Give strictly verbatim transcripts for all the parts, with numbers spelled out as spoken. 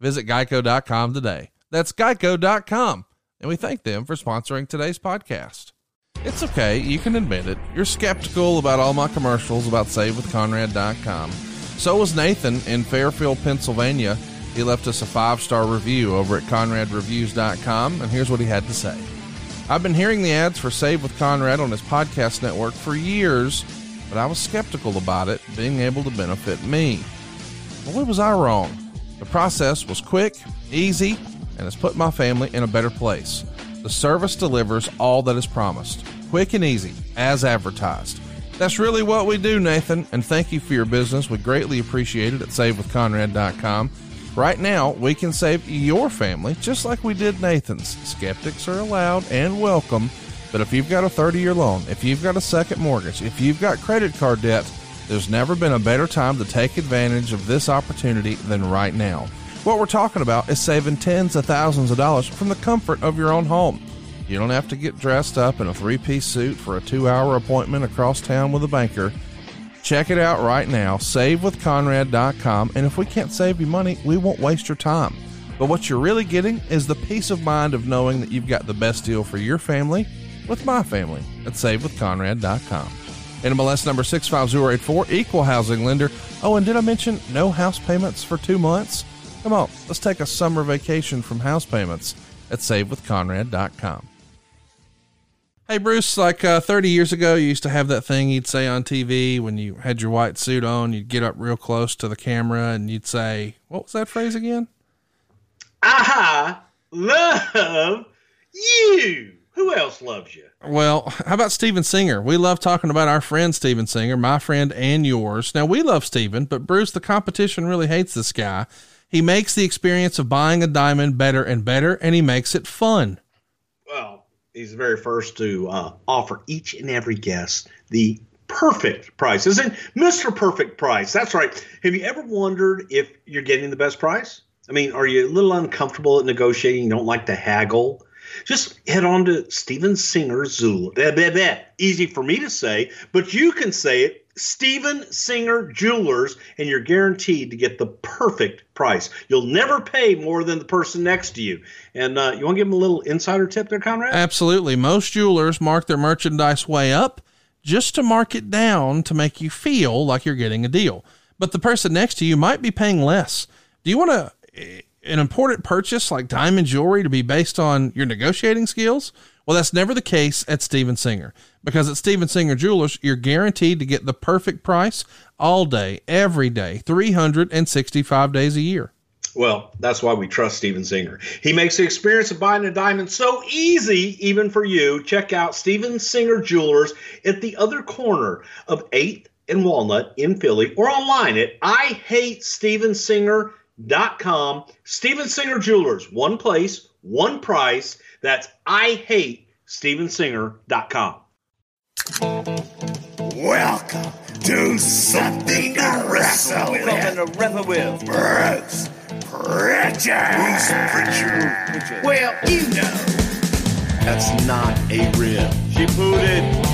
Visit geico dot com today. That's geico dot com. And we thank them for sponsoring today's podcast. It's okay. You can admit it. You're skeptical about all my commercials about save with conrad dot com. So was Nathan in Fairfield, Pennsylvania. He left us a five-star review over at conrad reviews dot com. And here's what he had to say. I've been hearing the ads for Save with Conrad on his podcast network for years, but I was skeptical about it being able to benefit me. Boy, was I wrong. The process was quick, easy, and has put my family in a better place. The service delivers all that is promised, quick and easy, as advertised. That's really what we do, Nathan, and thank you for your business. We greatly appreciate it at save with conrad dot com. Right now, we can save your family just like we did Nathan's. Skeptics are allowed and welcome, but if you've got a thirty-year loan, if you've got a second mortgage, if you've got credit card debt, there's never been a better time to take advantage of this opportunity than right now. What we're talking about is saving tens of thousands of dollars from the comfort of your own home. You don't have to get dressed up in a three-piece suit for a two-hour appointment across town with a banker. Check it out right now, save with conrad dot com, and if we can't save you money, we won't waste your time. But what you're really getting is the peace of mind of knowing that you've got the best deal for your family with my family at save with conrad dot com. N M L S number six five zero eight four, equal housing lender. Oh, and did I mention no house payments for two months? Come on, let's take a summer vacation from house payments at save with conrad dot com. Hey, Bruce, like uh, thirty years ago, you used to have that thing you'd say on T V when you had your white suit on, you'd get up real close to the camera and you'd say, what was that phrase again? I love you. Who else loves you? Well, how about Steven Singer? We love talking about our friend Steven Singer, my friend and yours. Now, we love Steven, but Bruce, the competition really hates this guy. He makes the experience of buying a diamond better and better, and he makes it fun. Well, he's the very first to uh, offer each and every guest the perfect prices. And Mister Perfect Price, that's right. Have you ever wondered if you're getting the best price? I mean, are you a little uncomfortable at negotiating? You don't like to haggle? Just head on to Steven Singer Jewelers. Blah, blah, blah. Easy for me to say, but you can say it. Steven Singer Jewelers, and you're guaranteed to get the perfect price. You'll never pay more than the person next to you. And uh, you want to give them a little insider tip there, Conrad? Absolutely. Most jewelers mark their merchandise way up just to mark it down to make you feel like you're getting a deal. But the person next to you might be paying less. Do you want to... an important purchase like diamond jewelry to be based on your negotiating skills? Well, that's never the case at Steven Singer, because at Steven Singer Jewelers, you're guaranteed to get the perfect price all day, every day, three hundred sixty-five days a year. Well, that's why we trust Steven Singer. He makes the experience of buying a diamond so easy, even for you. Check out Steven Singer Jewelers at the other corner of eighth and Walnut in Philly, or online at I hate Steven Singer dot com. Dot com. Steven Singer Jewelers, one place, one price. That's I hate Steven Singer dot com. Welcome to Something to Wrestle With. Something to Wrestle With. Bruce Pritchard. Bruce Pritchard. Well, you know, that's not a rib. She pooted.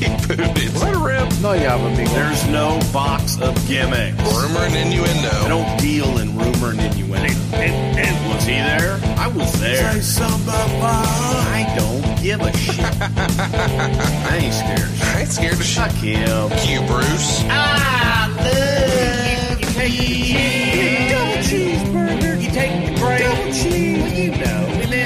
Let her rip. No, you haven't been. There's no box of gimmicks. Rumor and innuendo. I don't deal in rumor and innuendo. And, and was he there? I was there. Say something about. I don't give a shit. I ain't scared. I ain't scared of shit. Fuck him. Thank you, Bruce. I love you. You take the cheese. You double cheeseburger. You take the break. Double cheese. Well, you know.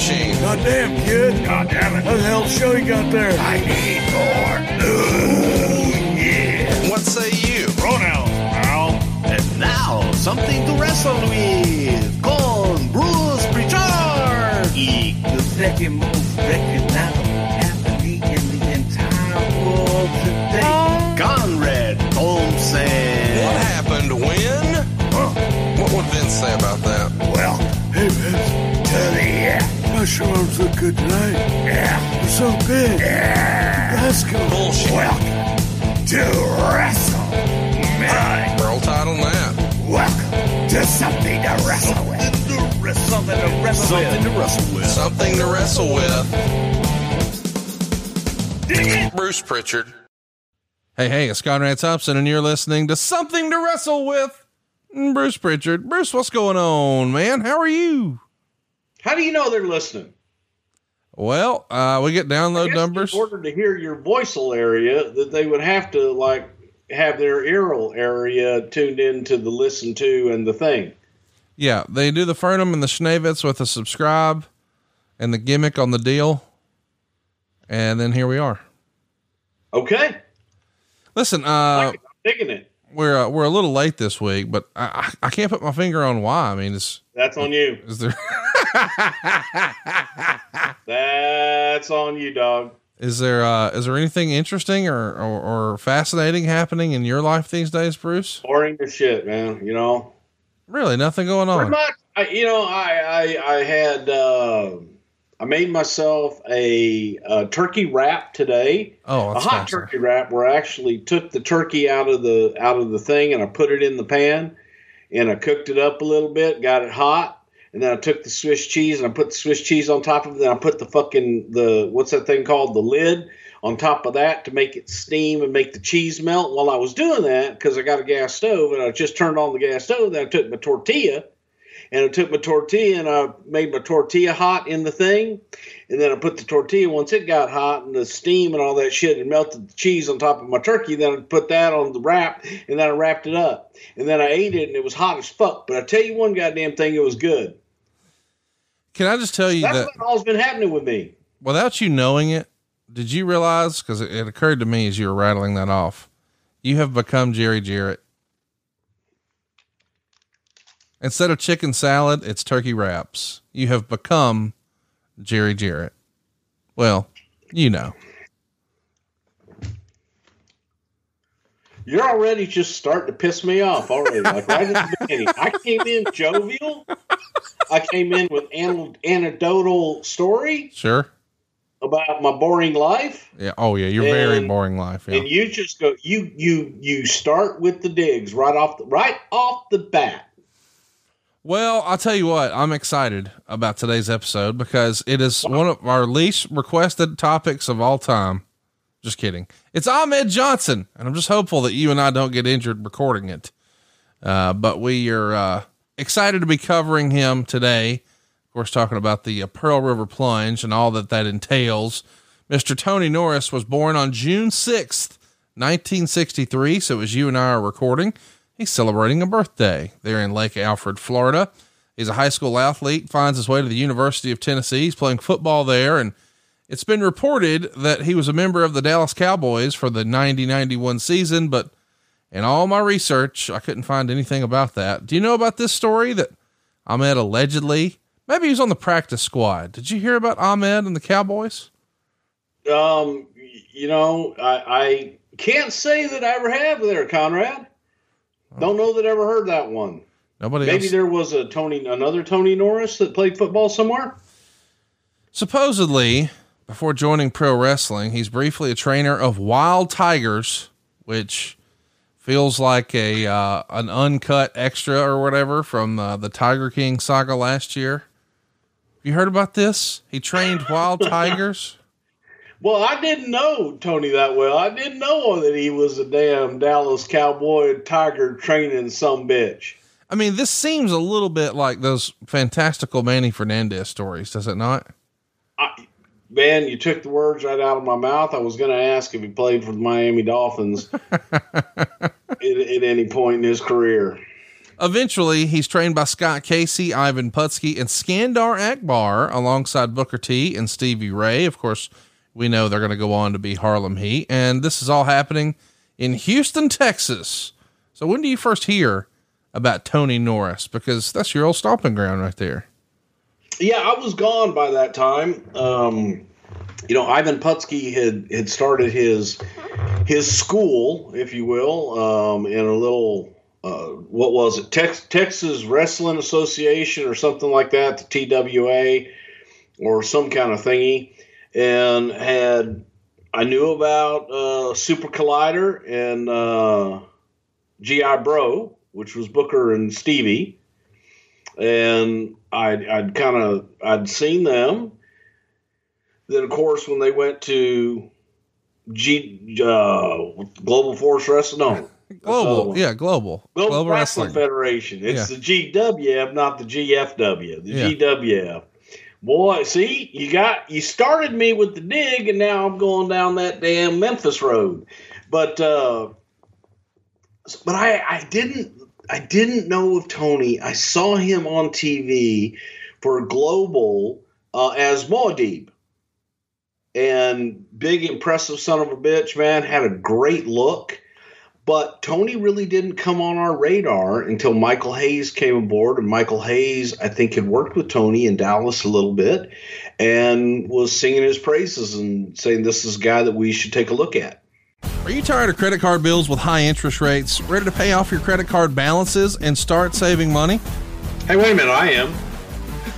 machine. Goddamn, kid. Goddamn it. How the hell show you got there? I need more. Ooh, yeah. What say you? Pronouns, pal. And now, something to wrestle with. Con Bruce Pritchard. Eek. The second most recognizable athlete in the entire world today. Conrad Thompson. What happened when? Huh. What would Vince say about that? Well, hey, Vince. Yeah. Mushrooms look good tonight. Yeah. They're so big. Yeah. Let's go. Bullshit. Welcome to wrestle. Man. World title now. Welcome to something to wrestle something with. To wrestle. Something to wrestle something with. To wrestle with. Something to wrestle with. Dig it. Bruce Pritchard. Hey, hey, it's Conrad Thompson, and you're listening to Something to Wrestle With. Bruce Pritchard. Bruce, what's going on, man? How are you? How do you know they're listening? Well, uh, we get download numbers. In order to hear your voiceal area, that they would have to like have their earl area tuned into the listen to and the thing. Yeah, they do the Furnham and the Schneewitz with the subscribe and the gimmick on the deal. And then here we are. Okay. Listen, uh, I'm digging it. We're, uh, we're a little late this week, but I, I can't put my finger on why. I mean, it's, that's on you. Is there? That's on you, dog. Is there, uh, is there anything interesting or, or, or fascinating happening in your life these days, Bruce? Boring as shit, man. You know, really nothing going on. Much, I, you know, I, I, I had, uh, I made myself a, a turkey wrap today. Oh, a hot turkey wrap where I actually took the turkey out of the, out of the thing and I put it in the pan and I cooked it up a little bit, got it hot. And then I took the Swiss cheese and I put the Swiss cheese on top of it. Then I put the fucking, the, what's that thing called? The lid on top of that to make it steam and make the cheese melt. While I was doing that, cause I got a gas stove and I just turned on the gas stove. Then I took my tortilla and I took my tortilla and I made my tortilla hot in the thing. And then I put the tortilla, once it got hot and the steam and all that shit and melted the cheese on top of my turkey, then I put that on the wrap and then I wrapped it up and then I ate it and it was hot as fuck. But I tell you one goddamn thing, it was good. Can I just tell you that's that what all's been happening with me without you knowing it? Did you realize? Cause it, it occurred to me as you were rattling that off, you have become Jerry Jarrett. Instead of chicken salad, it's turkey wraps. You have become Jerry Jarrett. Well, you know, you're already just starting to piss me off already. Like right at the beginning, I came in jovial. I came in with an anecdotal story. Sure. About my boring life. Yeah. Oh yeah. Your and, very boring life. Yeah. And you just go, you, you, you start with the digs right off the, right off the bat. Well, I'll tell you what, I'm excited about today's episode because it is one of our least requested topics of all time. Just kidding. It's Ahmed Johnson. And I'm just hopeful that you and I don't get injured recording it. Uh, but we are, uh, excited to be covering him today. Of course, talking about the uh, Pearl River Plunge and all that that entails. Mister Tony Norris was born on June sixth, nineteen sixty-three. So as you and I are recording, he's celebrating a birthday there in Lake Alfred, Florida. He's a high school athlete, finds his way to the University of Tennessee. He's playing football there. And it's been reported that he was a member of the Dallas Cowboys for the ninety ninety-one season. But in all my research, I couldn't find anything about that. Do you know about this story that Ahmed allegedly, maybe he was on the practice squad. Did you hear about Ahmed and the Cowboys? Um, you know, I, I can't say that I ever have there, Conrad. Don't know that I ever heard that one. Nobody Maybe else. There was a Tony, another Tony Norris that played football somewhere. Supposedly before joining pro wrestling, he's briefly a trainer of wild tigers, which feels like a, uh, an uncut extra or whatever from uh, the Tiger King saga last year. You heard about this? He trained wild tigers. Well, I didn't know Tony that well. I didn't know that he was a damn Dallas Cowboy tiger training some bitch. I mean, this seems a little bit like those fantastical Manny Fernandez stories, does it not? I, man, you took the words right out of my mouth. I was going to ask if he played for the Miami Dolphins at, at any point in his career. Eventually, he's trained by Scott Casey, Ivan Putski, and Skandar Akbar alongside Booker T and Stevie Ray. Of course, we know they're going to go on to be Harlem Heat. And this is all happening in Houston, Texas. So when do you first hear about Tony Norris? Because that's your old stomping ground right there. Yeah, I was gone by that time. Um, you know, Ivan Putski had, had started his, his school, if you will, um, in a little... Uh, what was it? Tex- Texas Wrestling Association or something like that, the T W A or some kind of thingy. And had, I knew about, uh, Super Collider and, uh, G I Bro, which was Booker and Stevie. And I'd, I'd kind of, I'd seen them. Then of course, when they went to G, uh, Global Force Wrestling, no. Global, yeah, global. Global, global Wrestling, Wrestling Federation. It's yeah. the G W F, not the G F W. The yeah. G W F. Boy, see, you got you started me with the dig, and now I'm going down that damn Memphis road. But uh, but I, I didn't I didn't know of Tony. I saw him on T V for Global uh, as Muad'Dib. And big, impressive son of a bitch, man. Had a great look. But Tony really didn't come on our radar until Michael Hayes came aboard. And Michael Hayes, I think, had worked with Tony in Dallas a little bit and was singing his praises and saying this is a guy that we should take a look at. Are you tired of credit card bills with high interest rates? Ready to pay off your credit card balances and start saving money? Hey, wait a minute. I am.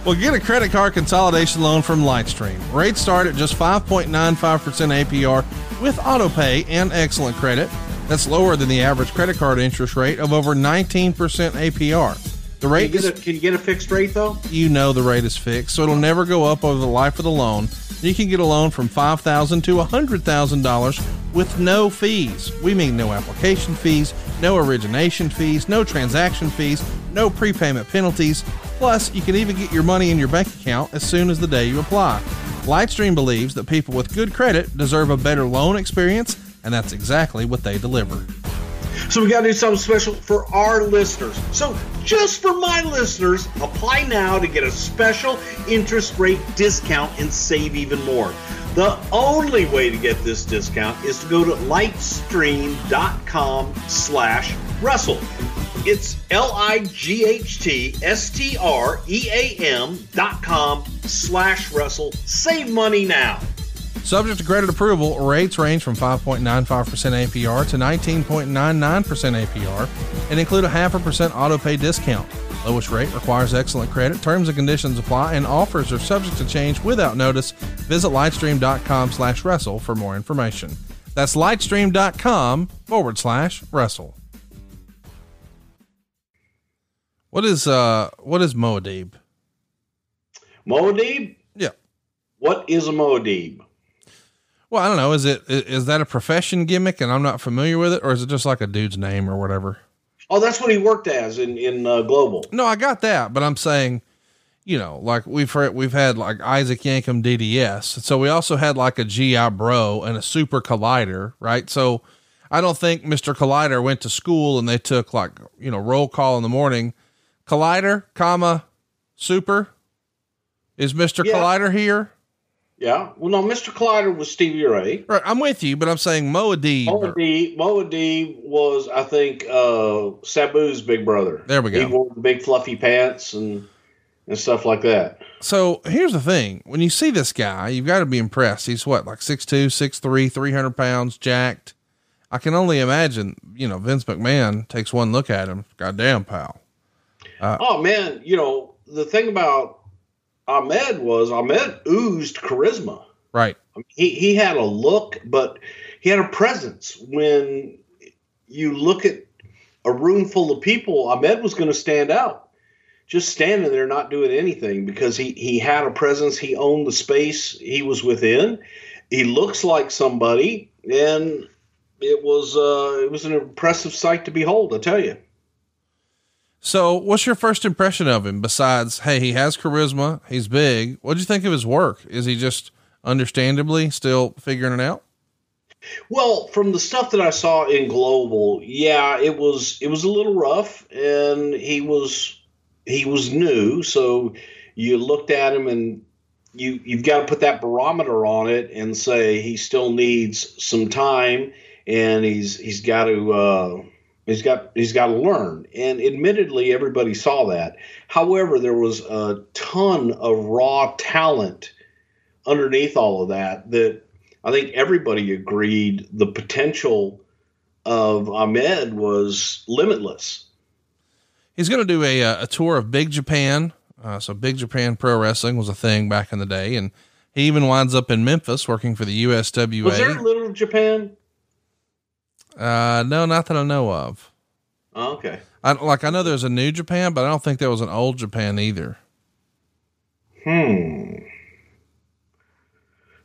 Well, get a credit card consolidation loan from Lightstream. Rates start at just five point nine five percent A P R with auto pay and excellent credit. That's lower than the average credit card interest rate of over nineteen percent A P R. The rate can you, a, can you get a fixed rate though? You know, the rate is fixed, so it'll never go up over the life of the loan. You can get a loan from five thousand dollars to one hundred thousand dollars with no fees. We mean no application fees, no origination fees, no transaction fees, no prepayment penalties. Plus, you can even get your money in your bank account as soon as the day you apply. Lightstream believes that people with good credit deserve a better loan experience. And that's exactly what they deliver. So we got to do something special for our listeners. So just for my listeners, apply now to get a special interest rate discount and save even more. The only way to get this discount is to go to lightstream.com slash Russell. It's L-I-G-H-T-S-T-R-E-A-M dot com slash Russell. Save money now. Subject to credit approval, rates range from five point nine five percent A P R to nineteen point nine nine percent A P R and include a half a percent auto pay discount. Lowest rate requires excellent credit. Terms and conditions apply and offers are subject to change without notice. Visit lightstream.com slash wrestle for more information. That's lightstream.com forward slash wrestle. What is, uh, what is Muad'Dib? Muad'Dib? Yeah. What is a Muad'Dib? Well, I don't know. Is it, is that a profession gimmick and I'm not familiar with it? Or is it just like a dude's name or whatever? Oh, that's what he worked as in, in uh, Global. No, I got that. But I'm saying, you know, like we've heard, we've had like Isaac Yankem D D S. So we also had like a G I Bro and a Super Collider, right? So I don't think Mister Collider went to school and they took like, you know, roll call in the morning, Collider, comma, Super. Is Mister Yeah. Collider here? Yeah. Well, no, Mister Collider was Stevie Ray. Right. I'm with you, but I'm saying Muad'Dib. Muad'Dib, Muad'Dib was, I think, uh, Sabu's big brother. There we go. He wore the big fluffy pants and, and stuff like that. So here's the thing. When you see this guy, you've got to be impressed. He's what, like six two, six three, three hundred pounds, jacked. I can only imagine, you know, Vince McMahon takes one look at him. Goddamn, pal. Uh, oh, man. You know, the thing about Ahmed was Ahmed oozed charisma, right? I mean, he, he had a look, but he had a presence. When you look at a room full of people, Ahmed was going to stand out, just standing there, not doing anything because he, he had a presence. He owned the space he was within. He looks like somebody. And it was, uh, it was an impressive sight to behold. I tell you. So what's your first impression of him besides, hey, he has charisma. He's big. What'd you think of his work? Is he just understandably still figuring it out? Well, from the stuff that I saw in Global, yeah, it was it was a little rough, and he was he was new, so you looked at him and you you've got to put that barometer on it and say he still needs some time, and he's he's got to uh, he's got he's got to learn. And admittedly, everybody saw that. However, there was a ton of raw talent underneath all of that that. I think everybody agreed the potential of Ahmed was limitless. He's going to do a, a tour of Big Japan. Uh, so Big Japan Pro Wrestling was a thing back in the day. And he even winds up in Memphis working for the U S W A. Was there Little Japan? Uh, no, not that I know of. Oh, okay. I like, I know there's a New Japan, but I don't think there was an Old Japan either. Hmm.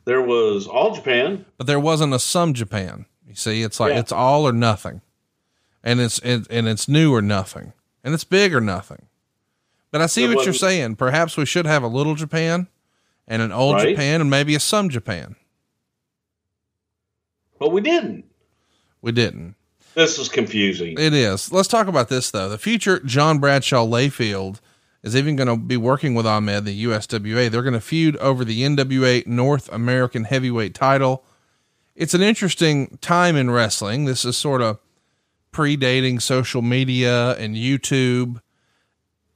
There was All Japan, but there wasn't a Some Japan. You see, it's like, yeah. It's all or nothing. And it's, and, and it's new or nothing. And it's big or nothing. But I see it what you're saying. Perhaps we should have a Little Japan and an Old right? Japan and maybe a Some Japan. But we didn't, we didn't. This is confusing. It is. Let's talk about this though. The future John Bradshaw Layfield is even going to be working with Ahmed, the U S W A. They're going to feud over the N W A North American Heavyweight title. It's an interesting time in wrestling. This is sort of predating social media and YouTube.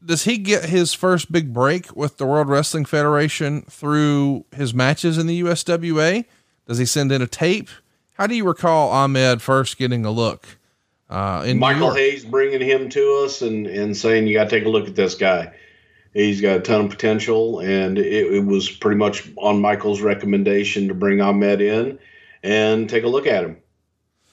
Does he get his first big break with the World Wrestling Federation through his matches in the U S W A? Does he send in a tape? How do you recall Ahmed first getting a look? Uh, in Michael Hayes bringing him to us and, and saying, you got to take a look at this guy. He's got a ton of potential. And it, it was pretty much on Michael's recommendation to bring Ahmed in and take a look at him.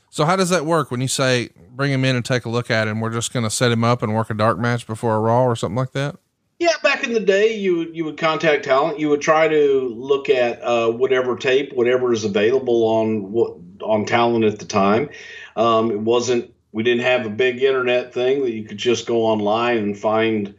So how does that work when you say, bring him in and take a look at him? We're just going to set him up and work a dark match before a Raw or something like that. Yeah. Back in the day, you, you would contact talent. You would try to look at uh, whatever tape, whatever is available on what, on talent at the time. Um, it wasn't, We didn't have a big internet thing that you could just go online and find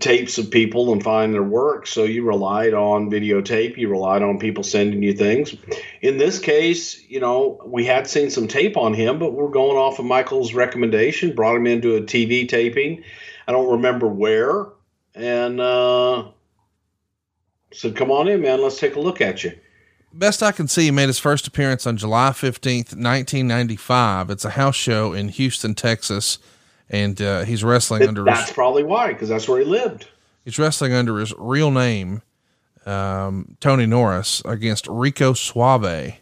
tapes of people and find their work. So you relied on videotape. You relied on people sending you things. In this case, you know, we had seen some tape on him, but we're going off of Michael's recommendation, brought him into a T V taping. I don't remember where. And, uh, said, come on in, man, let's take a look at you. Best I can see, he made his first appearance on July fifteenth, nineteen ninety-five. It's a house show in Houston, Texas, and uh, he's wrestling it, under... That's his, probably why, because that's where he lived. He's wrestling under his real name, um, Tony Norris, against Rico Suave.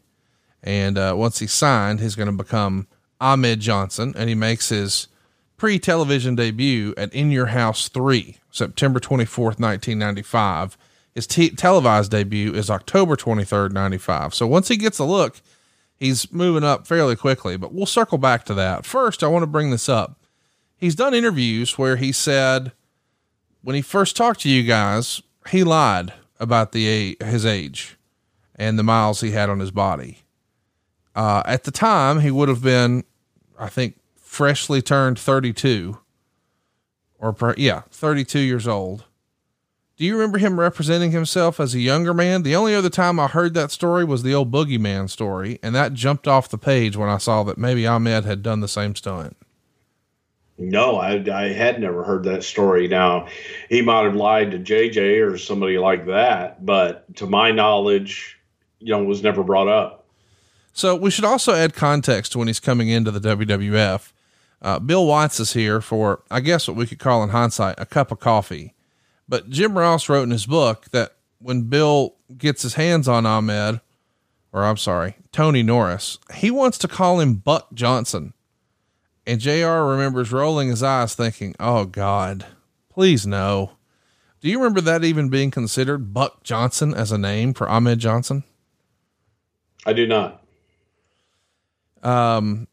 And uh, once he's signed, he's going to become Ahmed Johnson, and he makes his pre-television debut at In Your House three, September twenty-fourth, nineteen ninety-five. His t- televised debut is October twenty-third, ninety-five. So once he gets a look, he's moving up fairly quickly, but we'll circle back to that. First, I want to bring this up. He's done interviews where he said, when he first talked to you guys, he lied about the, his age and the miles he had on his body. Uh, at the time he would have been, I think, freshly turned thirty-two or per, yeah, thirty-two years old. Do you remember him representing himself as a younger man? The only other time I heard that story was the old boogeyman story. And that jumped off the page when I saw that maybe Ahmed had done the same stunt. No, I, I had never heard that story. Now, he might've lied to J J or somebody like that, but to my knowledge, you know, was never brought up. So we should also add context to when he's coming into the W W F. Uh, Bill Watts is here for, I guess what we could call in hindsight, a cup of coffee. But Jim Ross wrote in his book that when Bill gets his hands on Ahmed, or I'm sorry, Tony Norris, he wants to call him Buck Johnson. And J R remembers rolling his eyes thinking, oh God, please no. Do you remember that even being considered, Buck Johnson, as a name for Ahmed Johnson? I do not. Um,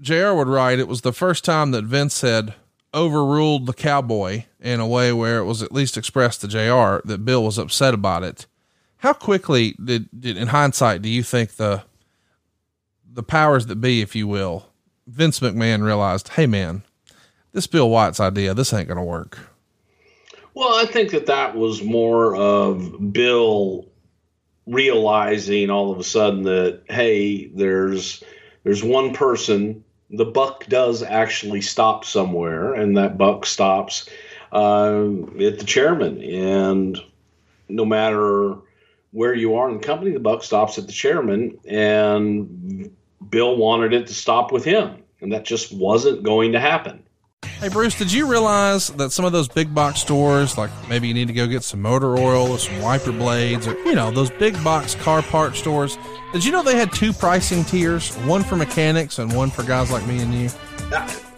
J R would write, it was the first time that Vince said, overruled the cowboy in a way where it was at least expressed to J R that Bill was upset about it. How quickly did, did in hindsight, do you think the, the powers that be, if you will, Vince McMahon realized, hey man, this Bill Watts idea, this ain't going to work. Well, I think that that was more of Bill realizing all of a sudden that, hey, there's there's one person, the buck does actually stop somewhere, and that buck stops uh, at the chairman. And no matter where you are in the company, the buck stops at the chairman, and Bill wanted it to stop with him, and that just wasn't going to happen. Hey, Bruce, did you realize that some of those big box stores, like maybe you need to go get some motor oil or some wiper blades or, you know, those big box car part stores, did you know they had two pricing tiers, one for mechanics and one for guys like me and you?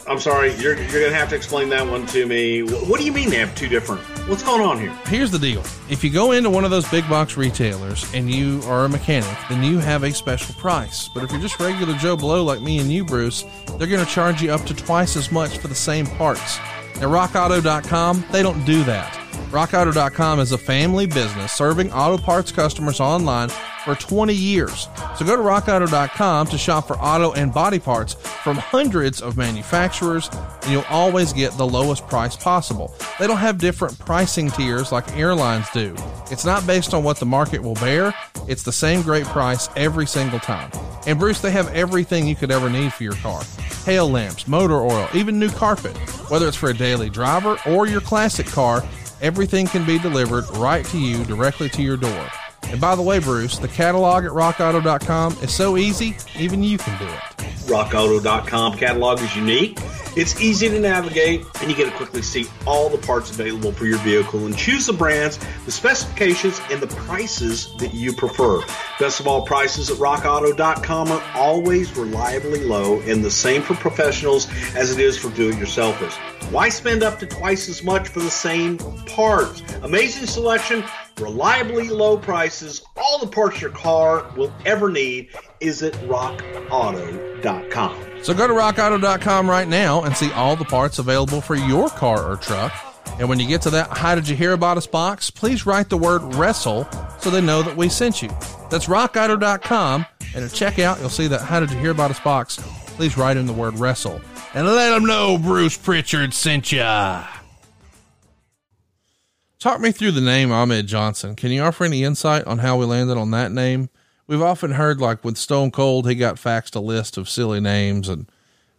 I'm sorry, you're, you're going to have to explain that one to me. What do you mean they have two different? What's going on here? Here's the deal. If you go into one of those big box retailers and you are a mechanic, then you have a special price. But if you're just regular Joe Blow like me and you, Bruce, they're going to charge you up to twice as much for the same parts. At rock auto dot com, they don't do that. rock auto dot com is a family business serving auto parts customers online for twenty years. So go to rock auto dot com to shop for auto and body parts from hundreds of manufacturers, and you'll always get the lowest price possible. They don't have different pricing tiers like airlines do. It's not based on what the market will bear. It's the same great price every single time. And Bruce, they have everything you could ever need for your car. Tail lamps, motor oil, even new carpet. Whether it's for a daily driver or your classic car, everything can be delivered right to you, directly to your door. And by the way, Bruce, the catalog at rock auto dot com is so easy, even you can do it. rock auto dot com catalog is unique. It's easy to navigate, and you get to quickly see all the parts available for your vehicle and choose the brands, the specifications, and the prices that you prefer. Best of all, prices at rock auto dot com are always reliably low, and the same for professionals as it is for do-it-yourselfers. Why spend up to twice as much for the same parts? Amazing selection, reliably low prices, all the parts your car will ever need is at rock auto dot com. So go to rock auto dot com right now and see all the parts available for your car or truck. And when you get to that How Did You Hear About Us box, please write the word wrestle so they know that we sent you. That's rock auto dot com. And at checkout, you'll see that How Did You Hear About Us box. Please write in the word wrestle and let them know Bruce Pritchard sent ya. Talk me through the name Ahmed Johnson. Can you offer any insight on how we landed on that name? We've often heard, like with Stone Cold, he got faxed a list of silly names and,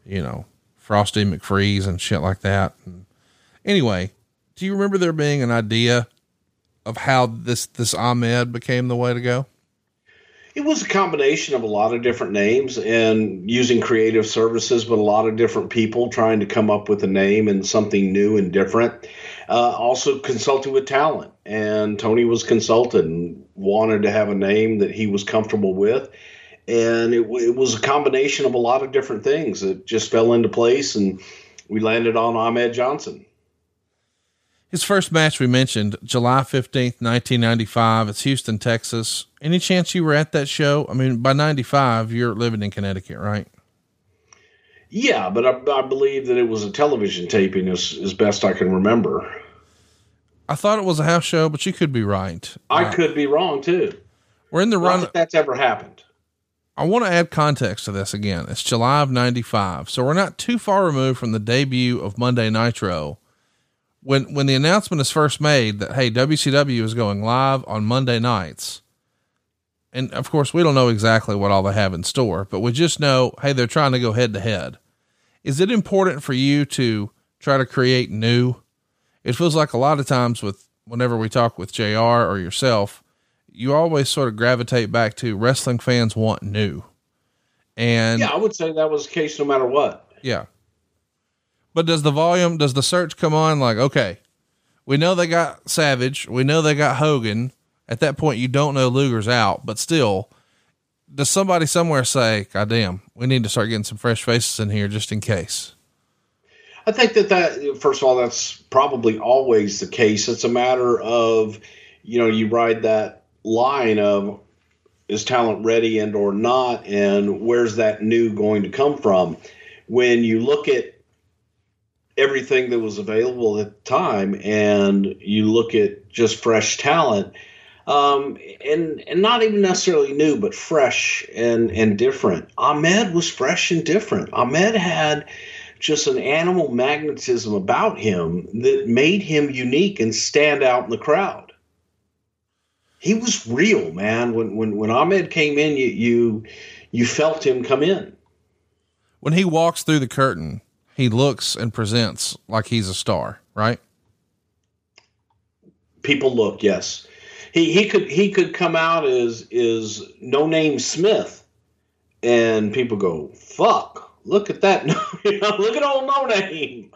you know, Frosty McFreeze and shit like that. And anyway, do you remember there being an idea of how this, this Ahmed became the way to go? It was a combination of a lot of different names and using creative services, but a lot of different people trying to come up with a name and something new and different. Uh, also consulting with talent, and Tony was consulted and wanted to have a name that he was comfortable with. And it, it was a combination of a lot of different things that just fell into place. And we landed on Ahmed Johnson. His first match we mentioned, July fifteenth, nineteen ninety-five, it's Houston, Texas. Any chance you were at that show? I mean, by ninety-five, you're living in Connecticut, right? Yeah, but I, I believe that it was a television taping as, as best I can remember. I thought it was a house show, but you could be right. I uh, could be wrong too. We're in the run. Not that that's ever happened. I want to add context to this again. It's July of ninety-five. So we're not too far removed from the debut of Monday Nitro. When, when the announcement is first made that, hey, W C W is going live on Monday nights. And of course we don't know exactly what all they have in store, but we just know, hey, they're trying to go head to head. Is it important for you to try to create new? It feels like a lot of times with whenever we talk with J R or yourself, you always sort of gravitate back to wrestling fans want new. And yeah, I would say that was the case no matter what. Yeah. But does the volume, does the search come on? Like, okay, we know they got Savage. We know they got Hogan. At that point, you don't know Luger's out, but still, does somebody somewhere say, God damn, we need to start getting some fresh faces in here just in case? I think that that, first of all, that's probably always the case. It's a matter of, you know, you ride that line of is talent ready and or not, and where's that new going to come from? When you look at everything that was available at the time and you look at just fresh talent, Um, and, and not even necessarily new, but fresh and, and different. Ahmed was fresh and different. Ahmed had just an animal magnetism about him that made him unique and stand out in the crowd. he was real, man. When when when Ahmed came in, you you you felt him come in. When he walks through the curtain, he looks and presents like he's a star, right? People look, yes. He he could he could come out as is No Name Smith, and people go, "Fuck! Look at that! Look at old No Name!"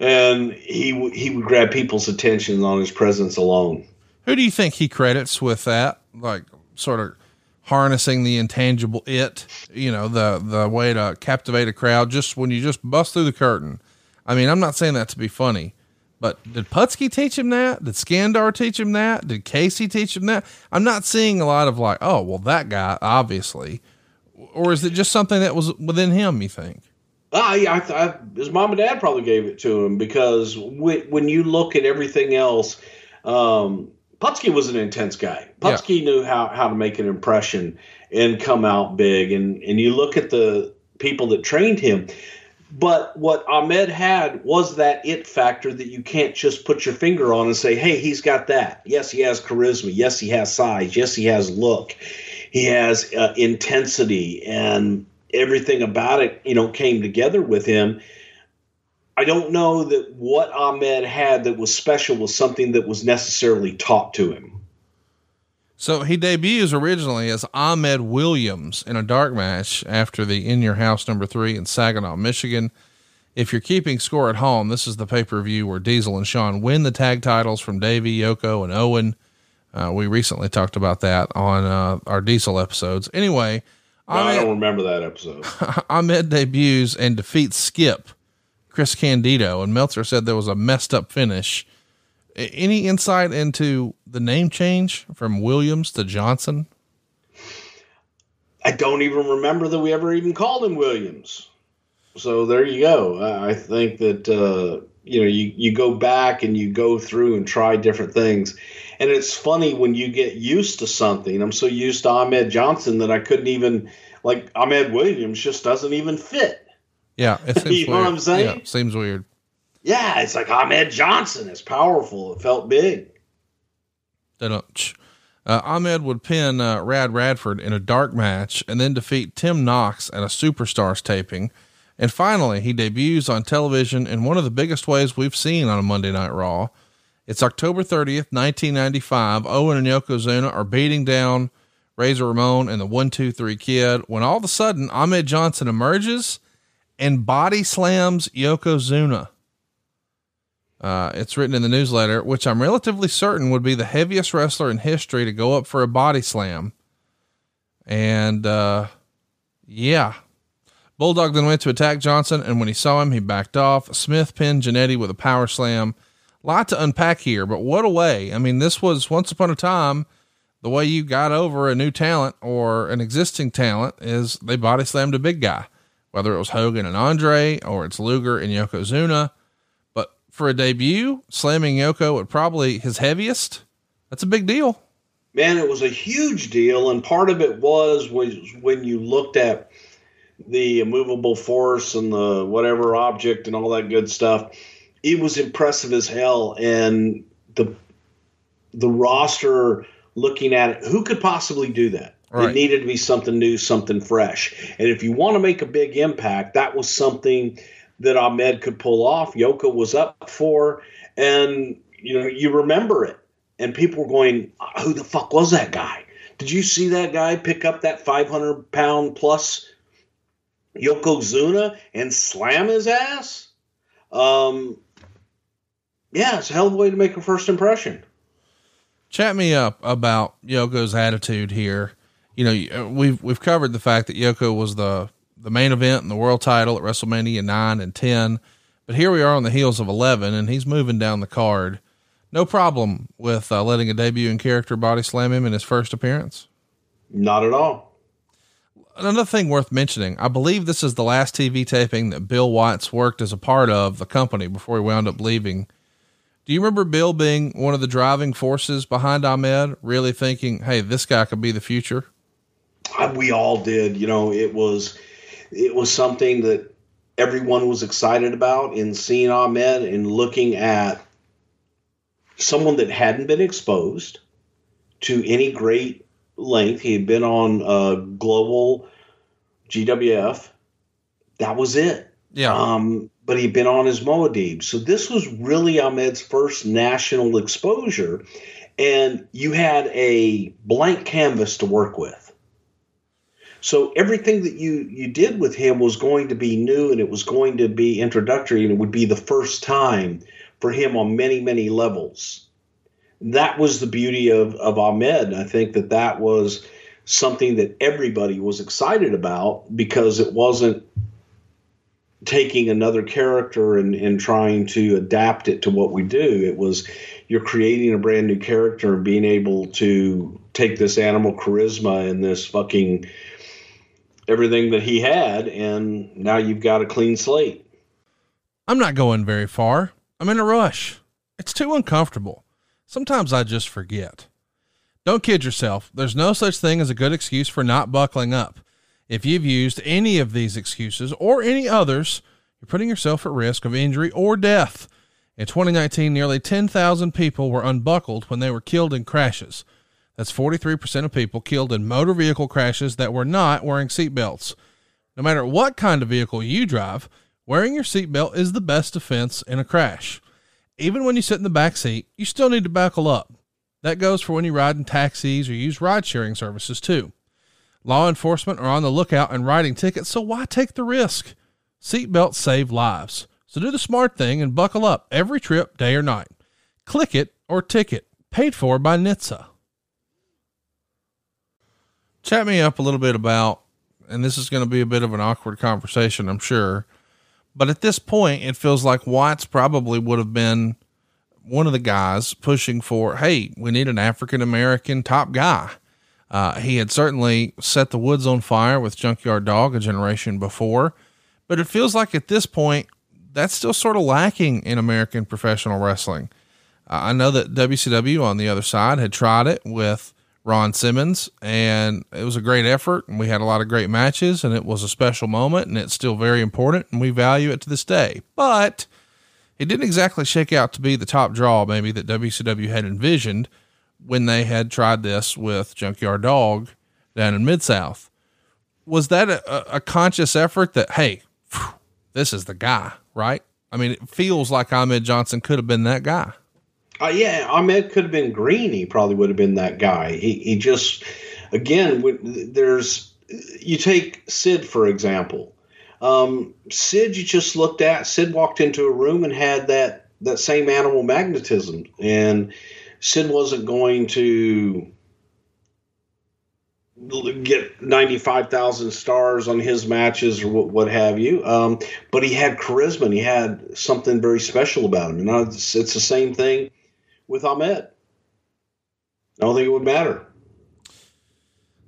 And he he would grab people's attention on his presence alone. Who do you think he credits with that? Like sort of harnessing the intangible it, you know, the the way to captivate a crowd just when you just bust through the curtain. I mean, I'm not saying that to be funny. But did Putski teach him that? Did Skandar teach him that? Did Casey teach him that? I'm not seeing a lot of like, oh, well, that guy, obviously. Or is it just something that was within him, you think? I, I, I, his mom and dad probably gave it to him, because when, when you look at everything else, um, Putski was an intense guy. Putski yeah. knew how, how to make an impression and come out big. And, and you look at the people that trained him. But what Ahmed had was that it factor that you can't just put your finger on and say, hey, he's got that. Yes, he has charisma. Yes, he has size. Yes, he has look. He has uh, intensity, and everything about it, you know, came together with him. I don't know that what Ahmed had that was special was something that was necessarily taught to him. So he debuts originally as Ahmed Williams in a dark match after the In Your House number three in Saginaw, Michigan. If you're keeping score at home, this is the pay-per-view where Diesel and Shawn win the tag titles from Davey, Yoko, and Owen. Uh, we recently talked about that on uh, our Diesel episodes. Anyway, no, Ahmed, I don't remember that episode. Ahmed debuts and defeats Skip, Chris Candido, and Meltzer said there was a messed up finish. Any insight into the name change from Williams to Johnson? I don't even remember that we ever even called him Williams. So there you go. I think that, uh, you know, you, you go back and you go through and try different things. And it's funny when you get used to something. I'm so used to Ahmed Johnson that I couldn't even, like, Ahmed Williams just doesn't even fit. Yeah. It seems you know weird. What I'm saying? Yeah, seems weird. Yeah, it's like Ahmed Johnson is powerful. It felt big. Uh, Ahmed would pin uh, Rad Radford in a dark match and then defeat Tim Knox at a Superstars taping. And finally, he debuts on television in one of the biggest ways we've seen on a Monday Night Raw. It's October thirtieth, nineteen ninety-five. Owen and Yokozuna are beating down Razor Ramon and the one two three Kid when all of a sudden Ahmed Johnson emerges and body slams Yokozuna. Uh, it's written in the newsletter, which I'm relatively certain would be the heaviest wrestler in history to go up for a body slam. And, uh, yeah, Bulldog then went to attack Johnson. And when he saw him, he backed off. Smith pinned Jannetty with a power slam. A lot to unpack here, but what a way. I mean, this was once upon a time, the way you got over a new talent or an existing talent is they body slammed a big guy, whether it was Hogan and Andre, or it's Luger and Yokozuna. For a debut, slamming Yoko at probably his heaviest, that's a big deal. Man, it was a huge deal, and part of it was, was when you looked at the immovable force and the whatever object and all that good stuff, it was impressive as hell, and the the roster looking at it, who could possibly do that? Right. It needed to be something new, something fresh. And if you want to make a big impact, that was something that Ahmed could pull off. Yoko was up for, and you know, you remember it, and people were going, who the fuck was that guy? Did you see that guy pick up that five hundred pound plus Yokozuna and slam his ass? Um, yeah, it's a hell of a way to make a first impression. Chat me up about Yoko's attitude here. You know, we've, we've covered the fact that Yoko was the, the main event and the world title at WrestleMania nine and ten, but here we are on the heels of eleven, and he's moving down the card. No problem with uh, letting a debuting character body slam him in his first appearance. Not at all. Another thing worth mentioning. I believe this is the last T V taping that Bill Watts worked as a part of the company before he wound up leaving. Do you remember Bill being one of the driving forces behind Ahmed, really thinking, hey, this guy could be the future? We all did. You know, it was, It was something that everyone was excited about in seeing Ahmed and looking at someone that hadn't been exposed, to any great length. He had been on uh, Global G W F. That was it. Yeah. Um, but he'd been on his Moadib. So this was really Ahmed's first national exposure. And you had a blank canvas to work with. So everything that you, you did with him was going to be new, and it was going to be introductory, and it would be the first time for him on many, many levels. That was the beauty of, of Ahmed. I think that that was something that everybody was excited about, because it wasn't taking another character and, and trying to adapt it to what we do. It was you're creating a brand new character and being able to take this animal charisma and this fucking everything that he had, and now you've got a clean slate. I'm not going very far. I'm in a rush. It's too uncomfortable. Sometimes I just forget. Don't kid yourself. There's no such thing as a good excuse for not buckling up. If you've used any of these excuses or any others, you're putting yourself at risk of injury or death. In twenty nineteen, nearly ten thousand people were unbuckled when they were killed in crashes. That's forty-three percent of people killed in motor vehicle crashes that were not wearing seatbelts. No matter what kind of vehicle you drive, wearing your seatbelt is the best defense in a crash. Even when you sit in the back seat, you still need to buckle up. That goes for when you ride in taxis or use ride-sharing services too. Law enforcement are on the lookout and writing tickets, so why take the risk? Seatbelts save lives. So do the smart thing and buckle up every trip, day or night. Click it or ticket. Paid for by N H T S A. Chat me up a little bit about, and this is going to be a bit of an awkward conversation, I'm sure, but at this point, it feels like Watts probably would have been one of the guys pushing for, hey, we need an African-American top guy. Uh, he had certainly set the woods on fire with Junkyard Dog a generation before, but it feels like at this point, that's still sort of lacking in American professional wrestling. Uh, I know that W C W on the other side had tried it with Ron Simmons, and it was a great effort, and we had a lot of great matches, and it was a special moment, and it's still very important, and we value it to this day. But it didn't exactly shake out to be the top draw maybe that W C W had envisioned when they had tried this with Junkyard Dog down in Mid-South. Was that a, a conscious effort that, hey, phew, this is the guy, right? I mean, it feels like Ahmed Johnson could have been that guy. Uh, yeah, Ahmed could have been green. He probably would have been that guy. He, he just, again, when there's, you take Sid, for example. Um, Sid, you just looked at, Sid walked into a room and had that, that same animal magnetism, and Sid wasn't going to get ninety-five thousand stars on his matches or what, what have you. Um, but he had charisma and he had something very special about him. And it's, it's the same thing with Ahmed. I don't think it would matter.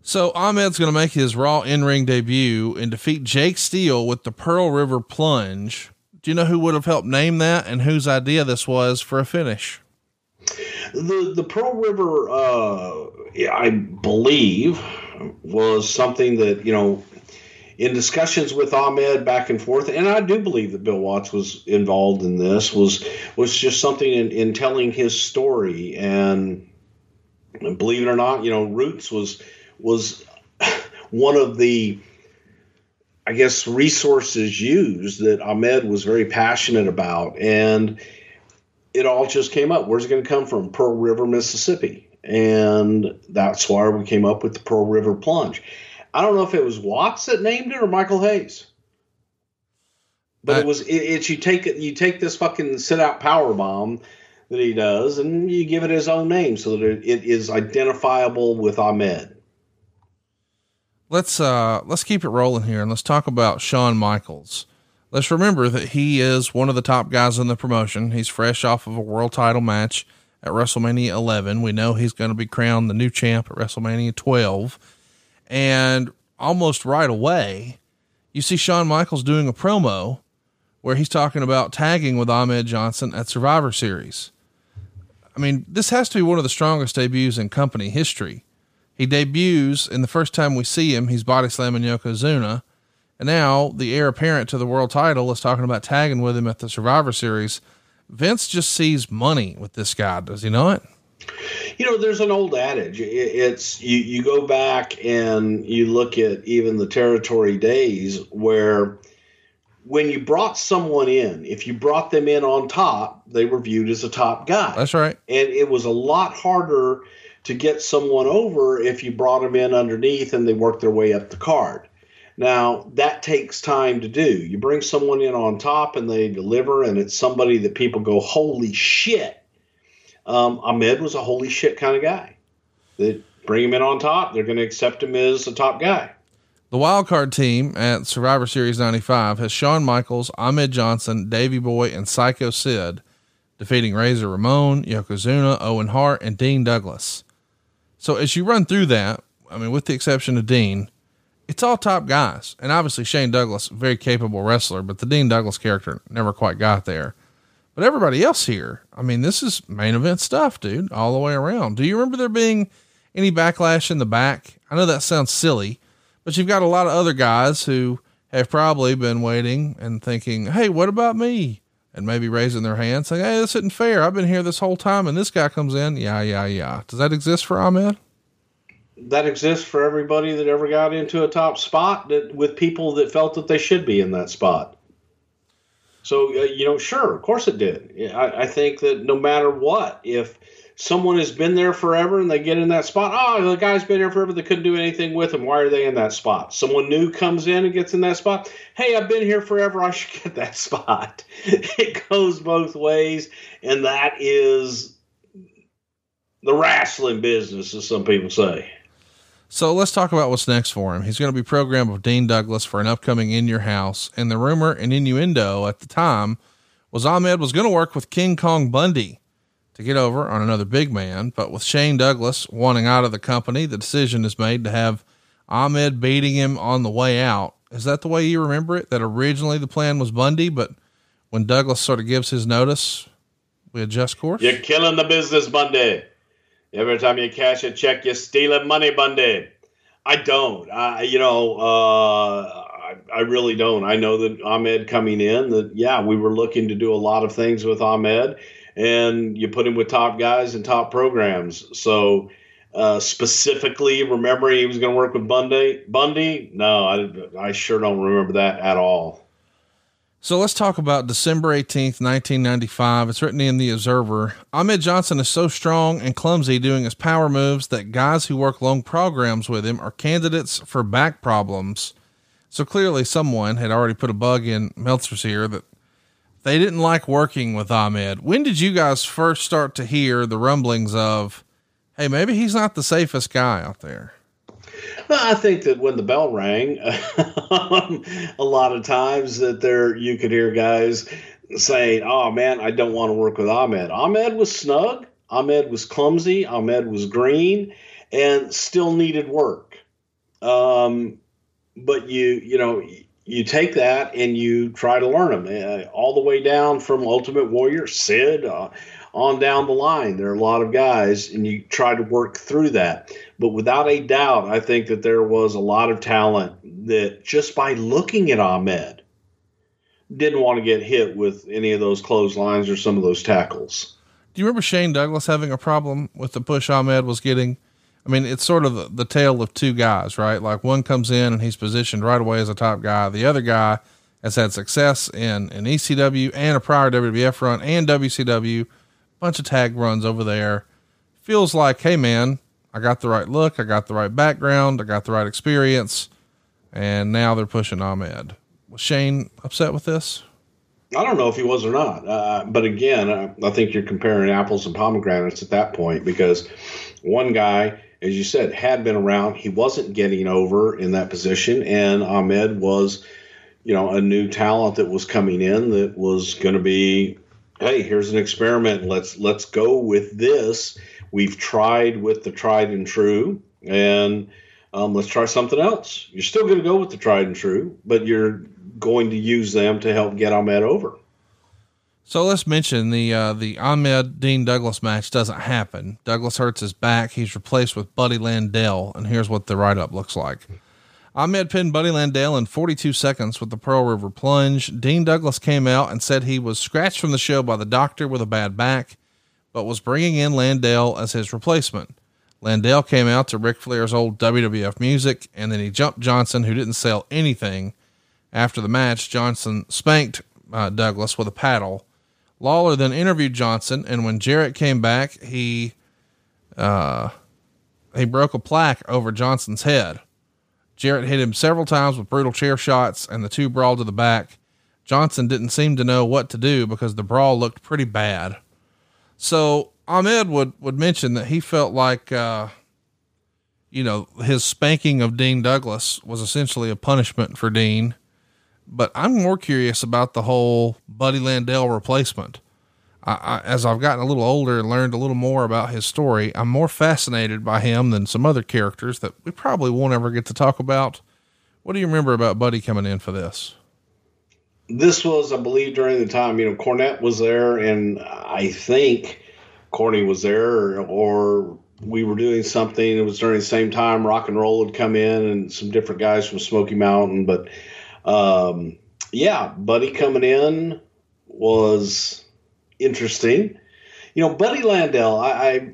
So Ahmed's going to make his Raw in-ring debut and defeat Jake Steele with the Pearl River Plunge. Do you know who would have helped name that and whose idea this was for a finish? The the Pearl River, uh, I believe, was something that, you know, in discussions with Ahmed back and forth, and I do believe that Bill Watts was involved in this, was was just something in, in telling his story. And believe it or not, you know, Roots was was one of the, I guess, resources used that Ahmed was very passionate about. And it all just came up. Where's it going to come from? Pearl River, Mississippi. And that's why we came up with the Pearl River Plunge. I don't know if it was Watts that named it or Michael Hayes, but I, it was, it, it's, you take it, you take this fucking sit out power bomb that he does and you give it his own name so that it, it is identifiable with Ahmed. Let's, uh, let's keep it rolling here and let's talk about Shawn Michaels. Let's remember that he is one of the top guys in the promotion. He's fresh off of a world title match at WrestleMania eleven. We know he's going to be crowned the new champ at WrestleMania twelve. And almost right away, you see Shawn Michaels doing a promo where he's talking about tagging with Ahmed Johnson at Survivor Series. I mean, this has to be one of the strongest debuts in company history. He debuts, and the first time we see him, he's body slamming Yokozuna. And now the heir apparent to the world title is talking about tagging with him at the Survivor Series. Vince just sees money with this guy. Does he not? You know, there's an old adage. It's you, you go back and you look at even the territory days where when you brought someone in, if you brought them in on top, they were viewed as a top guy. That's right. And it was a lot harder to get someone over if you brought them in underneath and they worked their way up the card. Now, that takes time to do. You bring someone in on top and they deliver, and it's somebody that people go, holy shit. Um, Ahmed was a holy shit kind of guy. They bring him in on top. They're going to accept him as a top guy. The wildcard team at Survivor Series ninety-five has Shawn Michaels, Ahmed Johnson, Davey Boy, and Psycho Sid defeating Razor Ramon, Yokozuna, Owen Hart, and Dean Douglas. So as you run through that, I mean, with the exception of Dean, it's all top guys. And obviously Shane Douglas, very capable wrestler, but the Dean Douglas character never quite got there. But everybody else here, I mean, this is main event stuff, dude, all the way around. Do you remember there being any backlash in the back? I know that sounds silly, but you've got a lot of other guys who have probably been waiting and thinking, hey, what about me? And maybe raising their hand saying, hey, this isn't fair. I've been here this whole time. And this guy comes in. Yeah, yeah, yeah. Does that exist for Ahmed? That exists for everybody that ever got into a top spot that, with people that felt that they should be in that spot. So, uh, you know, sure, of course it did. I, I think that no matter what, if someone has been there forever and they get in that spot, oh, the guy's been there forever, they couldn't do anything with him. Why are they in that spot? Someone new comes in and gets in that spot. Hey, I've been here forever. I should get that spot. It goes both ways. And that is the wrestling business, as some people say. So let's talk about what's next for him. He's going to be programmed with Dean Douglas for an upcoming In Your House. And the rumor and innuendo at the time was Ahmed was going to work with King Kong Bundy to get over on another big man. But with Shane Douglas wanting out of the company, the decision is made to have Ahmed beating him on the way out. Is that the way you remember it? That originally the plan was Bundy, but when Douglas sort of gives his notice, we adjust course. You're killing the business, Bundy. Every time you cash a check, you're stealing money, Bundy. I don't. I, you know, uh, I, I really don't. I know that Ahmed coming in, that, yeah, we were looking to do a lot of things with Ahmed, and you put him with top guys and top programs. So uh, specifically remembering he was going to work with Bundy, Bundy? No, I, I sure don't remember that at all. So let's talk about December eighteenth, nineteen ninety-five. It's written in the Observer. Ahmed Johnson is so strong and clumsy doing his power moves that guys who work long programs with him are candidates for back problems. So clearly someone had already put a bug in Meltzer's ear that they didn't like working with Ahmed. When did you guys first start to hear the rumblings of, hey, maybe he's not the safest guy out there? Well, I think that when the bell rang, a lot of times that there you could hear guys saying, oh, man, I don't want to work with Ahmed. Ahmed was snug. Ahmed was clumsy. Ahmed was green and still needed work. Um, but, you you know, you take that and you try to learn them uh, all the way down from Ultimate Warrior, Sid, uh, on down the line. There are a lot of guys, and you try to work through that. But without a doubt, I think that there was a lot of talent that just by looking at Ahmed didn't want to get hit with any of those clotheslines or some of those tackles. Do you remember Shane Douglas having a problem with the push Ahmed was getting? I mean, it's sort of the, the tale of two guys, right? Like one comes in and he's positioned right away as a top guy. The other guy has had success in an E C W and a prior W W F run and W C W. Bunch of tag runs over there. Feels like, hey man, I got the right look. I got the right background. I got the right experience. And now they're pushing Ahmed. Was Shane upset with this? I don't know if he was or not. Uh, but again, I, I think you're comparing apples and pomegranates at that point, because one guy, as you said, had been around. He wasn't getting over in that position. And Ahmed was, you know, a new talent that was coming in that was going to be, hey, here's an experiment. Let's, let's go with this. We've tried with the tried and true, and um, let's try something else. You're still going to go with the tried and true, but you're going to use them to help get Ahmed over. So let's mention the, uh, the Ahmed Dean Douglas match doesn't happen. Douglas hurts his back. He's replaced with Buddy Landel. And here's what the write up looks like. Ahmed pinned Buddy Landel in forty-two seconds with the Pearl River Plunge. Dean Douglas came out and said he was scratched from the show by the doctor with a bad back, but was bringing in Landell as his replacement. Landell came out to Ric Flair's old W W F music, and then he jumped Johnson, who didn't sell anything. After the match, Johnson spanked uh, Douglas with a paddle. Lawler then interviewed Johnson, and when Jarrett came back, he uh, he broke a plaque over Johnson's head. Jarrett hit him several times with brutal chair shots, and the two brawled to the back. Johnson didn't seem to know what to do because the brawl looked pretty bad. So Ahmed would, would mention that he felt like, uh, you know, his spanking of Dean Douglas was essentially a punishment for Dean. But I'm more curious about the whole Buddy Landell replacement. I, I, as I've gotten a little older and learned a little more about his story, I'm more fascinated by him than some other characters that we probably won't ever get to talk about. What do you remember about Buddy coming in for this? This was, I believe, during the time, you know, Cornette was there, and I think Corny was there, or, or we were doing something. It was during the same time Rock and Roll had come in and some different guys from Smoky Mountain, but Um, yeah, Buddy coming in was interesting. You know, Buddy Landell, I,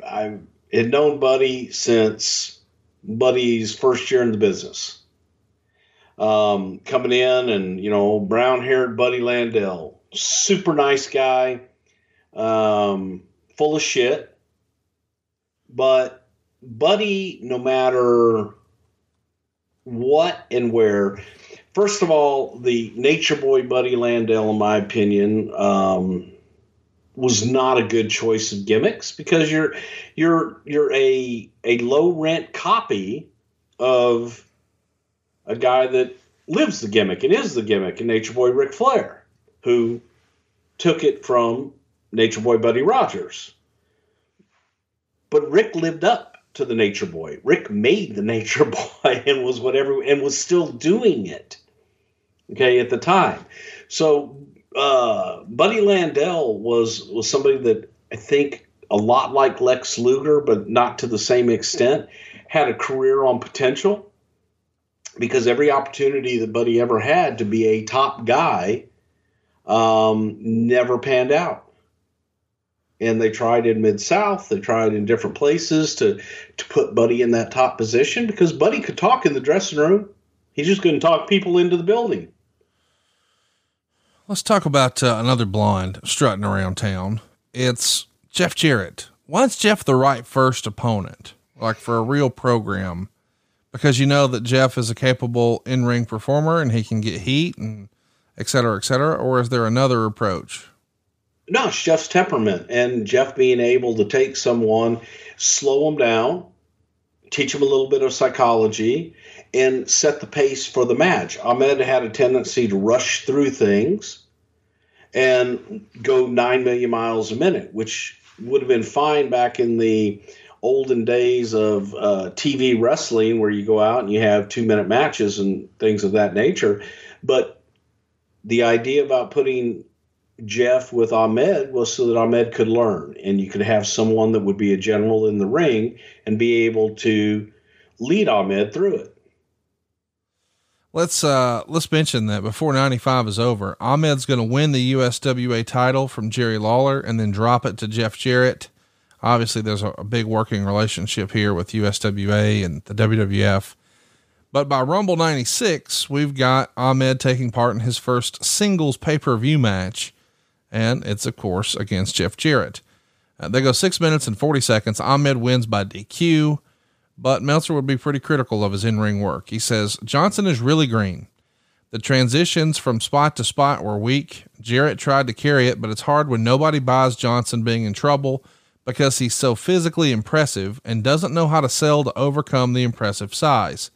I, I had known Buddy since Buddy's first year in the business. Um, coming in and, you know, brown-haired Buddy Landell, super nice guy, um, full of shit. But Buddy, no matter what and where... First of all, the Nature Boy Buddy Landell, in my opinion, um, was not a good choice of gimmicks because you're you're you're a a low rent copy of a guy that lives the gimmick and is the gimmick in Nature Boy Ric Flair, who took it from Nature Boy Buddy Rogers. But Rick lived up to the Nature Boy. Rick made the Nature Boy and was whatever and was still doing it. Okay, at the time. So uh, Buddy Landell was, was somebody that I think a lot like Lex Luger, but not to the same extent, had a career on potential because every opportunity that Buddy ever had to be a top guy um, never panned out. And they tried in Mid-South, they tried in different places to, to put Buddy in that top position because Buddy could talk in the dressing room. He just couldn't talk people into the building. Let's talk about uh, another blonde strutting around town. It's Jeff Jarrett. Why is Jeff the right first opponent, like for a real program? Because you know that Jeff is a capable in-ring performer and he can get heat and et cetera, et cetera. Or is there another approach? No, it's Jeff's temperament and Jeff being able to take someone, slow them down, teach them a little bit of psychology, and set the pace for the match. Ahmed had a tendency to rush through things and go nine million miles a minute, which would have been fine back in the olden days of uh, T V wrestling where you go out and you have two-minute matches and things of that nature. But the idea about putting Jeff with Ahmed was so that Ahmed could learn and you could have someone that would be a general in the ring and be able to lead Ahmed through it. Let's, uh, let's mention that before ninety-five is over, Ahmed's going to win the U S W A title from Jerry Lawler and then drop it to Jeff Jarrett. Obviously there's a, a big working relationship here with U S W A and the W W F, but by Rumble ninety-six, we've got Ahmed taking part in his first singles pay-per-view match. And it's of course against Jeff Jarrett. Uh, they go six minutes and forty seconds. Ahmed wins by D Q. But Meltzer would be pretty critical of his in-ring work. He says, Johnson is really green. The transitions from spot to spot were weak. Jarrett tried to carry it, but it's hard when nobody buys Johnson being in trouble because he's so physically impressive and doesn't know how to sell to overcome the impressive size.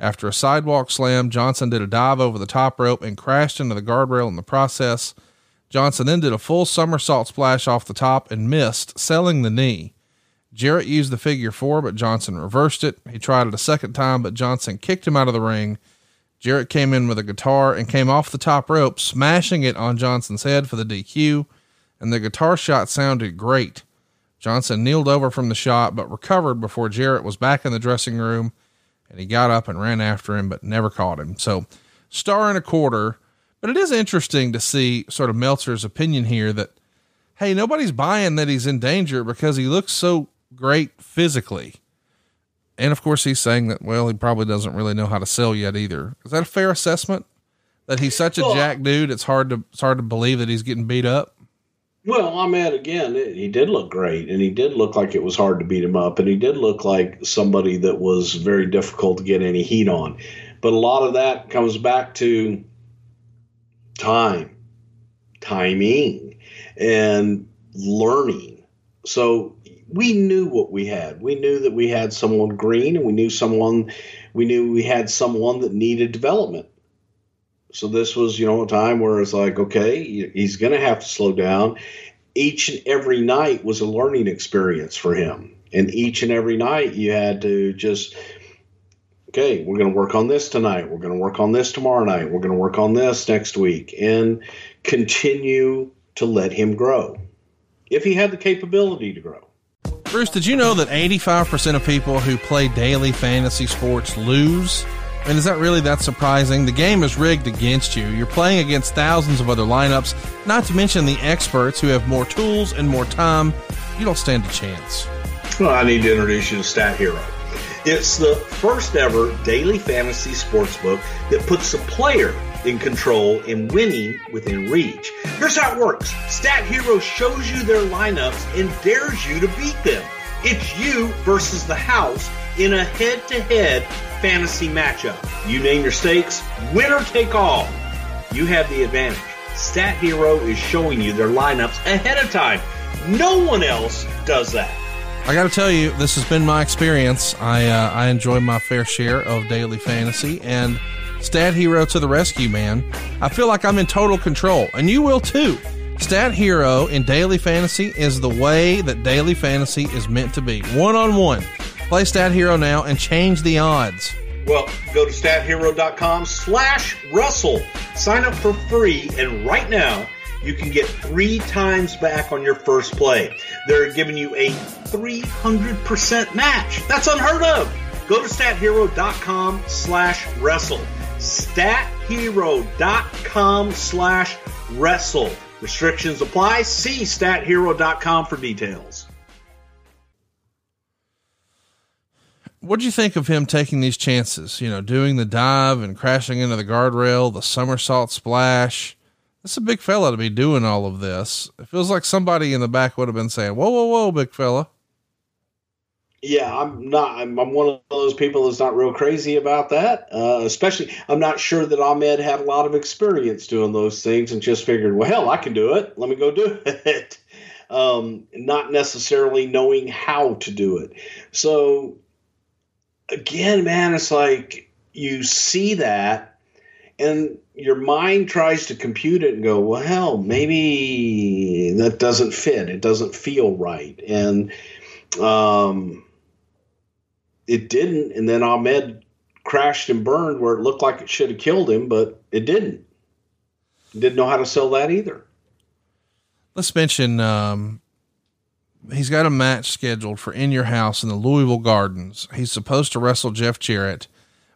After a sidewalk slam, Johnson did a dive over the top rope and crashed into the guardrail in the process. Johnson then did a full somersault splash off the top and missed, selling the knee. Jarrett used the figure four, but Johnson reversed it. He tried it a second time, but Johnson kicked him out of the ring. Jarrett came in with a guitar and came off the top rope, smashing it on Johnson's head for the D Q, and the guitar shot sounded great. Johnson kneeled over from the shot, but recovered before Jarrett was back in the dressing room, and he got up and ran after him, but never caught him. So, star and a quarter, but it is interesting to see sort of Meltzer's opinion here that hey, nobody's buying that he's in danger because he looks so great physically. And of course he's saying that, well, he probably doesn't really know how to sell yet either. Is that a fair assessment that he's such a well, jack dude? It's hard to, it's hard to believe that he's getting beat up. Well, I mean, again, it, he did look great, and he did look like it was hard to beat him up, and he did look like somebody that was very difficult to get any heat on. But a lot of that comes back to time, timing, and learning. So we knew what we had. We knew that we had someone green, and we knew someone, we knew we had someone that needed development. So this was, you know, a time where it's like, okay, he's going to have to slow down. Each and every night was a learning experience for him. And each and every night you had to just, okay, we're going to work on this tonight. We're going to work on this tomorrow night. We're going to work on this next week, and continue to let him grow if he had the capability to grow. Bruce, did you know that eighty-five percent of people who play daily fantasy sports lose? And is that really that surprising? The game is rigged against you. You're playing against thousands of other lineups, not to mention the experts who have more tools and more time. You don't stand a chance. Well, I need to introduce you to Stat Hero. It's the first ever daily fantasy sportsbook that puts the player in control and winning within reach. Here's how it works. Stat Hero shows you their lineups and dares you to beat them. It's you versus the house in a head-to-head fantasy matchup. You name your stakes, winner take all. You have the advantage. Stat Hero is showing you their lineups ahead of time. No one else does that. I got to tell you, this has been my experience. I uh, I enjoy my fair share of daily fantasy, and Stat Hero to the rescue, man. I feel like I'm in total control, and you will too. Stat Hero in daily fantasy is the way that daily fantasy is meant to be. One-on-one. Play Stat Hero now and change the odds. Well, go to stathero.com slash Russell. Sign up for free, and right now you can get three times back on your first play. They're giving you a three hundred percent match. That's unheard of. Go to stathero.com slash Russell. Stathero.com slash Russell. Restrictions apply. See stathero dot com for details. What do you think of him taking these chances? You know, doing the dive and crashing into the guardrail, the somersault splash. That's a big fella to be doing all of this. It feels like somebody in the back would have been saying, whoa, whoa, whoa, big fella. Yeah, I'm not, I'm, I'm one of those people that's not real crazy about that. Uh, especially, I'm not sure that Ahmed had a lot of experience doing those things and just figured, well, hell, I can do it. Let me go do it. um, not necessarily knowing how to do it. So again, man, it's like you see that and your mind tries to compute it and go, well, hell, maybe that doesn't fit. It doesn't feel right. And, um, it didn't. And then Ahmed crashed and burned where it looked like it should have killed him, but it didn't. Didn't know how to sell that either. Let's mention, um, he's got a match scheduled for In Your House in the Louisville Gardens. He's supposed to wrestle Jeff Jarrett,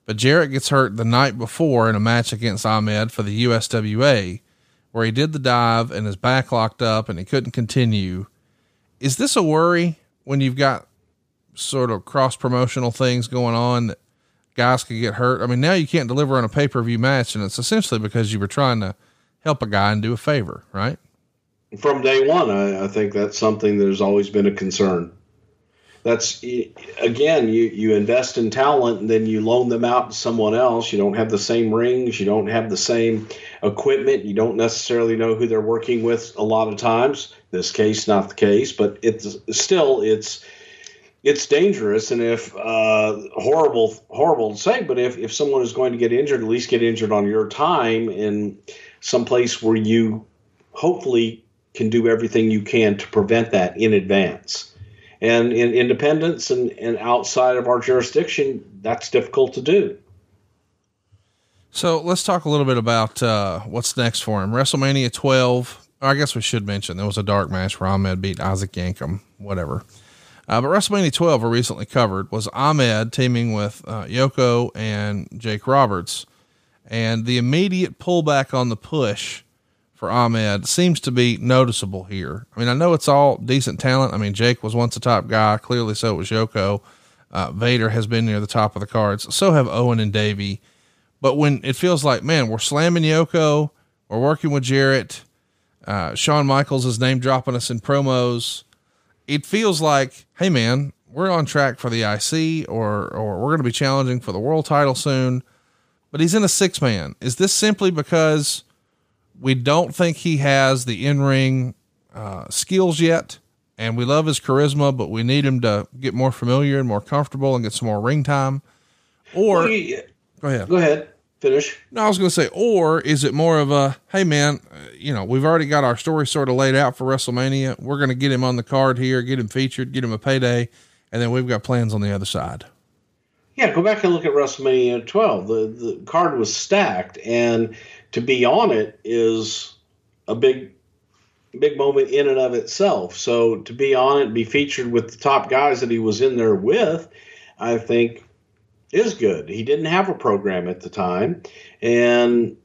but Jarrett gets hurt the night before in a match against Ahmed for the U S W A, where he did the dive and his back locked up and he couldn't continue. Is this a worry when you've got sort of cross promotional things going on that guys could get hurt? I mean, now you can't deliver on a pay-per-view match, and it's essentially because you were trying to help a guy and do a favor, right? From day one, I, I think that's something that has always been a concern. That's, again, you, you invest in talent and then you loan them out to someone else. You don't have the same rings. You don't have the same equipment. You don't necessarily know who they're working with a lot of times. This case, not the case, but it's still, it's, it's dangerous. And if, uh, horrible, horrible to say, but if, if someone is going to get injured, at least get injured on your time in some place where you hopefully can do everything you can to prevent that in advance. And in independence and, and outside of our jurisdiction, that's difficult to do. So let's talk a little bit about uh, what's next for him. WrestleMania twelve, I guess we should mention there was a dark match where Ahmed beat Isaac Yankem, whatever. Uh, but WrestleMania twelve, we recently covered, was Ahmed teaming with uh, Yoko and Jake Roberts. And the immediate pullback on the push for Ahmed seems to be noticeable here. I mean, I know it's all decent talent. I mean, Jake was once a top guy. Clearly, so was Yoko. Uh, Vader has been near the top of the cards. So have Owen and Davey. But when it feels like, man, we're slamming Yoko, we're working with Jarrett, uh, Shawn Michaels is name dropping us in promos. It feels like, hey man, we're on track for the I C or, or we're going to be challenging for the world title soon, but he's in a six man. Is this simply because we don't think he has the in-ring uh, skills yet? And we love his charisma, but we need him to get more familiar and more comfortable and get some more ring time. Or hey, go ahead, go ahead, finish. No, I was going to say, or is it more of a, hey man, you know, we've already got our story sort of laid out for WrestleMania. We're going to get him on the card here, get him featured, get him a payday. And then we've got plans on the other side. Yeah. Go back and look at WrestleMania twelve. The, the card was stacked, and to be on it is a big, big moment in and of itself. So to be on it, be featured with the top guys that he was in there with, I think is good. He didn't have a program at the time, and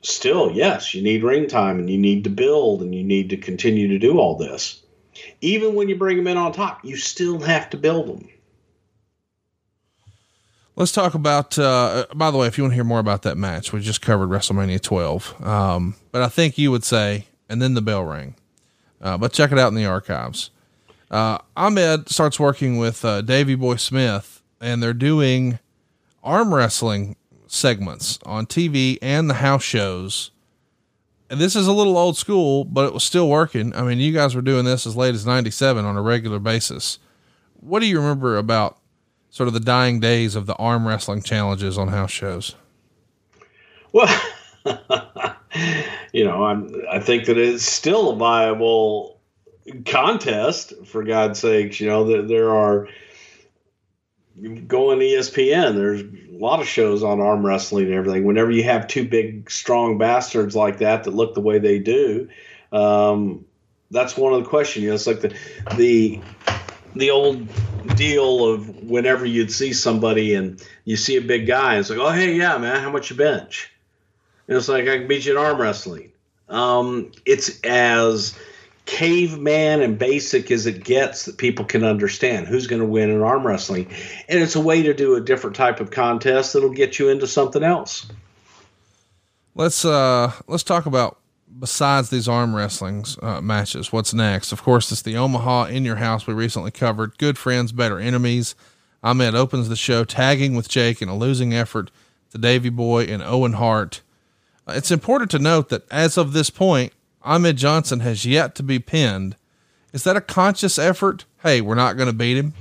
still, yes, you need ring time and you need to build and you need to continue to do all this. Even when you bring them in on top, you still have to build them. Let's talk about, uh, by the way, if you want to hear more about that match, we just covered WrestleMania twelve. Um, but I think you would say, and then the bell rang. Uh, but check it out in the archives. Uh, Ahmed starts working with uh, Davey Boy Smith, and they're doing arm wrestling segments on T V and the house shows. And this is a little old school, but it was still working. I mean, you guys were doing this as late as ninety-seven on a regular basis. What do you remember about sort of the dying days of the arm wrestling challenges on house shows? Well, you know, I'm, I think that it's still a viable contest, for God's sakes. You know, there, there are, going E S P N, there's a lot of shows on arm wrestling and everything. Whenever you have two big, strong bastards like that, that look the way they do, um, that's one of the questions. You know, it's like the, the, the old deal of whenever you'd see somebody and you see a big guy, it's like, oh, hey, yeah, man, how much you bench? And it's like, I can beat you in arm wrestling. Um, it's as caveman and basic as it gets that people can understand who's going to win in arm wrestling. And it's a way to do a different type of contest that'll get you into something else. Let's, uh, let's talk about, besides these arm wrestling uh, matches, what's next? Of course, it's the Omaha In Your House we recently covered. Good friends, better enemies. Ahmed opens the show tagging with Jake in a losing effort to Davey Boy and Owen Hart. It's important to note that as of this point, Ahmed Johnson has yet to be pinned. Is that a conscious effort? Hey, we're not going to beat him.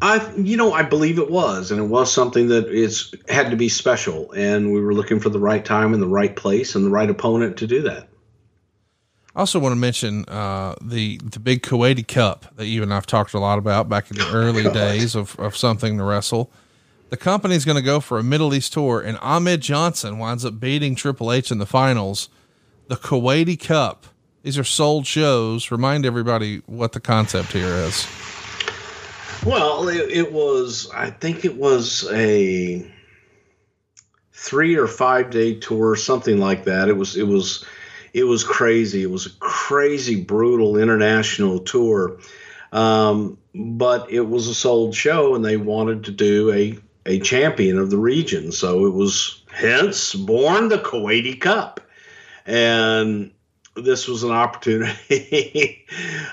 I, you know, I believe it was, and it was something that it's had to be special, and we were looking for the right time and the right place and the right opponent to do that. I also want to mention, uh, the, the big Kuwaiti Cup that you and I've talked a lot about back in the early days of, of something to wrestle. The company's going to go for a Middle East tour, and Ahmed Johnson winds up beating Triple H in the finals. The Kuwaiti Cup. These are sold shows. Remind everybody what the concept here is. Well, it, it was, I think it was a three or five day tour, something like that. It was, it was, it was crazy. It was a crazy, brutal international tour. Um, but it was a sold show, and they wanted to do a, a champion of the region. So it was hence born the Kuwaiti Cup. And this was an opportunity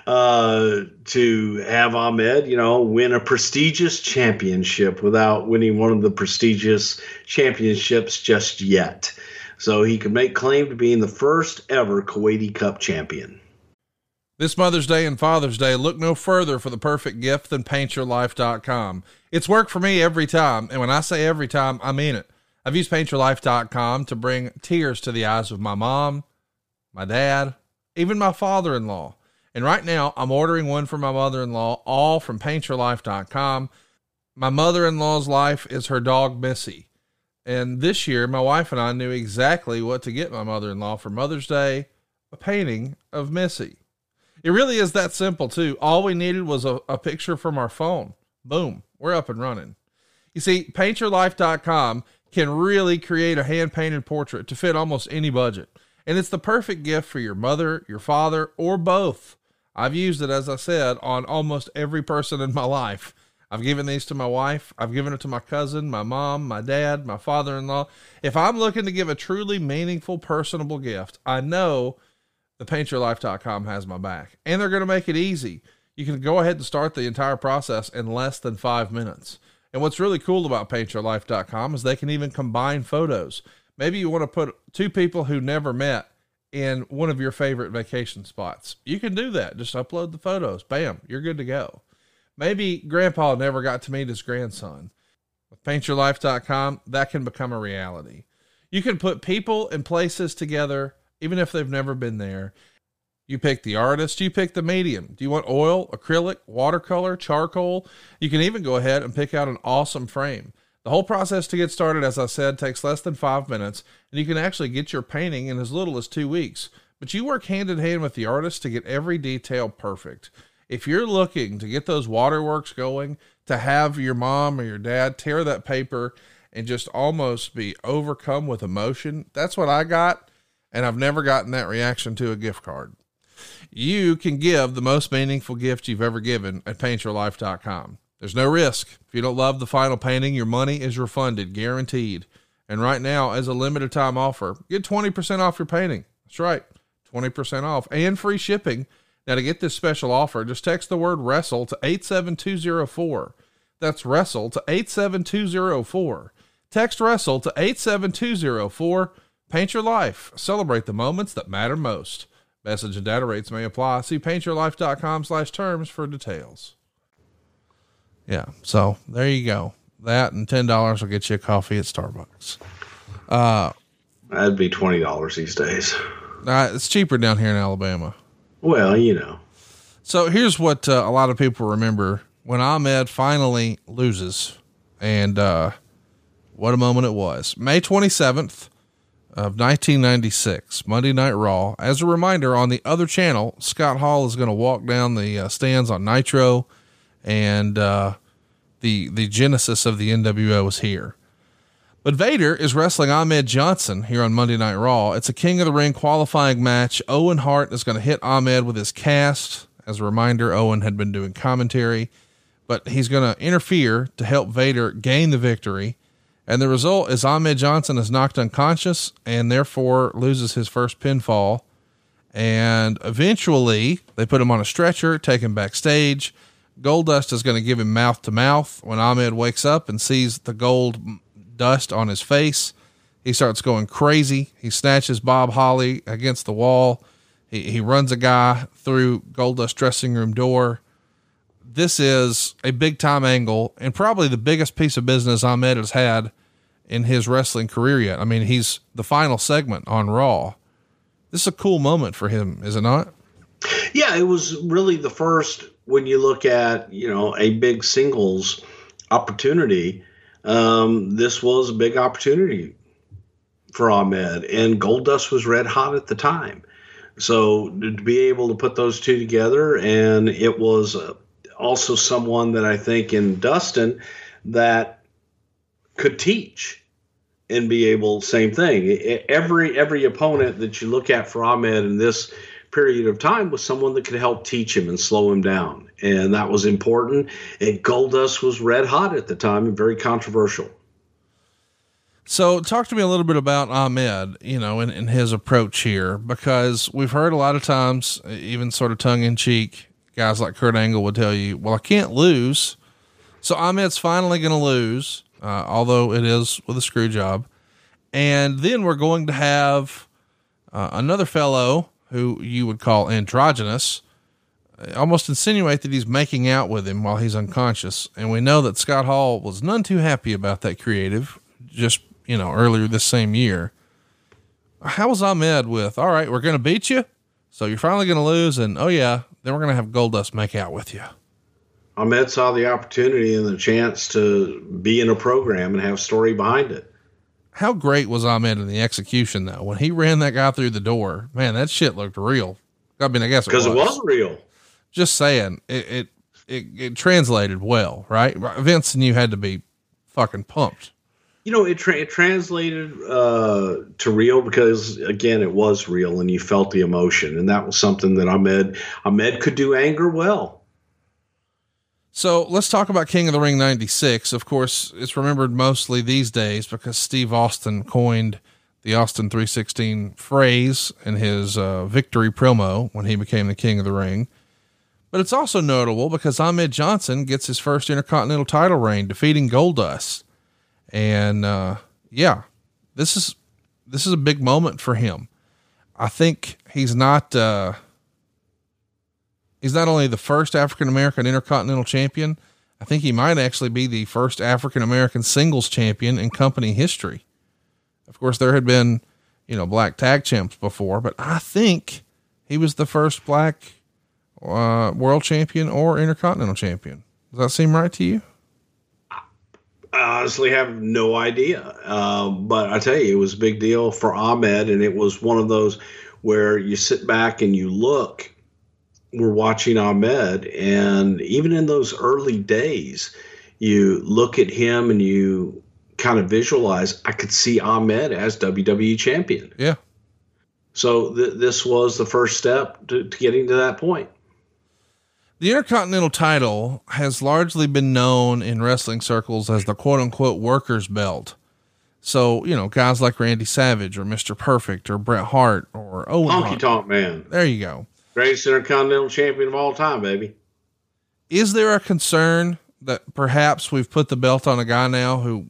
uh, to have Ahmed, you know, win a prestigious championship without winning one of the prestigious championships just yet. So he could make claim to being the first ever Kuwaiti Cup champion. This Mother's Day and Father's Day, look no further for the perfect gift than paint your life dot com. It's worked for me every time. And when I say every time, I mean it. I've used paint your life dot com to bring tears to the eyes of my mom, my dad, even my father-in-law. And right now I'm ordering one for my mother-in-law, all from paint your life dot com. My mother-in-law's life is her dog, Missy. And this year, my wife and I knew exactly what to get my mother-in-law for Mother's Day, a painting of Missy. It really is that simple too. All we needed was a, a picture from our phone. Boom. We're up and running. You see, paint your life dot com can really create a hand painted portrait to fit almost any budget. And it's the perfect gift for your mother, your father, or both. I've used it, as I said, on almost every person in my life. I've given these to my wife. I've given it to my cousin, my mom, my dad, my father-in-law. If I'm looking to give a truly meaningful, personable gift, I know the paint your life dot com has my back, and they're going to make it easy. You can go ahead and start the entire process in less than five minutes. And what's really cool about paint your life dot com is they can even combine photos. Maybe you want to put two people who never met in one of your favorite vacation spots. You can do that. Just upload the photos. Bam, you're good to go. Maybe grandpa never got to meet his grandson. With paint your life dot com, that can become a reality. You can put people and places together, even if they've never been there. You pick the artist, you pick the medium. Do you want oil, acrylic, watercolor, charcoal? You can even go ahead and pick out an awesome frame. The whole process to get started, as I said, takes less than five minutes, and you can actually get your painting in as little as two weeks. But you work hand in hand with the artist to get every detail perfect. If you're looking to get those waterworks going, to have your mom or your dad tear that paper and just almost be overcome with emotion, that's what I got, and I've never gotten that reaction to a gift card. You can give the most meaningful gift you've ever given at paint your life dot com. There's no risk. If you don't love the final painting, your money is refunded, guaranteed. And right now, as a limited time offer, get twenty percent off your painting. That's right, twenty percent off and free shipping. Now, to get this special offer, just text the word wrestle to eight seven two zero four. That's wrestle to eight seven two zero four. Text wrestle to eight seven two zero four. Paint your life. Celebrate the moments that matter most. Message and data rates may apply. See paint your life dot com slash terms for details. Yeah. So there you go. That and ten dollars will get you a coffee at Starbucks. Uh, That'd be twenty dollars these days. Uh, it's cheaper down here in Alabama. Well, you know. So here's what uh, a lot of people remember when Ahmed finally loses, and uh, what a moment it was. May twenty-seventh of nineteen ninety-six, Monday Night Raw. As a reminder, on the other channel, Scott Hall is going to walk down the uh, stands on Nitro, and uh, the the genesis of the N W O is here. But Vader is wrestling Ahmed Johnson here on Monday Night Raw. It's a King of the Ring qualifying match. Owen Hart is going to hit Ahmed with his cast. As a reminder, Owen had been doing commentary, but he's going to interfere to help Vader gain the victory. And the result is Ahmed Johnson is knocked unconscious and therefore loses his first pinfall. And eventually they put him on a stretcher, take him backstage. Goldust is going to give him mouth to mouth. When Ahmed wakes up and sees the gold dust on his face, he starts going crazy. He snatches Bob Holly against the wall. He, he runs a guy through Goldust's dressing room door. This is a big time angle and probably the biggest piece of business Ahmed has had in his wrestling career yet. I mean, he's the final segment on Raw. This is a cool moment for him, is it not? Yeah, it was really the first, when you look at, you know, a big singles opportunity. Um, this was a big opportunity for Ahmed, and Goldust was red hot at the time. So to be able to put those two together, and it was uh, also someone that I think in Dustin that could teach and be able, same thing. Every, every opponent that you look at for Ahmed in this period of time was someone that could help teach him and slow him down. And that was important. And Goldust was red hot at the time and very controversial. So talk to me a little bit about Ahmed, you know, and, and his approach here, because we've heard a lot of times, even sort of tongue in cheek, guys like Kurt Angle would tell you, well, I can't lose. So Ahmed's finally going to lose, uh, although it is with a screw job. And then we're going to have uh, another fellow who you would call androgynous, almost insinuate that he's making out with him while he's unconscious. And we know that Scott Hall was none too happy about that creative just, you know, earlier this same year. How was Ahmed with, all right, we're going to beat you, so you're finally going to lose. And oh yeah, then we're going to have Goldust make out with you. Ahmed saw the opportunity and the chance to be in a program and have story behind it. How great was Ahmed in the execution though? When he ran that guy through the door, man, that shit looked real. I mean, I guess because it, it was real. Just saying, it it, it it translated well, right? Vince knew you had to be fucking pumped. You know, it, tra- it translated uh, to real because, again, it was real and you felt the emotion. And that was something that Ahmed Ahmed could do anger well. So let's talk about King of the Ring ninety-six. Of course, it's remembered mostly these days because Steve Austin coined the Austin three sixteen phrase in his uh, victory promo when he became the King of the Ring. But it's also notable because Ahmed Johnson gets his first Intercontinental title reign, defeating Goldust. And, uh, yeah, this is, this is a big moment for him. I think he's not, uh, he's not only the first African-American Intercontinental champion. I think he might actually be the first African-American singles champion in company history. Of course, there had been, you know, black tag champs before, but I think he was the first black, uh, world champion or Intercontinental champion. Does that seem right to you? I honestly have no idea. Uh, but I tell you, it was a big deal for Ahmed. And it was one of those where you sit back and you look, we're watching Ahmed. And even in those early days, you look at him and you kind of visualize, I could see Ahmed as W W E champion. Yeah. So th- this was the first step to, to getting to that point. The Intercontinental title has largely been known in wrestling circles as the quote unquote workers belt. So, you know, guys like Randy Savage or Mister Perfect or Bret Hart or Owen Honky Hart. Tonk Man. There you go. Greatest Intercontinental champion of all time, baby. Is there a concern that perhaps we've put the belt on a guy now who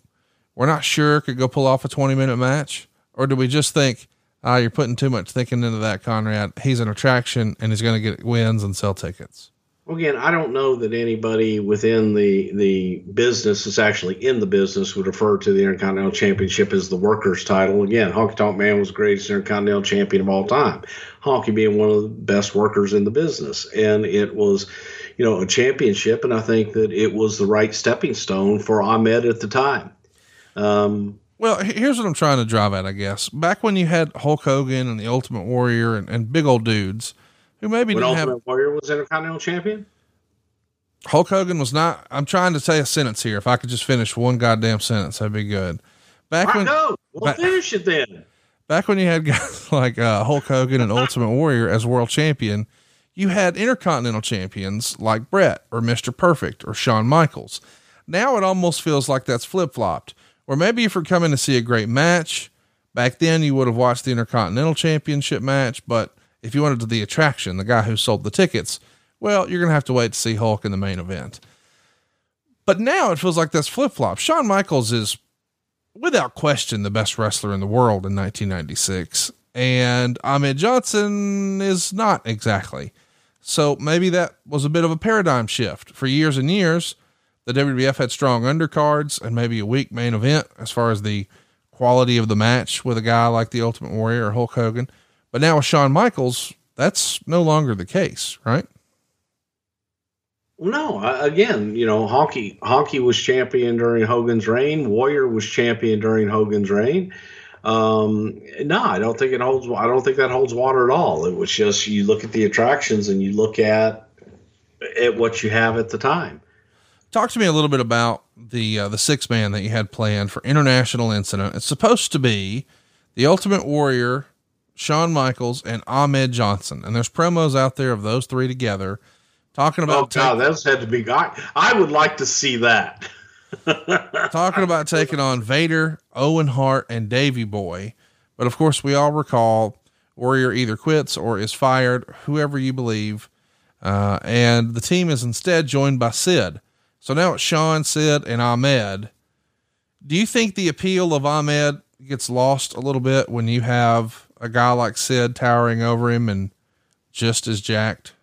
we're not sure could go pull off a twenty minute match? Or do we just think, ah, oh, you're putting too much thinking into that, Conrad. He's an attraction and he's going to get wins and sell tickets. Again, I don't know that anybody within the the business that's actually in the business would refer to the Intercontinental Championship as the workers' title. Again, Honky Tonk Man was the greatest Intercontinental Champion of all time, Honky being one of the best workers in the business. And it was, you know, a championship, and I think that it was the right stepping stone for Ahmed at the time. Um, well, here's what I'm trying to drive at, I guess. Back when you had Hulk Hogan and the Ultimate Warrior and, and big old dudes, who maybe when didn't Ultimate have Warrior was Intercontinental champion. Hulk Hogan was not. I'm trying to say a sentence here. If I could just finish one goddamn sentence, that'd be good. Back I when know. We'll ba- finish it then. Back when you had guys like uh, Hulk Hogan and Ultimate Warrior as world champion, you had Intercontinental champions like Bret or Mister Perfect or Shawn Michaels. Now it almost feels like that's flip flopped. Or maybe if you're coming to see a great match, back then you would have watched the Intercontinental Championship match, but if you wanted to the attraction, the guy who sold the tickets, well, you're going to have to wait to see Hulk in the main event. But now it feels like that's flip flop. Shawn Michaels is without question the best wrestler in the world in nineteen ninety-six. And Ahmed Johnson is not exactly. So maybe that was a bit of a paradigm shift. For years and years, the W W F had strong undercards and maybe a weak main event as far as the quality of the match with a guy like the Ultimate Warrior or Hulk Hogan. But now with Shawn Michaels, that's no longer the case, right? No, again, you know, Honky, Honky was champion during Hogan's reign. Warrior was champion during Hogan's reign. Um, no, I don't think it holds. I don't think that holds water at all. It was just, you look at the attractions and you look at, at what you have at the time. Talk to me a little bit about the, uh, the six man that you had planned for International Incident. It's supposed to be the Ultimate Warrior, Shawn Michaels, and Ahmed Johnson. And there's promos out there of those three together talking about, oh, God, take- that's had to be, I, I would like to see that. Talking about taking on Vader, Owen Hart, and Davey Boy. But of course we all recall Warrior either quits or is fired, whoever you believe. Uh, and the team is instead joined by Sid. So now it's Shawn, Sid, and Ahmed. Do you think the appeal of Ahmed gets lost a little bit when you have a guy like Sid towering over him and just as jacked?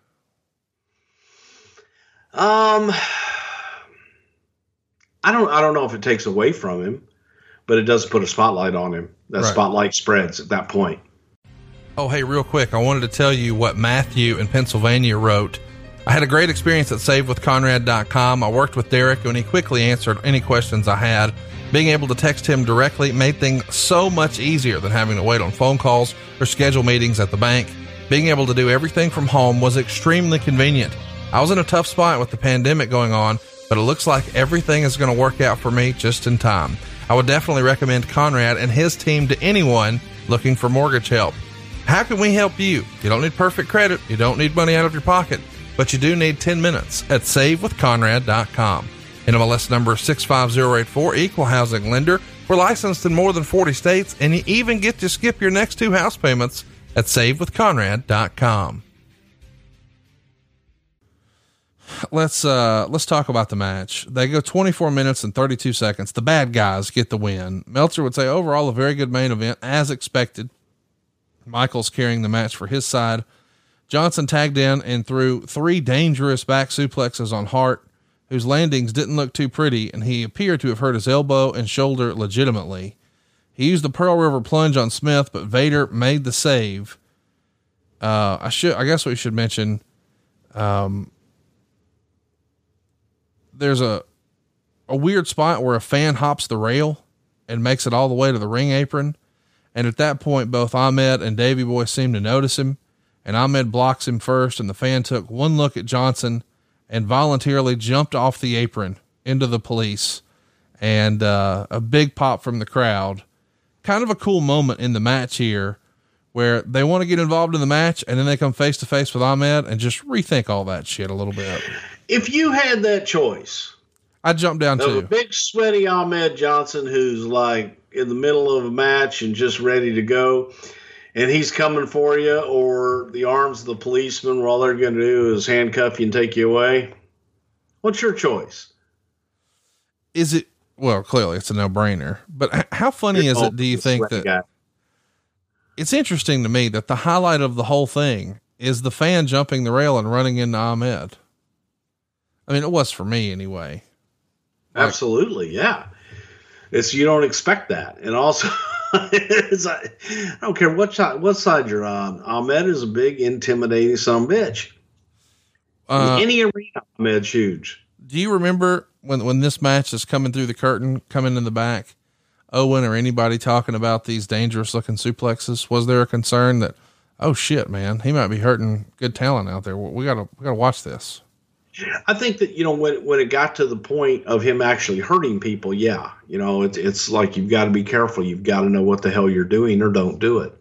Um, I don't, I don't know if it takes away from him, but it does put a spotlight on him. That right. Spotlight spreads at that point. Oh, hey, real quick. I wanted to tell you what Matthew in Pennsylvania wrote. I had a great experience at save with conrad dot com. I worked with Derek and he quickly answered any questions I had. Being able to text him directly made things so much easier than having to wait on phone calls or schedule meetings at the bank. Being able to do everything from home was extremely convenient. I was in a tough spot with the pandemic going on, but it looks like everything is going to work out for me just in time. I would definitely recommend Conrad and his team to anyone looking for mortgage help. How can we help you? You don't need perfect credit. You don't need money out of your pocket, but you do need ten minutes at save with conrad dot com. N M L S number six five zero eight four, equal housing lender. We're licensed in more than forty states, and you even get to skip your next two house payments at save with conrad dot com. Let's uh, let's talk about the match. They go twenty-four minutes and thirty-two seconds. The bad guys get the win. Meltzer would say overall a very good main event as expected. Michaels carrying the match for his side. Johnson tagged in and threw three dangerous back suplexes on Hart, whose landings didn't look too pretty, and he appeared to have hurt his elbow and shoulder legitimately. He used the Pearl River plunge on Smith, but Vader made the save. Uh, I should, I guess we should mention, um, there's a, a weird spot where a fan hops the rail and makes it all the way to the ring apron. And at that point, both Ahmed and Davey Boy seemed to notice him, and Ahmed blocks him first. And the fan took one look at Johnson and voluntarily jumped off the apron into the police, and, uh, a big pop from the crowd. Kind of a cool moment in the match here where they want to get involved in the match, and then they come face to face with Ahmed and just rethink all that shit a little bit. If you had that choice, I jumped down to a big sweaty Ahmed Johnson, who's like in the middle of a match and just ready to go, and he's coming for you, or the arms of the policeman, where all they're going to do is handcuff you and take you away. What's your choice? Is it, well, clearly it's a no brainer, but how funny You're is it? Do you think that guy. It's interesting to me that the highlight of the whole thing is the fan jumping the rail and running into Ahmed? I mean, it was for me anyway. Like, absolutely. Yeah. It's, you don't expect that. And also, it's like, I don't care what side, what side you're on. Ahmed is a big, intimidating son bitch. Uh, In any arena, Ahmed's huge. Do you remember when, when this match is coming through the curtain, coming in the back, Owen or anybody talking about these dangerous looking suplexes? Was there a concern that, oh shit, man, he might be hurting good talent out there? We gotta, we gotta watch this. I think that, you know, when when it got to the point of him actually hurting people, yeah, you know, it's it's like you've got to be careful. You've got to know what the hell you're doing, or don't do it.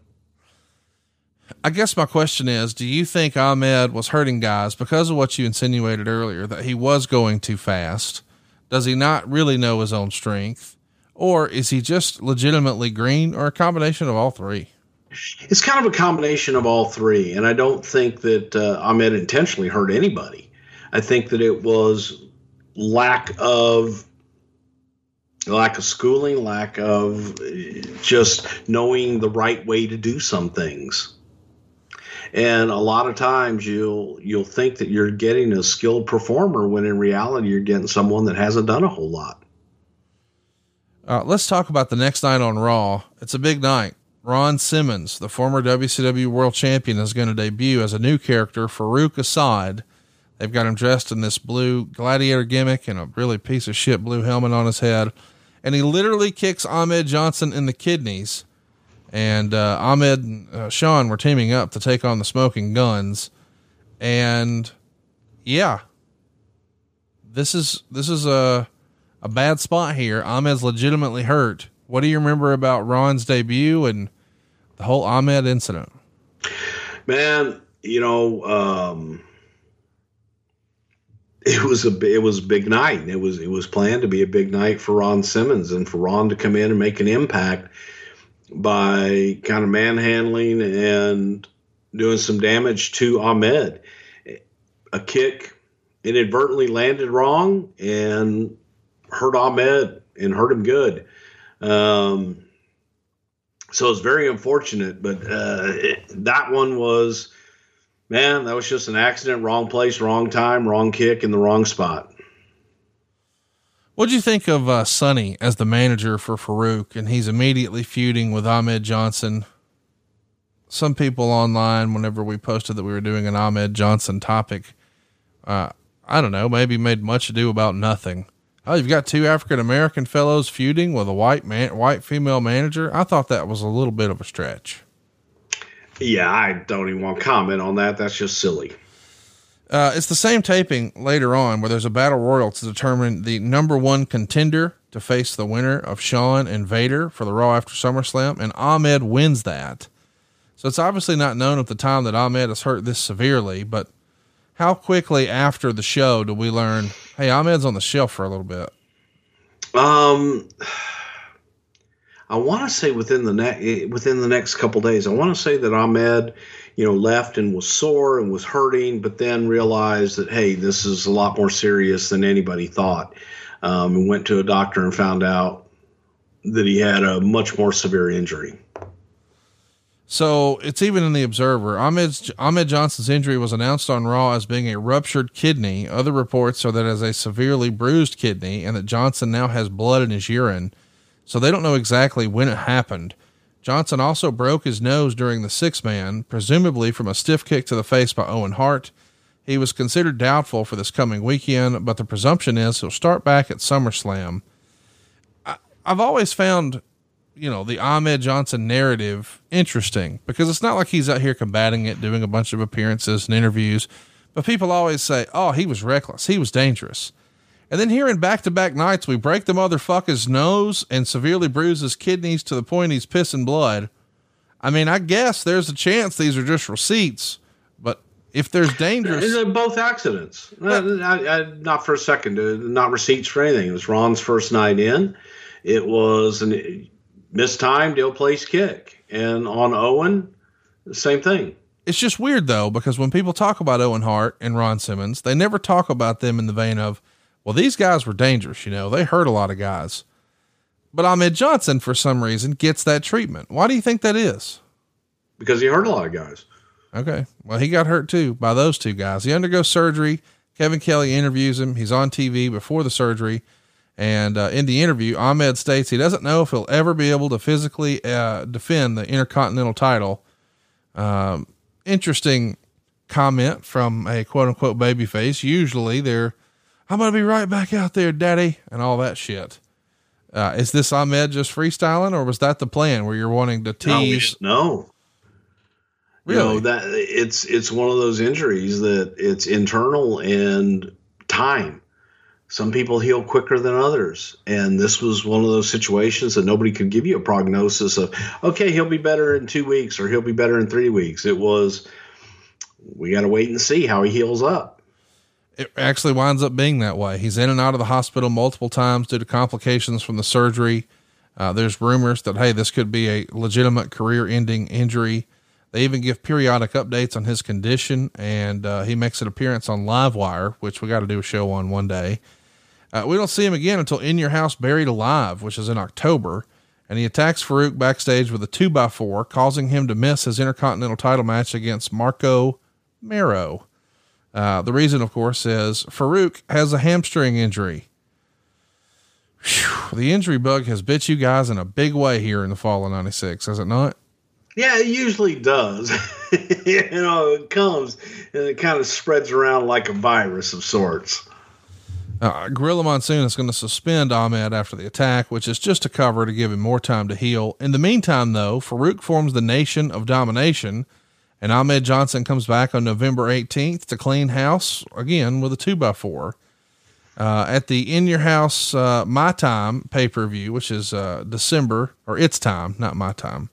I guess my question is, do you think Ahmed was hurting guys because of what you insinuated earlier, that he was going too fast? Does he not really know his own strength, or is he just legitimately green, or a combination of all three? It's kind of a combination of all three, and I don't think that uh, Ahmed intentionally hurt anybody. I think that it was lack of lack of schooling, lack of just knowing the right way to do some things. And a lot of times you'll you'll think that you're getting a skilled performer when in reality you're getting someone that hasn't done a whole lot. Uh, let's talk about the next night on Raw. It's a big night. Ron Simmons, the former W C W World Champion, is going to debut as a new character, Farooq Assad. They've got him dressed in this blue gladiator gimmick and a really piece of shit blue helmet on his head. And he literally kicks Ahmed Johnson in the kidneys. And, uh, Ahmed and uh, Sean were teaming up to take on the Smoking Guns. And yeah, this is, this is a, a bad spot here. Ahmed's legitimately hurt. What do you remember about Ron's debut and the whole Ahmed incident? Man, you know, um, It was a it was a big night, and it was it was planned to be a big night for Ron Simmons, and for Ron to come in and make an impact by kind of manhandling and doing some damage to Ahmed. A kick inadvertently landed wrong and hurt Ahmed, and hurt him good. Um, so it's very unfortunate, but uh, it, that one was. Man, that was just an accident. Wrong place, wrong time, wrong kick in the wrong spot. What'd you think of uh, Sonny as the manager for Farooq? And he's immediately feuding with Ahmed Johnson. Some people online, whenever we posted that we were doing an Ahmed Johnson topic, uh, I don't know, maybe made much ado about nothing. Oh, you've got two African-American fellows feuding with a white man, white female manager. I thought that was a little bit of a stretch. Yeah, I don't even want to comment on that. That's just silly. Uh, it's the same taping later on where there's a battle royal to determine the number one contender. to face the winner of Sean and Vader for the Raw after SummerSlam, and Ahmed wins that. So it's obviously not known at the time that Ahmed is hurt this severely, but how quickly after the show do we learn, hey, Ahmed's on the shelf for a little bit? Um, I want to say within the next, within the next couple days, I want to say that Ahmed, you know, left and was sore and was hurting, but then realized that, hey, this is a lot more serious than anybody thought. Um, and went to a doctor and found out that he had a much more severe injury. So it's even in the Observer. Ahmed's, Ahmed Johnson's injury was announced on Raw as being a ruptured kidney. Other reports are that as a severely bruised kidney, and that Johnson now has blood in his urine. So they don't know exactly when it happened. Johnson also broke his nose during the six man, presumably from a stiff kick to the face by Owen Hart. He was considered doubtful for this coming weekend, but the presumption is he'll start back at SummerSlam. I, I've always found, you know, the Ahmed Johnson narrative interesting, because it's not like he's out here combating it, doing a bunch of appearances and interviews, but people always say, oh, he was reckless. He was dangerous. And then here in back-to-back nights, we break the motherfucker's nose and severely bruise his kidneys to the point he's pissing blood. I mean, I guess there's a chance these are just receipts, but if there's dangerous, they're both accidents. Yeah. I, I, not for a second, not receipts for anything. It was Ron's first night in. It was an mistimed, ill-placed kick, and on Owen, the same thing. It's just weird though, because when people talk about Owen Hart and Ron Simmons, they never talk about them in the vein of, well, these guys were dangerous, you know, they hurt a lot of guys. But Ahmed Johnson, for some reason, gets that treatment. Why do you think that is? Because he hurt a lot of guys. Okay. Well, he got hurt too by those two guys. He undergoes surgery. Kevin Kelly interviews him. He's on T V before the surgery. And uh, in the interview, Ahmed states he doesn't know if he'll ever be able to physically uh, defend the Intercontinental title. Um, interesting comment from a quote unquote babyface. Usually they're, I'm going to be right back out there, daddy, and all that shit. Uh, is this Ahmed just freestyling, or was that the plan where you're wanting to tease? No, no. Really? You know, that it's, it's one of those injuries that it's internal and time. Some people heal quicker than others. And this was one of those situations that nobody could give you a prognosis of, okay, he'll be better in two weeks or he'll be better in three weeks. It was, we got to wait and see how he heals up. It actually winds up being that way. He's in and out of the hospital multiple times due to complications from the surgery. Uh, there's rumors that, hey, this could be a legitimate career ending injury. They even give periodic updates on his condition. And, uh, he makes an appearance on Livewire, which we got to do a show on one day. Uh, we don't see him again until In Your House Buried Alive, which is in October. And he attacks Farouk backstage with a two by four, causing him to miss his Intercontinental title match against Marco Mero. Uh, the reason, of course, is Farouk has a hamstring injury. Whew, the injury bug has bit you guys in a big way here in the fall of ninety-six, has it not? Yeah, it usually does. You know, it comes and it kind of spreads around like a virus of sorts. Uh, Gorilla Monsoon is going to suspend Ahmed after the attack, which is just a cover to give him more time to heal. In the meantime, though, Farouk forms the Nation of Domination, and Ahmed Johnson comes back on November eighteenth to clean house again with a two by four, uh, at the In Your House, uh, My Time pay-per-view, which is, uh, December or It's Time, not My Time,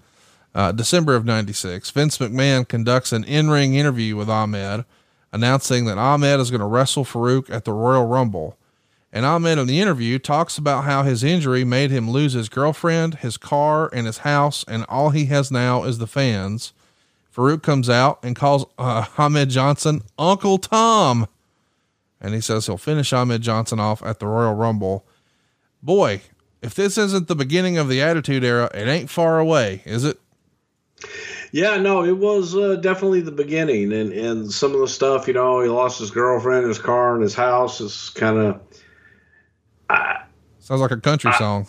uh, December of ninety-six. Vince McMahon conducts an in-ring interview with Ahmed, announcing that Ahmed is going to wrestle Farouk at the Royal Rumble. And Ahmed in the interview talks about how his injury made him lose his girlfriend, his car, and his house. And all he has now is the fans. Farouk comes out and calls uh, Ahmed Johnson Uncle Tom. And he says he'll finish Ahmed Johnson off at the Royal Rumble. Boy, if this isn't the beginning of the Attitude Era, it ain't far away, is it? Yeah, no, it was uh, definitely the beginning. And, and some of the stuff, you know, he lost his girlfriend, his car, and his house. It's kind of... Uh, Sounds like a country I, song.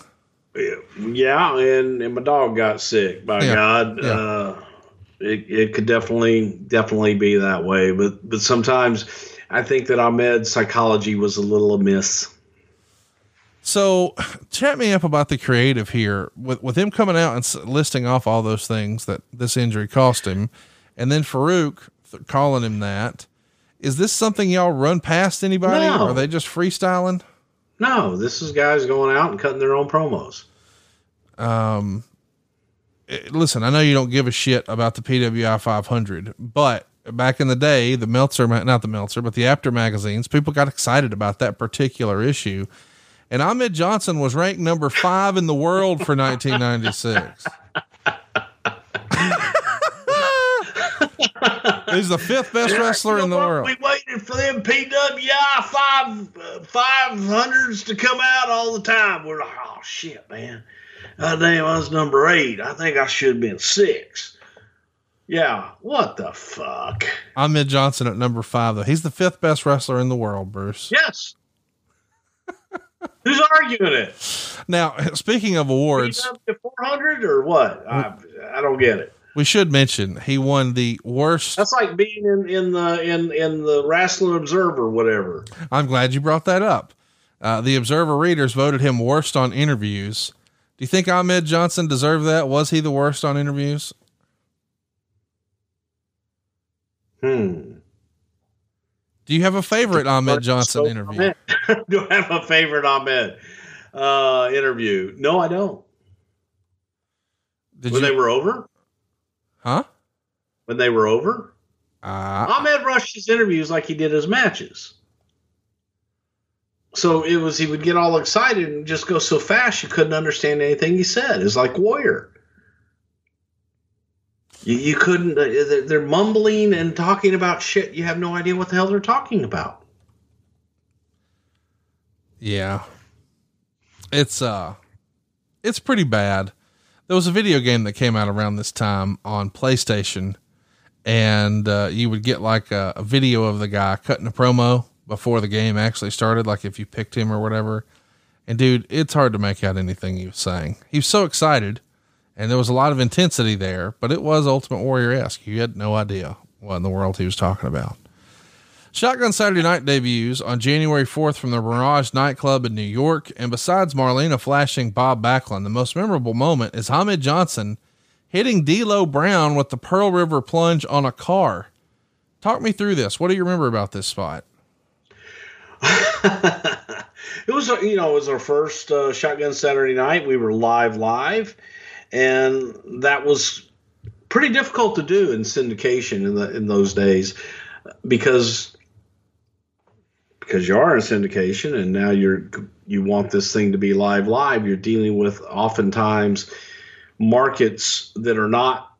Yeah, and, and my dog got sick, by yeah, God. Yeah. Uh, It, it could definitely, definitely be that way. But, but sometimes I think that Ahmed's psychology was a little amiss. So chat me up about the creative here with, with him coming out and listing off all those things that this injury cost him. And then Farouk th- calling him that. Is this something y'all run past anybody? No. Or are they just freestyling? No, this is guys going out and cutting their own promos. Um, listen, I know you don't give a shit about the P W I five hundred, but back in the day, the Meltzer, not the Meltzer, but the After magazines, people got excited about that particular issue. And Ahmed Johnson was ranked number five in the world for nineteen ninety-six. He's the fifth best wrestler in the world. We waited for them P W I five hundreds to come out all the time. We're like, oh shit, man. Uh, damn, I was number eight. I think I should have been six. Yeah. What the fuck? Ahmed Johnson at number five, though. He's the fifth best wrestler in the world, Bruce. Yes. Who's arguing it? Now, speaking of awards, four hundred or what? I, I don't get it. We should mention he won the worst. That's like being in, in the, in, in the Wrestling Observer, whatever. I'm glad you brought that up. Uh, the Observer readers voted him worst on interviews. Do you think Ahmed Johnson deserved that? Was he the worst on interviews? Hmm. Do you have a favorite Ahmed Johnson interview? Do I have a favorite Ahmed uh, interview? No, I don't. Did when you, they were over? Huh? When they were over? Uh, Ahmed rushed his interviews like he did his matches. So it was, he would get all excited and just go so fast you couldn't understand anything he said. It's like Warrior. You, you couldn't, uh, they're mumbling and talking about shit. You have no idea what the hell they're talking about. Yeah. It's, uh, it's pretty bad. There was a video game that came out around this time on PlayStation, and, uh, you would get like a, a video of the guy cutting a promo before the game actually started. Like if you picked him or whatever, and dude, it's hard to make out anything he was saying. He was so excited. And there was a lot of intensity there, but it was Ultimate Warrior-esque. You had no idea what in the world he was talking about. Shotgun Saturday Night debuts on January fourth from the Mirage nightclub in New York. And besides Marlena flashing Bob Backlund, the most memorable moment is Ahmed Johnson hitting D'Lo Brown with the Pearl River plunge on a car. Talk me through this. What do you remember about this spot? It was, you know, it was our first uh, Shotgun Saturday Night. We were live, live. And that was pretty difficult to do in syndication in the, in those days because, because you are in syndication and now you're, you want this thing to be live, live. You're dealing with oftentimes markets that are not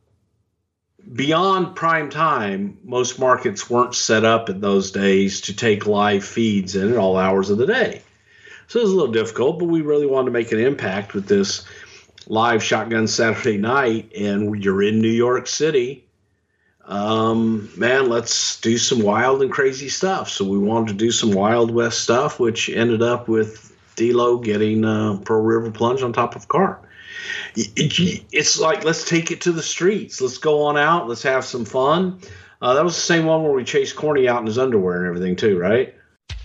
beyond prime time. Most markets weren't set up in those days to take live feeds in at all hours of the day. So it was a little difficult, but we really wanted to make an impact with this live Shotgun Saturday Night, and you're in New York City. Um, man, let's do some wild and crazy stuff. So we wanted to do some Wild West stuff, which ended up with D'Lo getting a uh, Pearl River plunge on top of a car. It's like, let's take it to the streets. Let's go on out. Let's have some fun. Uh, that was the same one where we chased Corny out in his underwear and everything too, right?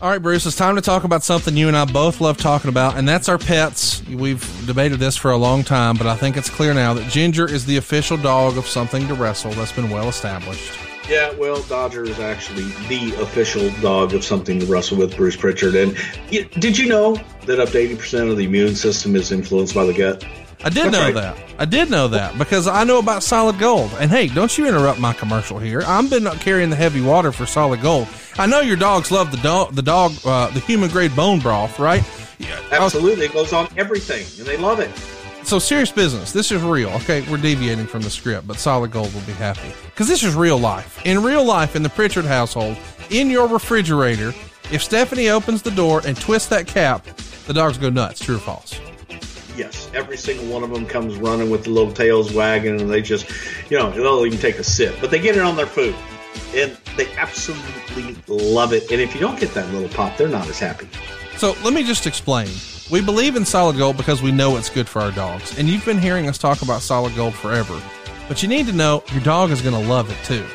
All right, Bruce, it's time to talk about something you and I both love talking about, and that's our pets. We've debated this for a long time, but I think it's clear now that Ginger is the official dog of Something to Wrestle. That's been well established. Yeah, well, Dodger is actually the official dog of Something to Wrestle with Bruce Pritchard. And you, did you know that up to eighty percent of the immune system is influenced by the gut? I did know that. I did know that because I know about Solid Gold. And hey, don't you interrupt my commercial here. I've been carrying the heavy water for Solid Gold. I know your dogs love the dog, the dog, uh, the human grade bone broth, right? Yeah, absolutely. It goes on everything and they love it. So serious business. This is real. Okay. We're deviating from the script, but Solid Gold will be happy because this is real life. In real life, in the Pritchard household, in your refrigerator, if Stephanie opens the door and twists that cap, the dogs go nuts. True or false? Yes, every single one of them comes running with the little tails wagging, and they just, you know, they'll even take a sip. But they get it on their food, and they absolutely love it. And if you don't get that little pop, they're not as happy. So let me just explain. We believe in Solid Gold because we know it's good for our dogs. And you've been hearing us talk about Solid Gold forever. But you need to know your dog is going to love it, too.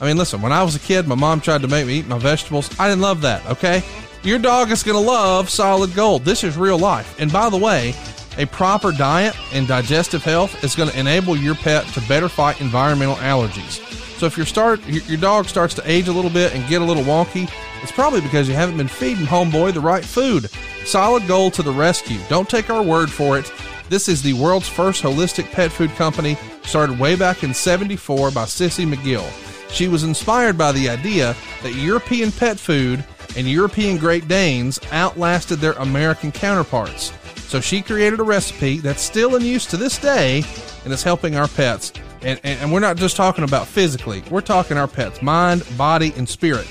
I mean, listen, when I was a kid, my mom tried to make me eat my vegetables. I didn't love that, okay? Your dog is going to love Solid Gold. This is real life. And by the way, a proper diet and digestive health is going to enable your pet to better fight environmental allergies. So if your start your dog starts to age a little bit and get a little wonky, it's probably because you haven't been feeding homeboy the right food. Solid Gold to the rescue. Don't take our word for it. This is the world's first holistic pet food company, started way back in seventy-four by Sissy McGill. She was inspired by the idea that European pet food and European Great Danes outlasted their American counterparts. So she created a recipe that's still in use to this day and is helping our pets. And, and, and we're not just talking about physically, we're talking our pets' mind, body, and spirit.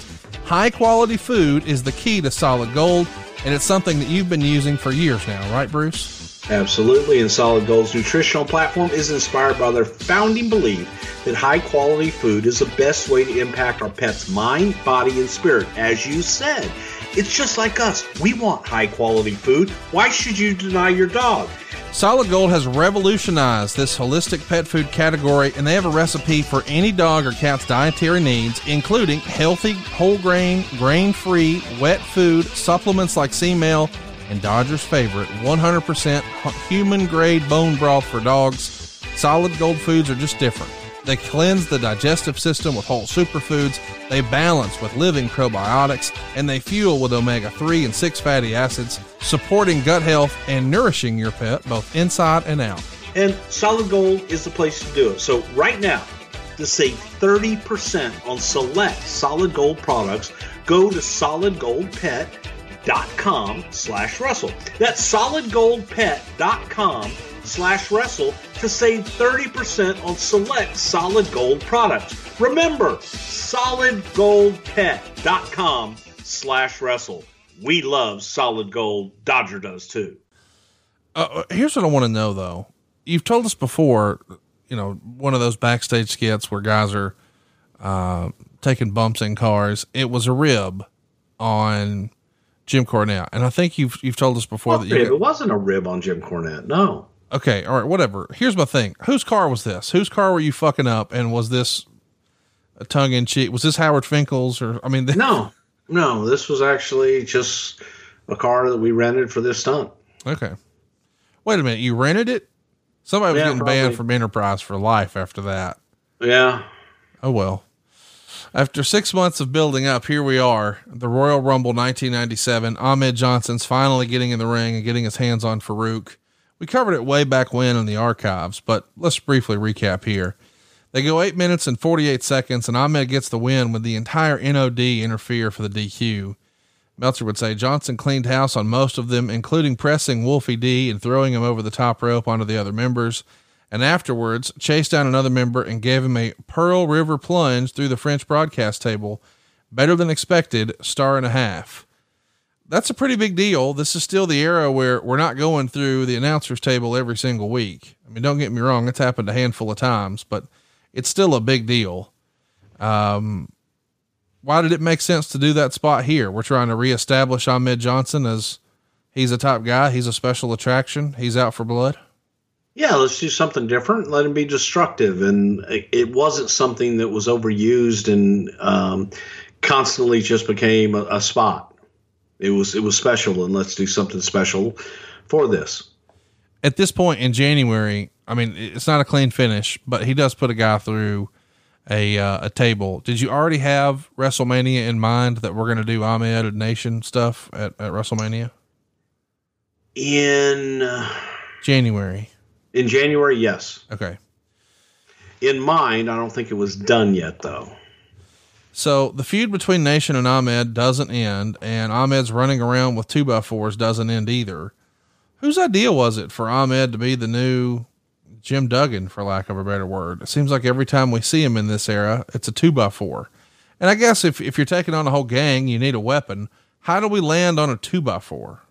High quality food is the key to Solid Gold, and it's something that you've been using for years now, right, Bruce? Absolutely, and Solid Gold's nutritional platform is inspired by their founding belief that high-quality food is the best way to impact our pets' mind, body, and spirit. As you said, it's just like us. We want high-quality food. Why should you deny your dog? Solid Gold has revolutionized this holistic pet food category, and they have a recipe for any dog or cat's dietary needs, including healthy, whole grain, grain-free, wet food, supplements like C-Mel, and Dodger's favorite, one hundred percent human-grade bone broth for dogs. Solid Gold foods are just different. They cleanse the digestive system with whole superfoods, they balance with living probiotics, and they fuel with omega three and six fatty acids, supporting gut health and nourishing your pet both inside and out. And Solid Gold is the place to do it. So right now, to save thirty percent on select Solid Gold products, go to solidgoldpet.com slash Russell. That's solidgoldpet.com slash Russell to save thirty percent on select Solid Gold products. Remember, solidgoldpet.com slash Russell. We love Solid Gold. Dodger does too. Uh, here's what I want to know, though. You've told us before, you know, one of those backstage skits where guys are uh, taking bumps in cars. It was a rib on Jim Cornette. And I think you've, you've told us before well, that you got- it wasn't a rib on Jim Cornette. No. Okay. All right. Whatever. Here's my thing. Whose car was this? Whose car were you fucking up? And was this a tongue in cheek? Was this Howard Finkel's or, I mean, the- no, no, this was actually just a car that we rented for this stunt. Okay. Wait a minute. You rented it? Somebody was yeah, getting probably. banned from Enterprise for life after that. Yeah. Oh, well. After six months of building up, here we are, the Royal Rumble nineteen ninety-seven. Ahmed Johnson's finally getting in the ring and getting his hands on Farouk. We covered it way back when in the archives, but let's briefly recap here. They go eight minutes and forty-eight seconds, and Ahmed gets the win with the entire N O D interfere for the D Q. Meltzer would say Johnson cleaned house on most of them, including pressing Wolfie D and throwing him over the top rope onto the other members, and afterwards chased down another member and gave him a Pearl River plunge through the French broadcast table. Better than expected, star and a half. That's a pretty big deal. This is still the era where we're not going through the announcer's table every single week. I mean, don't get me wrong. It's happened a handful of times, but it's still a big deal. Um, why did it make sense to do that spot here? We're trying to reestablish Ahmed Johnson as he's a top guy. He's a special attraction. He's out for blood. Yeah, let's do something different. Let him be destructive. And it wasn't something that was overused and um, constantly just became a, a spot. It was it was special, and let's do something special for this. At this point in January, I mean, it's not a clean finish, but he does put a guy through a uh, a table. Did you already have WrestleMania in mind that we're going to do Ahmed and Nation stuff at, at WrestleMania? In uh... January. In January, yes. Okay. In mind, I don't think it was done yet, though. So the feud between Nation and Ahmed doesn't end, and Ahmed's running around with two by fours doesn't end either. Whose idea was it for Ahmed to be the new Jim Duggan, for lack of a better word? It seems like every time we see him in this era, it's a two by four. And I guess if, if you're taking on a whole gang, you need a weapon. How do we land on a two by four?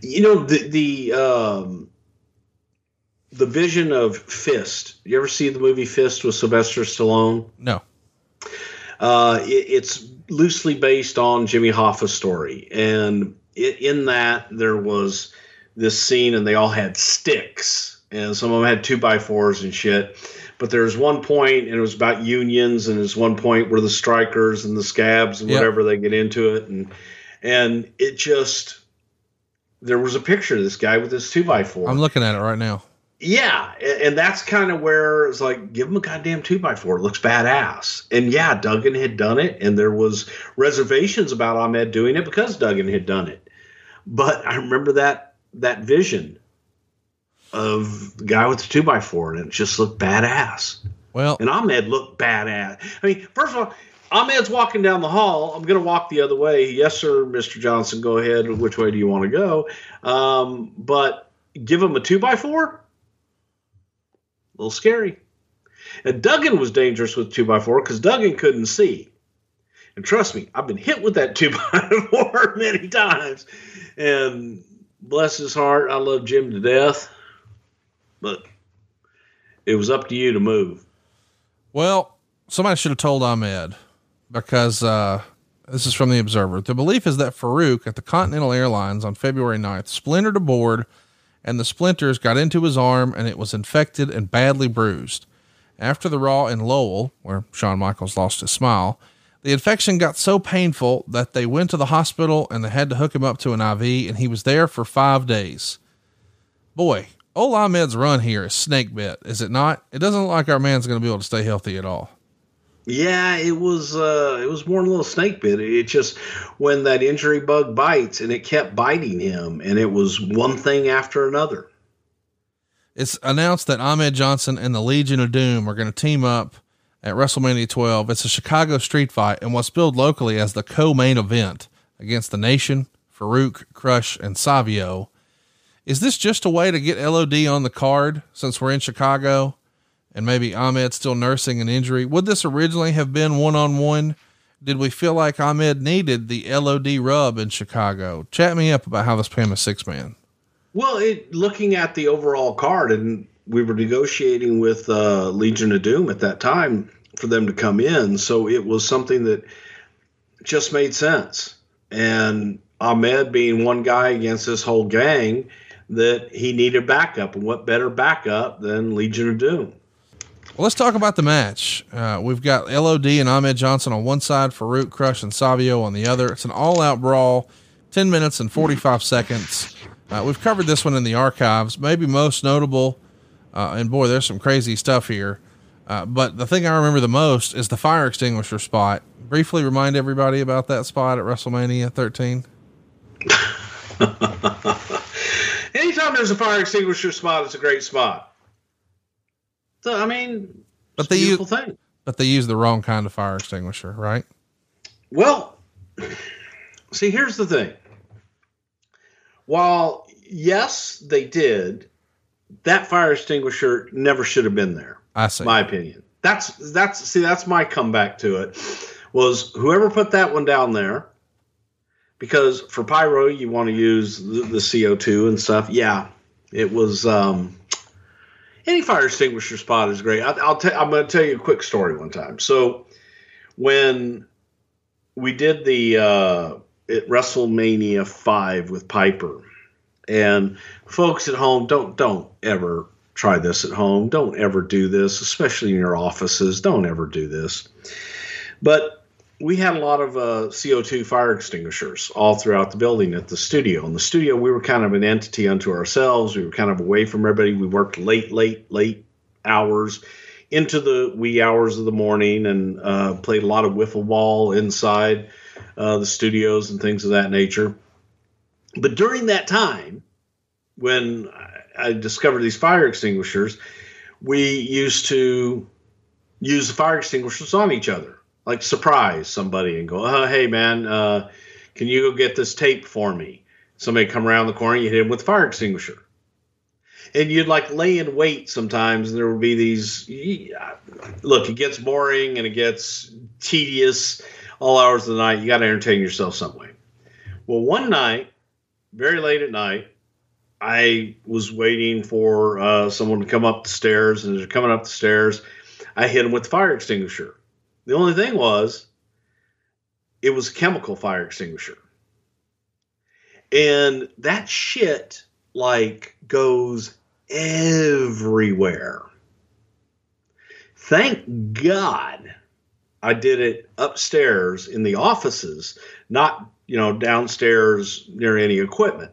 You know, the, the, um, the vision of Fist. You ever see the movie Fist with Sylvester Stallone? No. Uh, it, it's loosely based on Jimmy Hoffa's story. And it, in that, there was this scene and they all had sticks. And some of them had two by fours and shit. But there was one point, and it was about unions, and there's one point where the strikers and the scabs and yep. whatever, they get into it. And, and it just, there was a picture of this guy with this two by four. I'm looking at it right now. Yeah, and that's kind of where it's like, give him a goddamn two by four. It looks badass. And yeah, Duggan had done it, and there was reservations about Ahmed doing it because Duggan had done it. But I remember that that vision of the guy with the two by four, and it just looked badass. Well, and Ahmed looked badass. I mean, first of all, Ahmed's walking down the hall. I'm going to walk the other way. Yes, sir, Mister Johnson, go ahead. Which way do you want to go? Um, but give him a two by four? A little scary. And Duggan was dangerous with two by four because Duggan couldn't see. And trust me, I've been hit with that two by four many times. And bless his heart, I love Jim to death. But it was up to you to move. Well, somebody should have told Ahmed, because uh, this is from the Observer. The belief is that Farouk at the Continental Airlines on February ninth splintered aboard, and the splinters got into his arm and it was infected and badly bruised. After the Raw in Lowell, where Shawn Michaels lost his smile, the infection got so painful that they went to the hospital and they had to hook him up to an I V, and he was there for five days. Boy, Ol Ahmed's run here is snake bit, is it not? It doesn't look like our man's going to be able to stay healthy at all. Yeah, it was, uh, it was more than a little snake bit. It just, when that injury bug bites, and it kept biting him, and it was one thing after another. It's announced that Ahmed Johnson and the Legion of Doom are going to team up at WrestleMania twelve. It's a Chicago street fight and what's billed locally as the co-main event against The Nation, Farouk, Crush, and Savio. Is this just a way to get L O D on the card since we're in Chicago and maybe Ahmed's still nursing an injury? Would this originally have been one-on-one? Did we feel like Ahmed needed the L O D rub in Chicago? Chat me up about how this Pam is six man. Well, it, looking at the overall card, and we were negotiating with uh, Legion of Doom at that time for them to come in. So it was something that just made sense. And Ahmed being one guy against this whole gang, that he needed backup, and what better backup than Legion of Doom. Well, let's talk about the match. Uh, we've got L O D and Ahmed Johnson on one side, Farouk, Crush, and Savio on the other. It's an all out brawl, ten minutes and forty-five seconds. Uh, we've covered this one in the archives, maybe most notable. Uh, and boy, there's some crazy stuff here. Uh, but the thing I remember the most is the fire extinguisher spot. Briefly remind everybody about that spot at WrestleMania thirteen. Anytime there's a fire extinguisher spot, it's a great spot. So, I mean, but it's they a beautiful use, thing. But they use the wrong kind of fire extinguisher, right? Well, see, here's the thing. While, yes, they did, that fire extinguisher never should have been there. I see. My opinion. That's, that's, see, that's my comeback to it, was whoever put that one down there, because for pyro, you want to use the, the C O two and stuff. Yeah, it was, um, any fire extinguisher spot is great. I, I'll tell, I'm going to tell you a quick story one time. So when we did the, uh, at WrestleMania five with Piper, and folks at home, don't don't ever try this at home. Don't ever do this, especially in your offices. Don't ever do this. But we had a lot of uh, C O two fire extinguishers all throughout the building at the studio. In the studio, we were kind of an entity unto ourselves. We were kind of away from everybody. We worked late, late, late hours into the wee hours of the morning, and uh, played a lot of wiffle ball inside uh, the studios and things of that nature. But during that time, when I discovered these fire extinguishers, we used to use the fire extinguishers on each other, like surprise somebody and go, oh, hey, man, uh, can you go get this tape for me? Somebody come around the corner, you hit him with a fire extinguisher. And you'd like lay in wait sometimes, and there would be these, look, it gets boring and it gets tedious all hours of the night. You got to entertain yourself some way. Well, one night, very late at night, I was waiting for uh, someone to come up the stairs, and as they're coming up the stairs, I hit them with the fire extinguisher. The only thing was, it was a chemical fire extinguisher. And that shit, like, goes everywhere. Thank God I did it upstairs in the offices, not you know, downstairs near any equipment,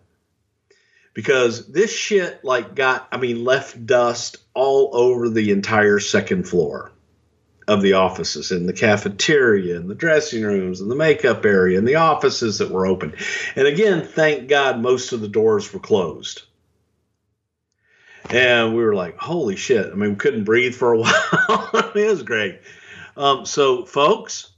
because this shit like got, I mean, left dust all over the entire second floor of the offices, in the cafeteria, in the dressing rooms, in the makeup area, in the offices that were open. And again, thank God most of the doors were closed. And we were like, holy shit. I mean, we couldn't breathe for a while. It was great. Um, so, folks,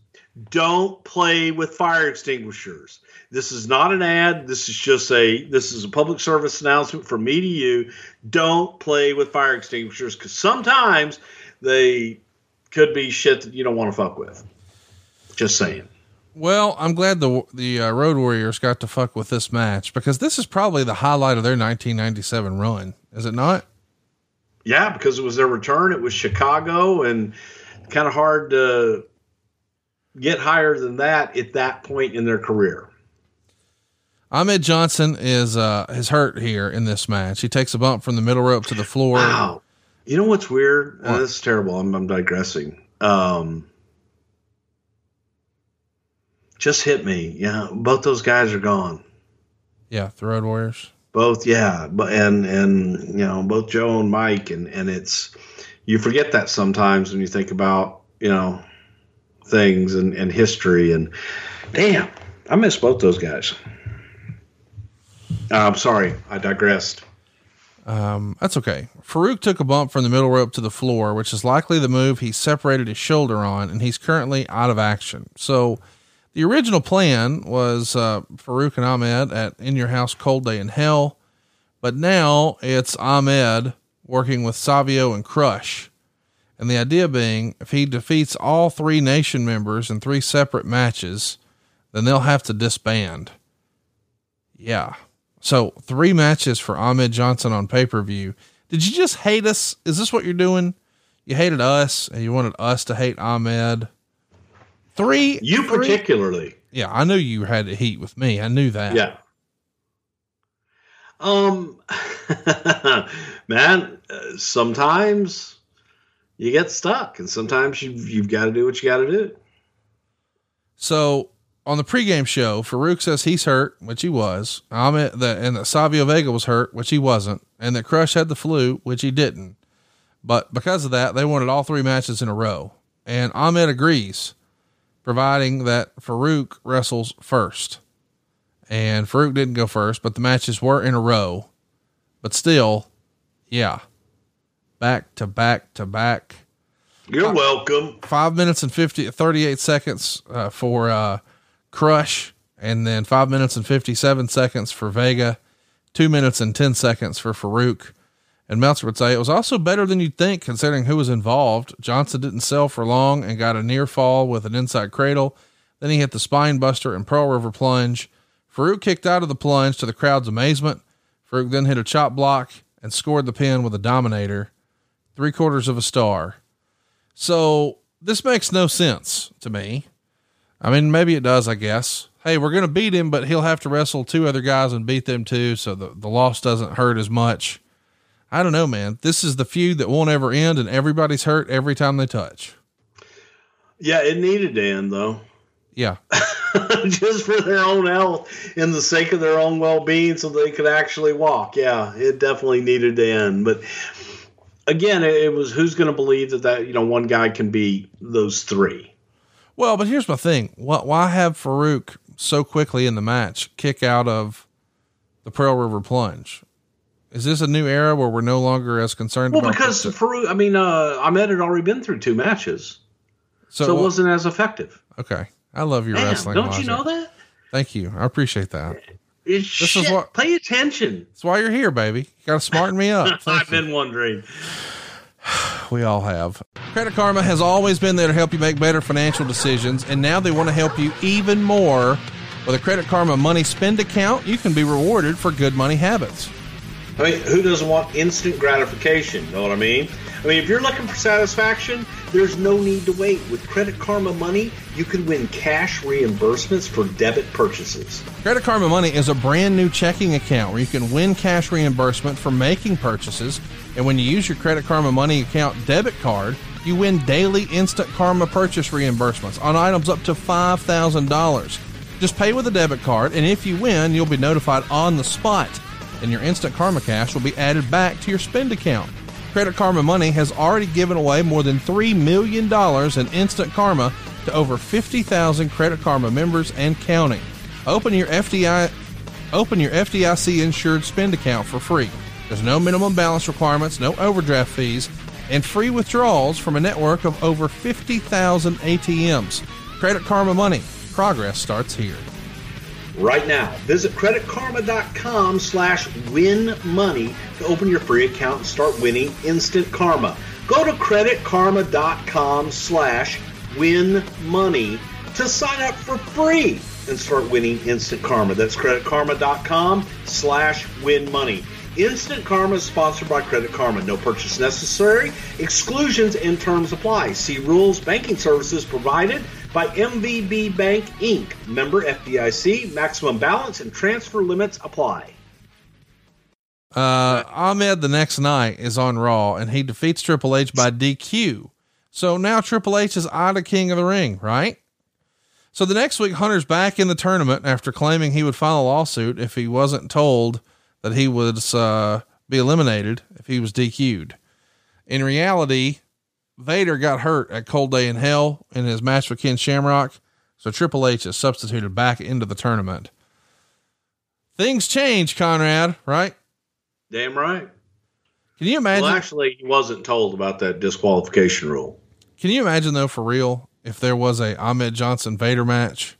don't play with fire extinguishers. This is not an ad. This is just a this is a public service announcement from me to you. Don't play with fire extinguishers, because sometimes they could be shit that you don't want to fuck with. Just saying. Well, I'm glad the the uh, Road Warriors got to fuck with this match, because this is probably the highlight of their nineteen ninety-seven run, is it not? Yeah, because it was their return. It was Chicago, and kind of hard to get higher than that at that point in their career. Ahmed Johnson is uh, is hurt here in this match. He takes a bump from the middle rope to the floor. Wow. You know what's weird? What? Uh, this is terrible. I'm, I'm digressing. Um, just hit me. Yeah, both those guys are gone. Yeah, the Road Warriors. Both, yeah, but and and you know both Joe and Mike, and and it's you forget that sometimes when you think about you know things and and history, and damn, I miss both those guys. Uh, I'm sorry, I digressed. Um, that's okay. Farouk took a bump from the middle rope to the floor, which is likely the move he separated his shoulder on, and he's currently out of action. So the original plan was uh, Farouk and Ahmed at In Your House Cold Day in Hell, but now it's Ahmed working with Savio and Crush. And the idea being, if he defeats all three Nation members in three separate matches, then they'll have to disband. Yeah. So three matches for Ahmed Johnson on pay-per-view. Did you just hate us? Is this what you're doing? You hated us and you wanted us to hate Ahmed. Three. You three? Particularly. Yeah. I knew you had a heat with me. I knew that. Yeah. Um, man, uh, sometimes you get stuck and sometimes you, you've got to do what you got to do. So, on the pregame show, Farouk says he's hurt, which he was, Ahmed, the, and that Savio Vega was hurt, which he wasn't, and that Crush had the flu, which he didn't. But because of that, they wanted all three matches in a row. And Ahmed agrees, providing that Farouk wrestles first. And Farouk didn't go first, but the matches were in a row. But still, yeah, back to back to back. You're five, welcome. Five minutes and fifty, thirty-eight seconds uh, for... Uh, Crush, and then five minutes and fifty-seven seconds for Vega, two minutes and ten seconds for Farouk. And Meltzer would say it was also better than you'd think, considering who was involved. Johnson didn't sell for long and got a near fall with an inside cradle. Then he hit the spine buster and Pearl River plunge. Farouk kicked out of the plunge to the crowd's amazement. Farouk then hit a chop block and scored the pin with a dominator, three quarters of a star. So this makes no sense to me. I mean, maybe it does, I guess. Hey, we're going to beat him, but he'll have to wrestle two other guys and beat them too. So the, the loss doesn't hurt as much. I don't know, man. This is the feud that won't ever end, and everybody's hurt every time they touch. Yeah. It needed to end though. Yeah. Just for their own health and the sake of their own well-being, so they could actually walk. Yeah. It definitely needed to end, but again, it, it was, who's going to believe that that, you know, one guy can beat those three. Well, but here's my thing. Why have Farouk so quickly in the match kick out of the Pearl River plunge? Is this a new era where we're no longer as concerned? Well, about because Farouk, I mean, uh, Ahmed had already been through two matches, so, so it well, wasn't as effective. Okay. I love your Damn, wrestling. Don't logic. You know that? Thank you. I appreciate that. It's this shit. Is what, pay attention. That's why you're here, baby. You got to smarten me up. I've you. been wondering. We all have. Credit Karma has always been there to help you make better financial decisions, and now they want to help you even more. With a Credit Karma Money Spend account, you can be rewarded for good money habits. I mean, who doesn't want instant gratification? Know what I mean? I mean, if you're looking for satisfaction, there's no need to wait. With Credit Karma Money, you can win cash reimbursements for debit purchases. Credit Karma Money is a brand new checking account where you can win cash reimbursement for making purchases. And when you use your Credit Karma Money account debit card, you win daily Instant Karma purchase reimbursements on items up to five thousand dollars. Just pay with a debit card, and if you win, you'll be notified on the spot, and your Instant Karma cash will be added back to your spend account. Credit Karma Money has already given away more than three million dollars in instant karma to over fifty thousand Credit Karma members and counting. Open your F D I, open your F D I C-insured spend account for free. There's no minimum balance requirements, no overdraft fees, and free withdrawals from a network of over fifty thousand A T Ms. Credit Karma Money. Progress starts here. Right now, visit creditkarma.com slash winmoney to open your free account and start winning instant karma. Go to creditkarma.com slash winmoney to sign up for free and start winning instant karma. That's creditkarma.com slash winmoney. Instant Karma is sponsored by Credit Karma. No purchase necessary. Exclusions and terms apply. See rules. Banking services provided by M V B Bank, Incorporated. Member F D I C. Maximum balance and transfer limits apply. Uh, Ahmed the next night is on Raw, and he defeats Triple H by D Q. So now Triple H is out of King of the Ring, right? So the next week, Hunter's back in the tournament after claiming he would file a lawsuit if he wasn't told that he would uh, be eliminated if he was D Q'd. In reality, Vader got hurt at Cold Day in Hell in his match with Ken Shamrock, so Triple H is substituted back into the tournament. Things change, Conrad, right? Damn right. Can you imagine? Well, actually, he wasn't told about that disqualification rule. Can you imagine, though, for real, if there was a Ahmed Johnson Vader match?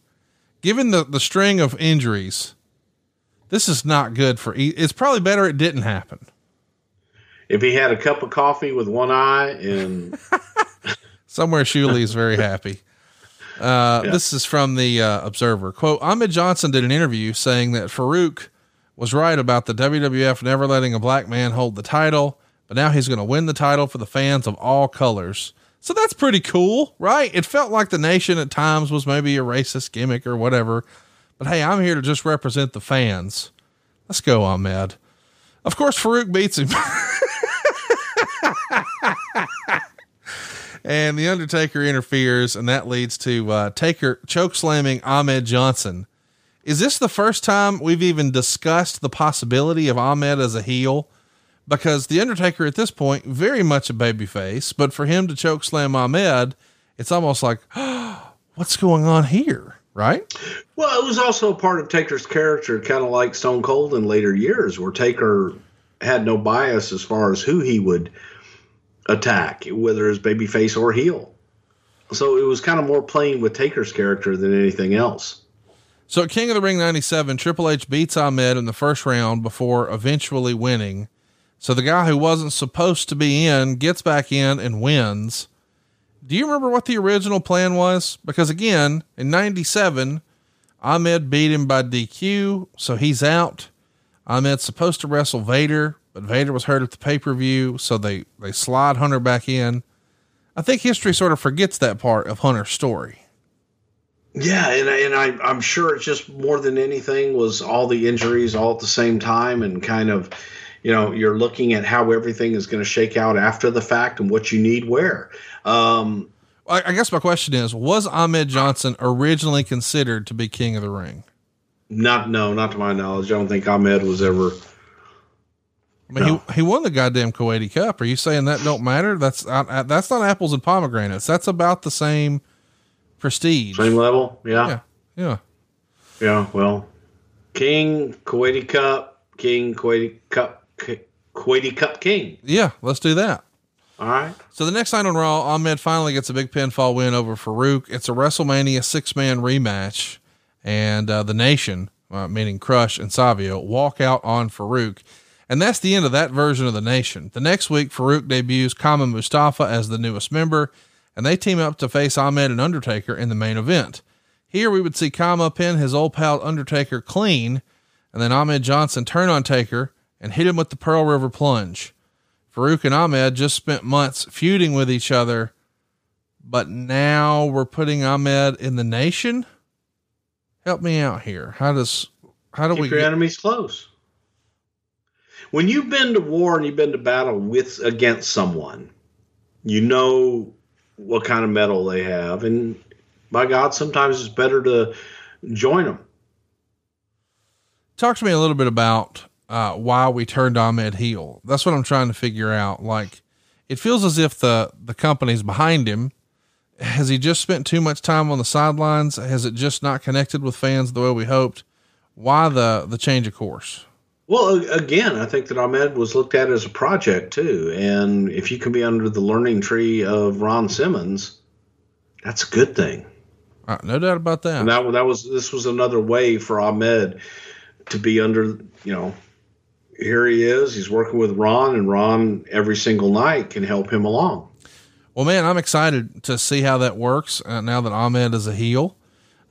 Given the, the string of injuries, this is not good for, e- it's probably better it didn't happen. If he had a cup of coffee with one eye and somewhere Shuley is very happy. Uh, yeah. This is from the uh, Observer. Quote, Ahmed Johnson did an interview saying that Farouk was right about the W W F never letting a black man hold the title, but now he's going to win the title for the fans of all colors. So that's pretty cool, right? It felt like the nation at times was maybe a racist gimmick or whatever, but hey, I'm here to just represent the fans. Let's go, Ahmed. Of course, Farouk beats him. And the Undertaker interferes, and that leads to uh, Taker choke slamming Ahmed Johnson. Is this the first time we've even discussed the possibility of Ahmed as a heel? Because the Undertaker at this point, very much a babyface, but for him to choke slam Ahmed, it's almost like, oh, what's going on here? Right? Well, it was also part of Taker's character, kind of like Stone Cold in later years, where Taker had no bias as far as who he would attack, whether it's babyface or heel. So it was kind of more playing with Taker's character than anything else. So at King of the Ring ninety-seven, Triple H beats Ahmed in the first round before eventually winning. So the guy who wasn't supposed to be in gets back in and wins. Do you remember what the original plan was? Because again, in ninety-seven, Ahmed beat him by D Q. So he's out. Ahmed's supposed to wrestle Vader, but Vader was hurt at the pay-per-view. So they, they slide Hunter back in. I think history sort of forgets that part of Hunter's story. Yeah. And, and I, I'm sure it's just more than anything was all the injuries all at the same time. And kind of, you know, you're looking at how everything is going to shake out after the fact and what you need where. Um, I, I guess my question is, was Ahmed Johnson originally considered to be King of the Ring? Not, no, not to my knowledge. I don't think Ahmed was ever. I mean, no. he, he won the goddamn Kuwaiti Cup. Are you saying that don't matter? That's, I, I, that's not apples and pomegranates. That's about the same prestige. Same level. Yeah. Yeah. Yeah. Yeah, well, King Kuwaiti Cup, King Kuwaiti Cup, Kuwaiti Cup King. Yeah. Let's do that. All right. So the next night on Raw, Ahmed finally gets a big pinfall win over Farouk. It's a WrestleMania six man rematch, and uh, the Nation, uh, meaning Crush and Savio, walk out on Farouk. And that's the end of that version of the Nation. The next week, Farouk debuts Kama Mustafa as the newest member, and they team up to face Ahmed and Undertaker in the main event. Here we would see Kama pin his old pal Undertaker clean, and then Ahmed Johnson turn on Taker and hit him with the Pearl River Plunge. Farouk and Ahmed just spent months feuding with each other, but now we're putting Ahmed in the Nation. Help me out here. How does, how do Keep we your get enemies close? When you've been to war and you've been to battle with, against someone, you know what kind of metal they have. And by God, sometimes it's better to join them. Talk to me a little bit about, Uh, why we turned Ahmed heel. That's what I'm trying to figure out. Like, It feels as if the, the company's behind him. Has he just spent too much time on the sidelines? Has it just not connected with fans the way we hoped? Why the, the change of course? Well, again, I think that Ahmed was looked at as a project too. And if you can be under the learning tree of Ron Simmons, that's a good thing. Uh, no doubt about that. And that, that was, this was another way for Ahmed to be under, you know, here he is, he's working with Ron, and Ron every single night can help him along. Well, man, I'm excited to see how that works uh, now that Ahmed is a heel.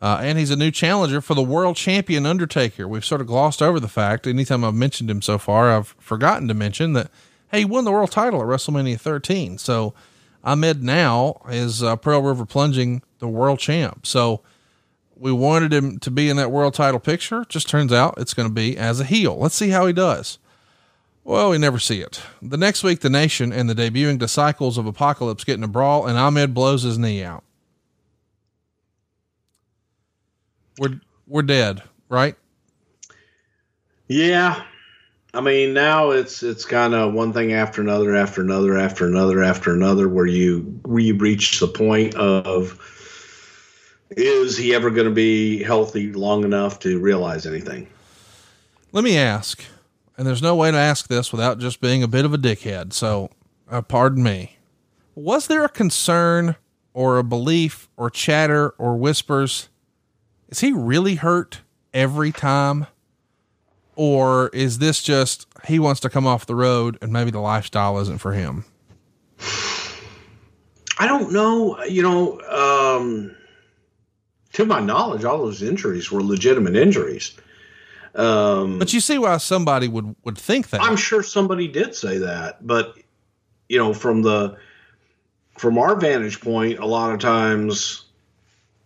Uh, and he's a new challenger for the world champion Undertaker. We've sort of glossed over the fact, anytime I've mentioned him so far, I've forgotten to mention that, hey, he won the world title at WrestleMania thirteen. So Ahmed now is uh, Pearl River Plunging the world champ. So we wanted him to be in that world title picture. Just turns out it's going to be as a heel. Let's see how he does. Well, we never see it. The next week, The Nation and the debuting Disciples of Apocalypse get in a brawl, and Ahmed blows his knee out. We're, we're dead, right? Yeah. I mean, now it's, it's kind of one thing after another, after another, after another, after another, where you, where you reach the point of, is he ever going to be healthy long enough to realize anything? Let me ask, and there's no way to ask this without just being a bit of a dickhead. So uh, pardon me. Was there a concern or a belief or chatter or whispers? Is he really hurt every time? Or is this just, he wants to come off the road and maybe the lifestyle isn't for him? I don't know. You know, um, to my knowledge, all those injuries were legitimate injuries. Um, but you see why somebody would, would think that. I'm sure somebody did say that, but you know, from the, from our vantage point, a lot of times,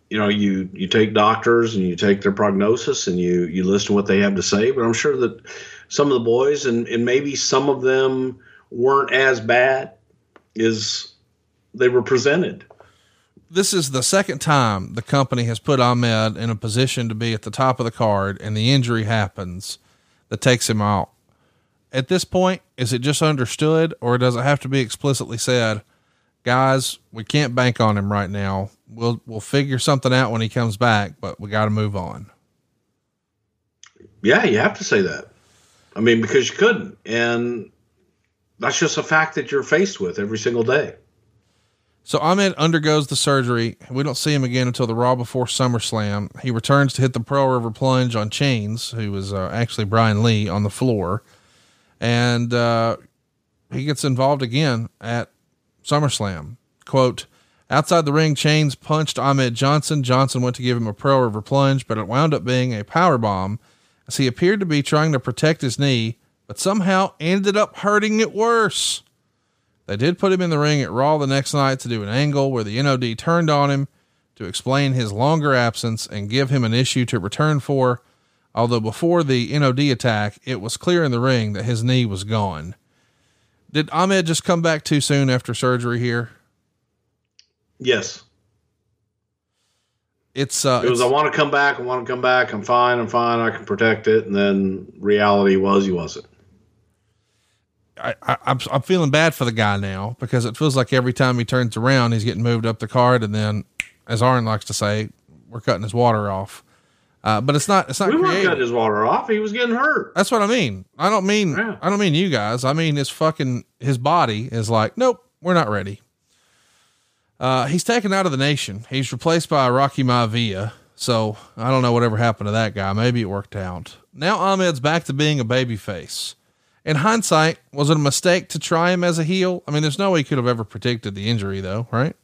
you know, you, you take doctors and you take their prognosis and you, you listen to what they have to say, but I'm sure that some of the boys and, and maybe some of them weren't as bad as they were presented. This is the second time the company has put Ahmed in a position to be at the top of the card, and the injury happens that takes him out. At this point, is it just understood, or does it have to be explicitly said, guys, we can't bank on him right now. We'll, we'll figure something out when he comes back, but we got to move on. Yeah. You have to say that. I mean, because you couldn't, and that's just a fact that you're faced with every single day. So Ahmed undergoes the surgery. We don't see him again until the Raw before SummerSlam. He returns to hit the Pearl River Plunge on Chains, who was uh, actually Brian Lee, on the floor. And uh, he gets involved again at SummerSlam. Quote, outside the ring, Chains punched Ahmed Johnson. Johnson went to give him a Pearl River Plunge, but it wound up being a powerbomb as he appeared to be trying to protect his knee, but somehow ended up hurting it worse. They did put him in the ring at Raw the next night to do an angle where the N O D turned on him to explain his longer absence and give him an issue to return for. Although before the N O D attack, it was clear in the ring that his knee was gone. Did Ahmed just come back too soon after surgery here? Yes. It's uh, it was, it's, I want to come back. I want to come back. I'm fine. I'm fine. I can protect it. And then reality was he wasn't. I, I, I'm, I'm feeling bad for the guy now, because it feels like every time he turns around, he's getting moved up the card. And then, as Arn likes to say, we're cutting his water off. Uh, but it's not, it's not, we weren't cutting his water off. He was getting hurt. That's what I mean. I don't mean, yeah. I don't mean you guys. I mean, his fucking, his body is like, nope, we're not ready. Uh, he's taken out of the Nation. He's replaced by Rocky Maivia. So I don't know whatever happened to that guy. Maybe it worked out. Now Ahmed's back to being a babyface. In hindsight, was it a mistake to try him as a heel? I mean, there's no way he could have ever predicted the injury though, right?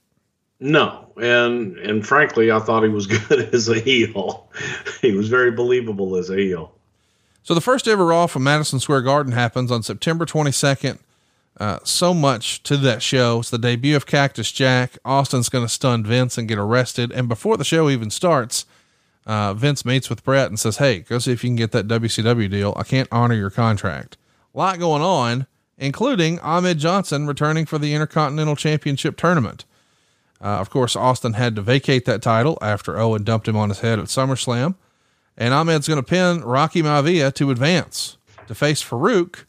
No. And, and frankly, I thought he was good as a heel. He was very believable as a heel. So the first ever Raw from Madison Square Garden happens on September twenty-second. Uh, so much to that show. It's the debut of Cactus Jack. Austin's going to stun Vince and get arrested. And before the show even starts, uh, Vince meets with Brett and says, hey, go see if you can get that W C W deal. I can't honor your contract. A lot going on, including Ahmed Johnson returning for the Intercontinental Championship tournament. Uh, of course, Austin had to vacate that title after Owen dumped him on his head at SummerSlam, and Ahmed's going to pin Rocky Maivia to advance to face Farouk,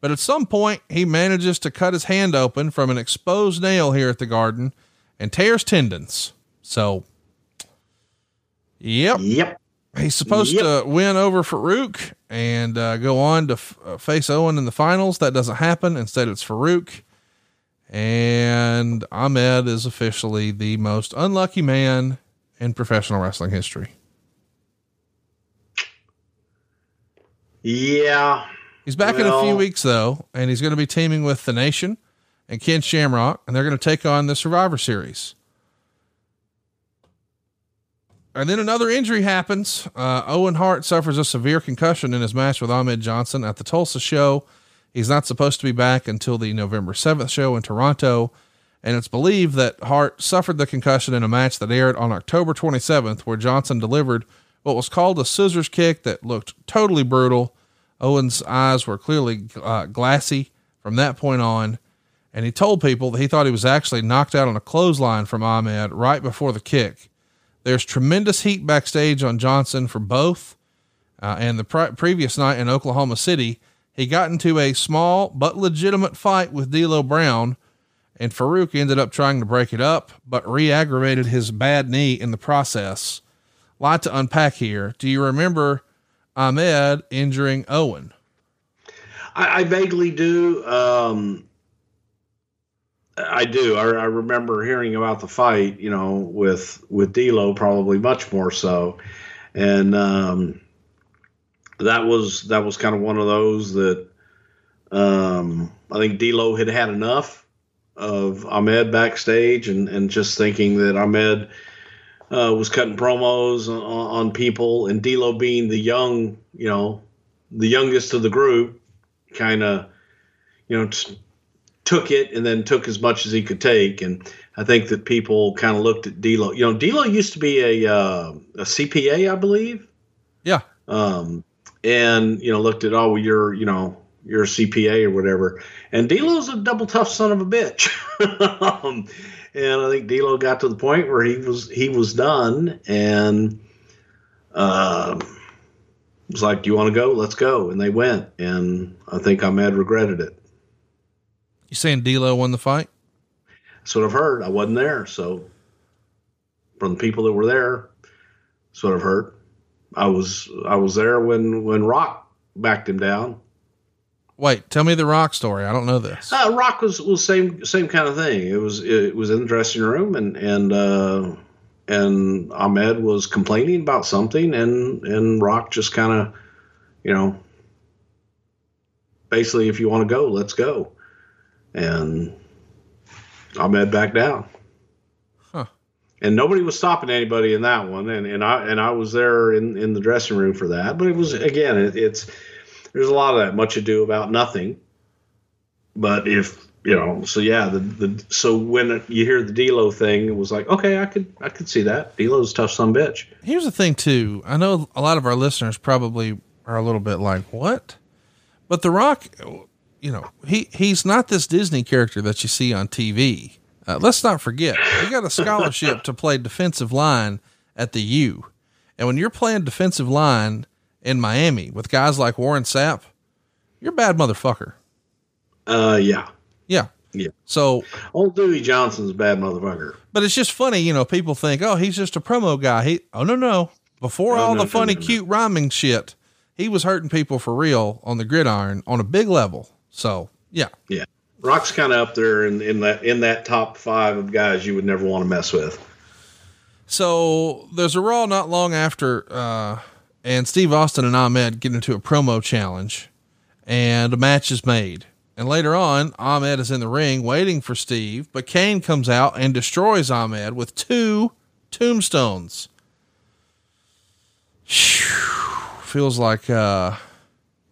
But at some point, he manages to cut his hand open from an exposed nail here at the garden and tears tendons. So, yep. Yep. He's supposed yep. to win over Farouk and uh, go on to f- uh, face Owen in the finals. That doesn't happen. Instead, it's Farouk. And Ahmed is officially the most unlucky man in professional wrestling history. Yeah. He's back well, in a few weeks though, and he's going to be teaming with The Nation and Ken Shamrock, and they're going to take on the Survivor Series. And then another injury happens. Uh, Owen Hart suffers a severe concussion in his match with Ahmed Johnson at the Tulsa show. He's not supposed to be back until the November seventh show in Toronto. And it's believed that Hart suffered the concussion in a match that aired on October twenty-seventh, where Johnson delivered what was called a scissors kick that looked totally brutal. Owen's eyes were clearly uh, glassy from that point on. And he told people that he thought he was actually knocked out on a clothesline from Ahmed right before the kick. There's tremendous heat backstage on Johnson for both. Uh, and the pre- previous night in Oklahoma City, he got into a small but legitimate fight with D'Lo Brown, and Farouk ended up trying to break it up, but re-aggravated his bad knee in the process. A lot to unpack here. Do you remember Ahmed injuring Owen? I, I vaguely do. Um, I do. I, I remember hearing about the fight, you know, with, with D'Lo probably much more so. And, um, that was, that was kind of one of those that, um, I think D'Lo had had enough of Ahmed backstage and, and just thinking that Ahmed, uh, was cutting promos on, on people, and D'Lo being the young, you know, the youngest of the group, kind of, you know, t- took it and then took as much as he could take. And I think that people kind of looked at D'Lo, you know, D'Lo used to be a, uh, a C P A, I believe. Yeah. Um, And, you know, looked at, oh, well, you're, you know, you're a C P A or whatever. And D'Lo's a double tough son of a bitch. um, and I think D'Lo got to the point where he was, he was done. And uh, it was like, do you want to go? Let's go. And they went. And I think Ahmed regretted it. You saying D'Lo won the fight? That's what I've heard. I wasn't there. So from the people that were there, that's what I've heard. I was, I was there when, when Rock backed him down. Wait, tell me the Rock story. I don't know this. Uh, Rock was, was same, same kind of thing. It was, it was in the dressing room, and, and, uh, and Ahmed was complaining about something, and, and Rock just kind of, you know, basically, if you want to go, let's go. And Ahmed backed down. And nobody was stopping anybody in that one. And, and I, and I was there in, in the dressing room for that, but it was, again, it, it's, there's a lot of that much ado about nothing, but if, you know, so yeah, the, the, so when you hear the D'Lo thing, it was like, okay, I could, I could see that. D'Lo's a tough son of a bitch. Here's the thing too. I know a lot of our listeners probably are a little bit like, what? But The Rock, you know, he, he's not this Disney character that you see on T V. Uh, let's not forget, he got a scholarship to play defensive line at the U. And when you're playing defensive line in Miami with guys like Warren Sapp, you're a bad motherfucker. Uh, yeah. Yeah. Yeah. So old Dewey Johnson's a bad motherfucker, but it's just funny. You know, people think, oh, he's just a promo guy. He, Oh no, no. Before oh, all no, the funny, no, no. cute rhyming shit, he was hurting people for real on the gridiron on a big level. So yeah. Yeah. Rock's kind of up there in, in that, in that top five of guys you would never want to mess with. So there's a Raw not long after, uh, and Steve Austin and Ahmed get into a promo challenge, and a match is made. And later on, Ahmed is in the ring waiting for Steve, but Kane comes out and destroys Ahmed with two tombstones. Feels like, uh,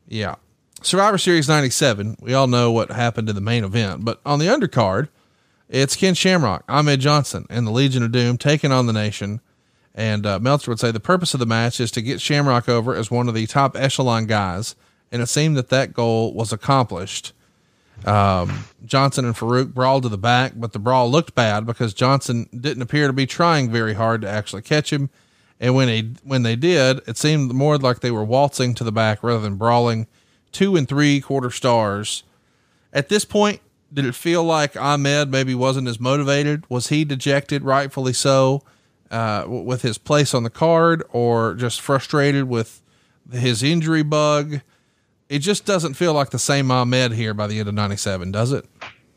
yeah. Survivor Series ninety-seven. We all know what happened in the main event, but on the undercard, it's Ken Shamrock, Ahmed Johnson, and the Legion of Doom taking on The Nation. And uh, Meltzer would say the purpose of the match is to get Shamrock over as one of the top echelon guys. And it seemed that that goal was accomplished. Um, Johnson and Farouk brawled to the back, but the brawl looked bad because Johnson didn't appear to be trying very hard to actually catch him. And when he, when they did, it seemed more like they were waltzing to the back rather than brawling. two and three quarter stars. At this point, did it feel like Ahmed maybe wasn't as motivated? Was he dejected, rightfully so, uh, with his place on the card, or just frustrated with his injury bug? It just doesn't feel like the same Ahmed here by the end of ninety-seven, does it?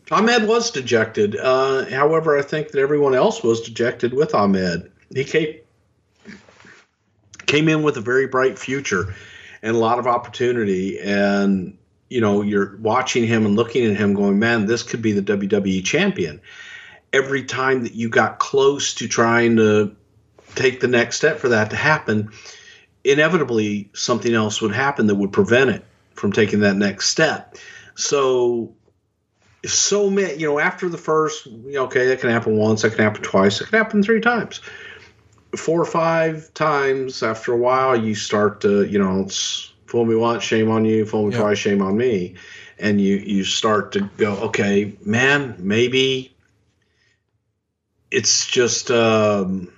Ahmed was dejected. Uh, however, I think that everyone else was dejected with Ahmed. He came, came in with a very bright future and a lot of opportunity. And, you know, you're watching him and looking at him going, man, this could be the W W E champion. Every time that you got close to trying to take the next step for that to happen, inevitably something else would happen that would prevent it from taking that next step. So, so many, you know, after the first, okay, that can happen once, that can happen twice, that can happen three times, four or five times. After a while, you start to, you know, fool me once, shame on you, fool me yeah. twice, shame on me. And you, you start to go, okay, man, maybe it's just, um,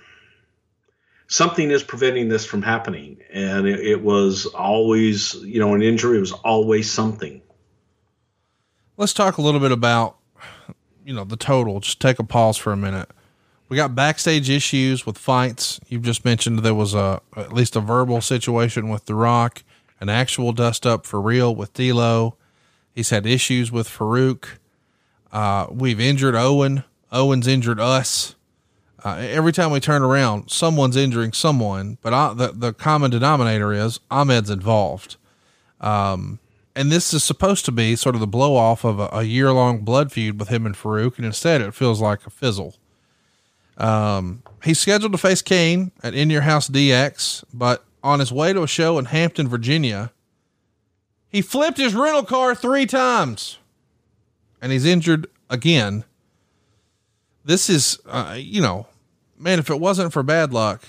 something is preventing this from happening. And it, it was always, you know, an injury. It was always something. Let's talk a little bit about, you know, the total. Just take a pause for a minute. We got backstage issues with fights. You've just mentioned there was a, at least a verbal situation with The Rock, an actual dust up for real with D'Lo. He's had issues with Farouk. Uh, we've injured Owen. Owen's injured us. Uh, every time we turn around, someone's injuring someone, but I, the, the common denominator is Ahmed's involved. Um, and this is supposed to be sort of the blow off of a, a year long blood feud with him and Farouk. And instead it feels like a fizzle. Um, he's scheduled to face Kane at In Your House D X, but on his way to a show in Hampton, Virginia, he flipped his rental car three times and he's injured again. This is, uh, you know, man, if it wasn't for bad luck,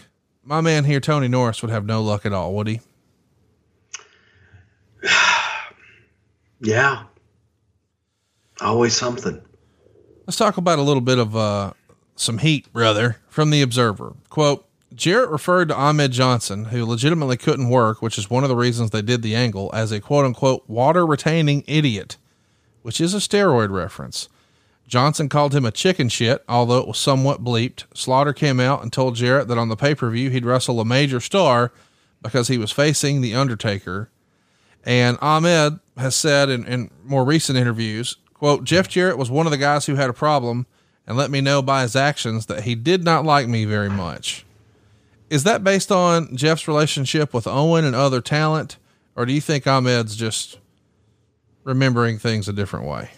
my man here, Tony Norris, would have no luck at all, would he? Yeah. Always something. Let's talk about a little bit of uh, some heat, brother, from The Observer. Quote, Jarrett referred to Ahmed Johnson, who legitimately couldn't work, which is one of the reasons they did the angle, as a quote-unquote water-retaining idiot, which is a steroid reference. Johnson called him a chicken shit, although it was somewhat bleeped. Slaughter came out and told Jarrett that on the pay-per-view, he'd wrestle a major star because he was facing The Undertaker. And Ahmed has said in, in more recent interviews, quote, Jeff Jarrett was one of the guys who had a problem and let me know by his actions that he did not like me very much. Is that based on Jeff's relationship with Owen and other talent? Or do you think Ahmed's just remembering things a different way?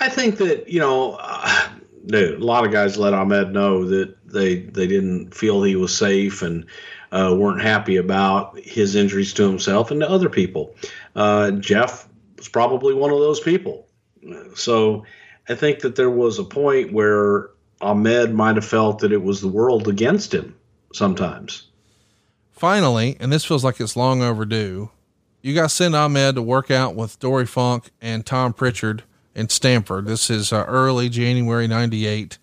I think that, you know, uh, dude, a lot of guys let Ahmed know that they they didn't feel he was safe and uh, weren't happy about his injuries to himself and to other people. Uh, Jeff was probably one of those people. So I think that there was a point where Ahmed might have felt that it was the world against him sometimes. Finally, and this feels like it's long overdue, you guys send Ahmed to work out with Dory Funk and Tom Pritchard in Stamford. This is uh, early January ninety-eight.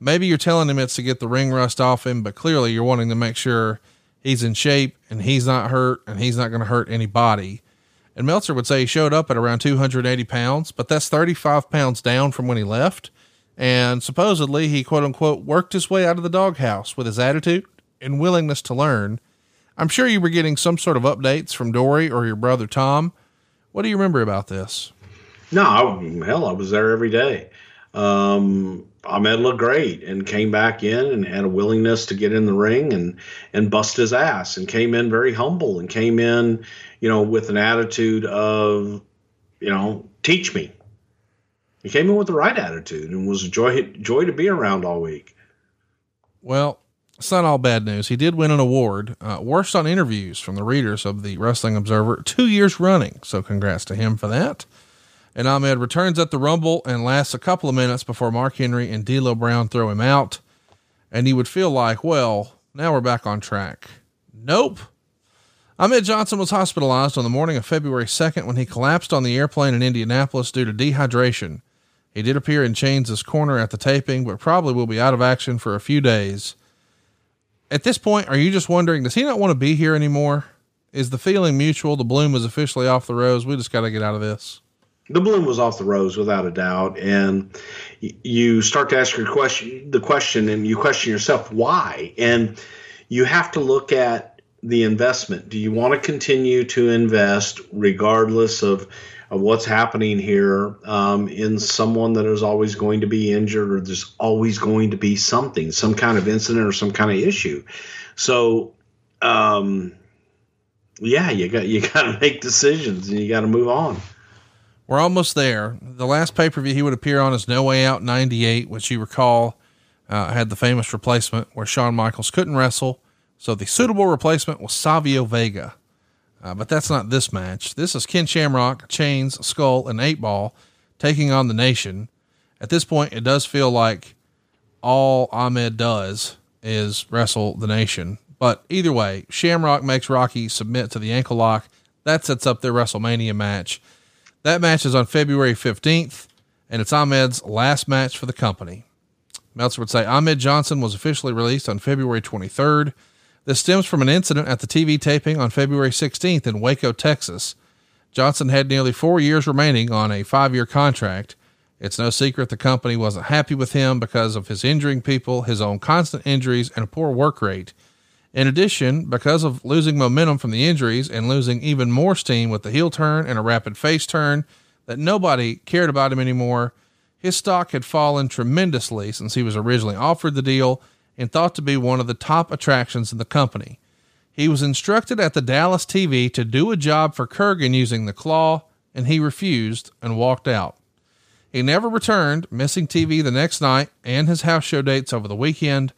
Maybe you're telling him it's to get the ring rust off him, but clearly you're wanting to make sure he's in shape and he's not hurt and he's not going to hurt anybody. And Meltzer would say he showed up at around two hundred eighty pounds, but that's thirty-five pounds down from when he left. And supposedly he quote unquote worked his way out of the doghouse with his attitude and willingness to learn. I'm sure you were getting some sort of updates from Dory or your brother, Tom. What do you remember about this? No, I, hell, I was there every day. Um, Ahmed looked great and came back in and had a willingness to get in the ring and, and bust his ass, and came in very humble and came in, you know, with an attitude of, you know, teach me. He came in with the right attitude and was a joy, joy to be around all week. Well, it's not all bad news. He did win an award, uh, worst on interviews, from the readers of the Wrestling Observer, two years running. So congrats to him for that. And Ahmed returns at the Rumble and lasts a couple of minutes before Mark Henry and D'Lo Brown throw him out. And he would feel like, well, now we're back on track. Nope. Ahmed Johnson was hospitalized on the morning of February second when he collapsed on the airplane in Indianapolis due to dehydration. He did appear in Chains' corner at the taping, but probably will be out of action for a few days. At this point, are you just wondering, does he not want to be here anymore? Is the feeling mutual? The bloom was officially off the rose. We just got to get out of this. The bloom was off the rose without a doubt. And you start to ask your question, the question, and you question yourself, why? And you have to look at the investment. Do you want to continue to invest regardless of, of what's happening here um, in someone that is always going to be injured, or there's always going to be something, some kind of incident or some kind of issue? So, um, yeah, you got, you got to make decisions and you got to move on. We're almost there. The last pay-per-view he would appear on is No Way Out ninety-eight, which you recall uh, had the famous replacement where Shawn Michaels couldn't wrestle. So the suitable replacement was Savio Vega. Uh, but that's not this match. This is Ken Shamrock, Chains, Skull, and eight ball taking on The Nation. At this point, it does feel like all Ahmed does is wrestle The Nation. But either way, Shamrock makes Rocky submit to the ankle lock. That sets up their WrestleMania match. That match is on February fifteenth, and it's Ahmed's last match for the company. Meltzer would say Ahmed Johnson was officially released on February twenty-third. This stems from an incident at the T V taping on February sixteenth in Waco, Texas. Johnson had nearly four years remaining on a five-year contract. It's no secret the company wasn't happy with him because of his injuring people, his own constant injuries, and a poor work rate. In addition, because of losing momentum from the injuries and losing even more steam with the heel turn and a rapid face turn, that nobody cared about him anymore. His stock had fallen tremendously since he was originally offered the deal and thought to be one of the top attractions in the company. He was instructed at the Dallas T V to do a job for Kurgan using the claw, and he refused and walked out. He never returned, missing T V the next night and his house show dates over the weekend.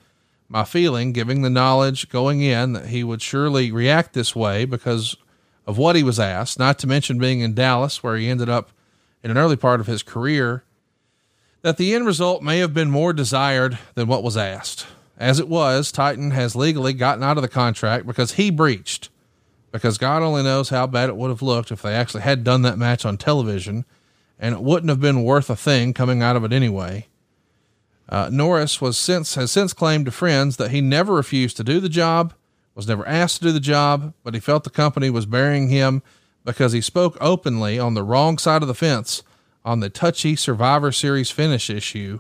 My feeling, given the knowledge going in that he would surely react this way because of what he was asked, not to mention being in Dallas where he ended up in an early part of his career, that the end result may have been more desired than what was asked. As it was, Titan has legally gotten out of the contract because he breached, because God only knows how bad it would have looked if they actually had done that match on television, and it wouldn't have been worth a thing coming out of it anyway. Uh, Norris was since, has since claimed to friends that he never refused to do the job, was never asked to do the job, but he felt the company was burying him because he spoke openly on the wrong side of the fence on the touchy Survivor Series finish issue.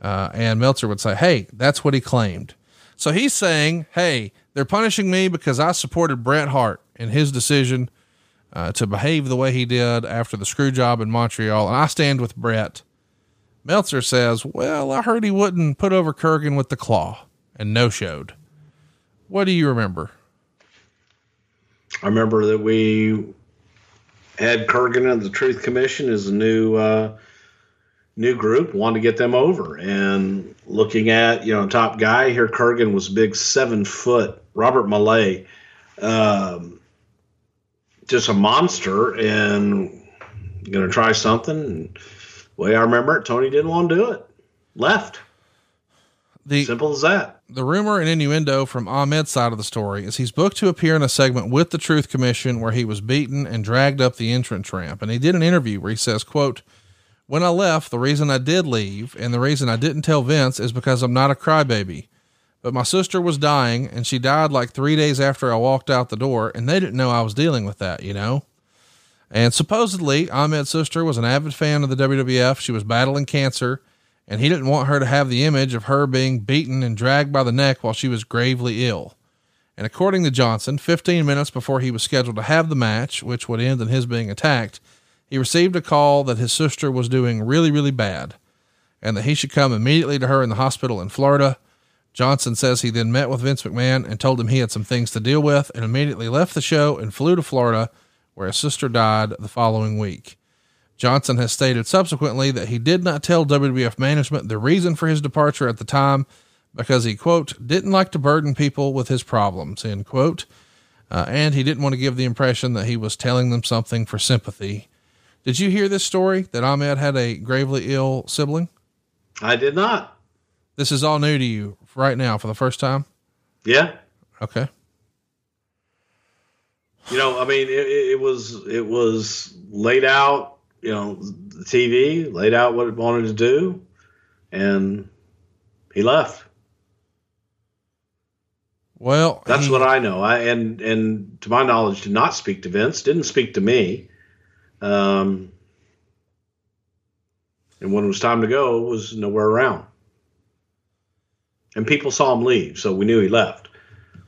Uh, and Meltzer would say, hey, that's what he claimed. So he's saying, hey, they're punishing me because I supported Bret Hart in his decision uh, to behave the way he did after the screw job in Montreal. And I stand with Bret. Meltzer says, well, I heard he wouldn't put over Kurgan with the claw and no showed. What do you remember? I remember that we had Kurgan and the Truth Commission as a new, uh, new group, wanted to get them over, and looking at, you know, top guy here, Kurgan was big, seven foot Robert Malay, um, just a monster, and going to try something. And, way I remember it, Tony didn't want to do it. Left. The, Simple as that. The rumor and innuendo from Ahmed's side of the story is he's booked to appear in a segment with the Truth Commission where he was beaten and dragged up the entrance ramp. And he did an interview where he says, quote, when I left, the reason I did leave and the reason I didn't tell Vince is because I'm not a crybaby, but my sister was dying and she died like three days after I walked out the door, and they didn't know I was dealing with that, you know? And supposedly Ahmed's sister was an avid fan of the W W F. She was battling cancer and he didn't want her to have the image of her being beaten and dragged by the neck while she was gravely ill. And according to Johnson, fifteen minutes before he was scheduled to have the match, which would end in his being attacked, he received a call that his sister was doing really, really bad and that he should come immediately to her in the hospital in Florida. Johnson says he then met with Vince McMahon and told him he had some things to deal with and immediately left the show and flew to Florida, where his sister died the following week. Johnson has stated subsequently that he did not tell W W F management the reason for his departure at the time because he, quote, didn't like to burden people with his problems, end quote. Uh, and he didn't want to give the impression that he was telling them something for sympathy. Did you hear this story that Ahmed had a gravely ill sibling? I did not. This is all new to you right now for the first time? Yeah. Okay. You know, I mean, it, it was, it was laid out, you know, the T V laid out what it wanted to do and he left. Well, that's he, what I know. I and and to my knowledge, did not speak to Vince. Didn't speak to me. Um, and when it was time to go, it was nowhere around. And people saw him leave, so we knew he left.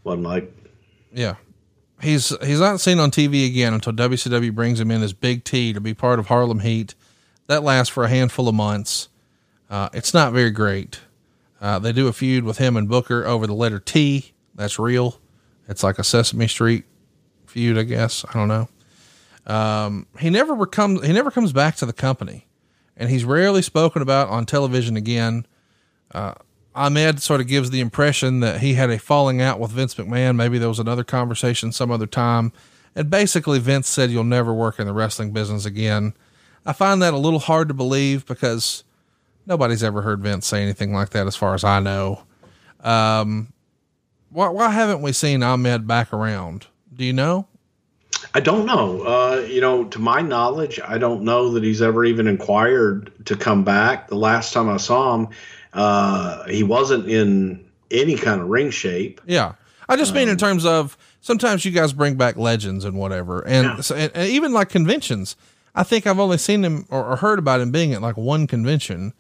Wasn't like, yeah, he's he's not seen on T V again until W C W brings him in as Big T to be part of Harlem Heat. That lasts for a handful of months. Uh, it's not very great. Uh, they do a feud with him and Booker over the letter T. That's real. It's like a Sesame Street feud, I guess. I don't know. Um, he never becomes, he never comes back to the company, and he's rarely spoken about on television again. Uh, Ahmed sort of gives the impression that he had a falling out with Vince McMahon. Maybe there was another conversation some other time. And basically Vince said, you'll never work in the wrestling business again. I find that a little hard to believe because nobody's ever heard Vince say anything like that, as far as I know. Um, Why, why haven't we seen Ahmed back around? Do you know? I don't know. Uh, you know, to my knowledge, I don't know that he's ever even inquired to come back. The last time I saw him, uh, he wasn't in any kind of ring shape. Yeah. I just um, mean in terms of sometimes you guys bring back legends and whatever. And, yeah. so, and, and even like conventions, I think I've only seen him or, or heard about him being at like one convention.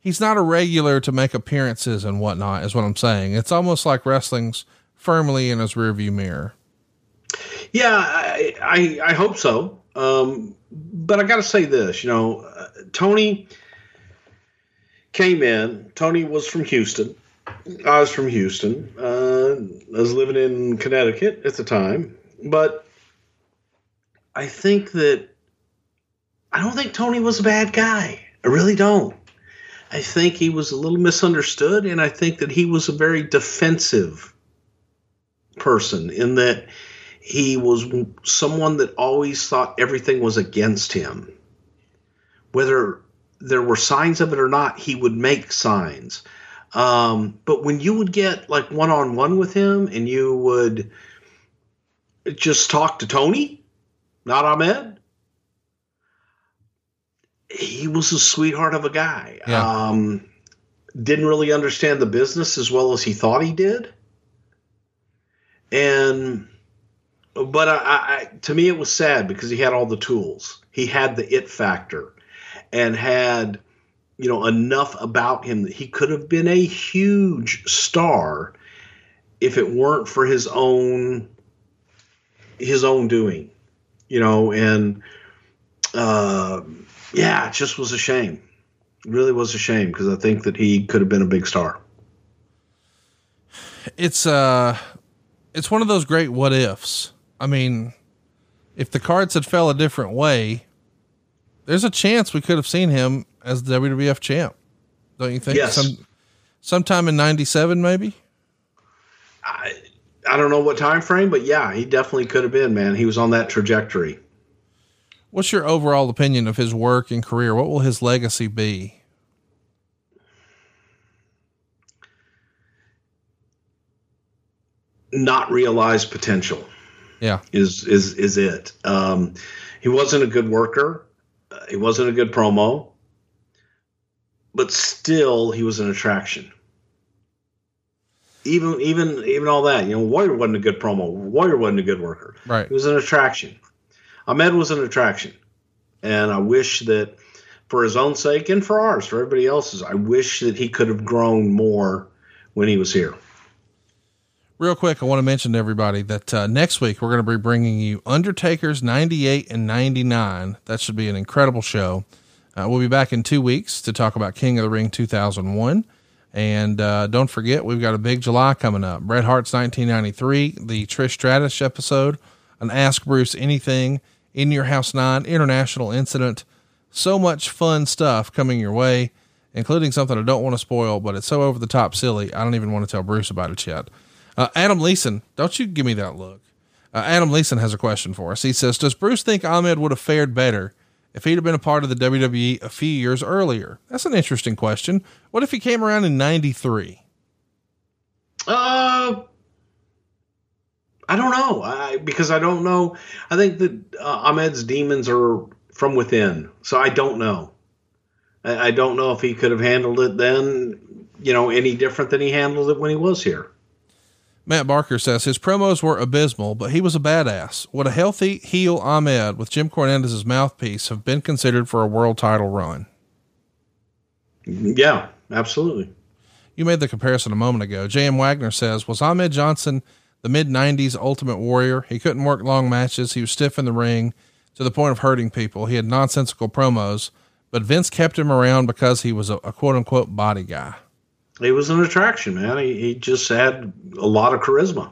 He's not a regular to make appearances and whatnot is what I'm saying. It's almost like wrestling's firmly in his rearview mirror. Yeah, I, I, I hope so. Um, but I got to say this, you know, uh, Tony came in. Tony was from Houston. I was from Houston. Uh, I was living in Connecticut at the time, but I think that I don't think Tony was a bad guy. I really don't. I think he was a little misunderstood, and I think that he was a very defensive person in that he was someone that always thought everything was against him. Whether there were signs of it or not, he would make signs. Um, but when you would get like one-on-one with him and you would just talk to Tony, not Ahmed, he was a sweetheart of a guy. Yeah. Um, didn't really understand the business as well as he thought he did. And, but I, I, to me, it was sad because he had all the tools. He had the it factor and had, you know, enough about him that he could have been a huge star if it weren't for his own, his own doing, you know, and, uh, yeah, it just was a shame. It really was a shame because I think that he could have been a big star. It's uh, it's one of those great what ifs. I mean, if the cards had fell a different way, there's a chance we could have seen him as the W W F champ. Don't you think? Yes. Some, sometime in ninety-seven, maybe? I, I don't know what time frame, but yeah, he definitely could have been, man. He was on that trajectory. What's your overall opinion of his work and career? What will his legacy be? Not realized potential. Yeah. Is, is, is it, um, he wasn't a good worker. Uh, he wasn't a good promo, but still he was an attraction. Even, even, even all that, you know, Warrior wasn't a good promo. Warrior wasn't a good worker. Right. He was an attraction. Ahmed was an attraction, and I wish that for his own sake and for ours, for everybody else's, I wish that he could have grown more when he was here. Real quick, I want to mention to everybody that uh, next week we're going to be bringing you Undertaker's ninety-eight and ninety-nine. That should be an incredible show. Uh, we'll be back in two weeks to talk about King of the Ring two thousand one. And uh, don't forget, we've got a big July coming up. Bret Hart's nineteen ninety-three, the Trish Stratus episode, an Ask Bruce Anything, In Your House nine, International Incident. So much fun stuff coming your way, including something I don't want to spoil, but it's so over the top silly, I don't even want to tell Bruce about it yet. Uh, Adam Leeson, don't you give me that look. Uh, Adam Leeson has a question for us. He says, does Bruce think Ahmed would have fared better if he'd have been a part of the W W E a few years earlier? That's an interesting question. What if he came around in ninety-three? Uh, I don't know I, because I don't know. I think that uh, Ahmed's demons are from within. So I don't know. I, I don't know if he could have handled it then, you know, any different than he handled it when he was here. Matt Barker says his promos were abysmal, but he was a badass. Would a healthy heel Ahmed with Jim Cornette as mouthpiece have been considered for a world title run? Yeah, absolutely. You made the comparison a moment ago. J M Wagner says, was Ahmed Johnson the mid nineties Ultimate Warrior? He couldn't work long matches. He was stiff in the ring to the point of hurting people. He had nonsensical promos, but Vince kept him around because he was a, a quote unquote body guy. He was an attraction, man. He, he just had a lot of charisma.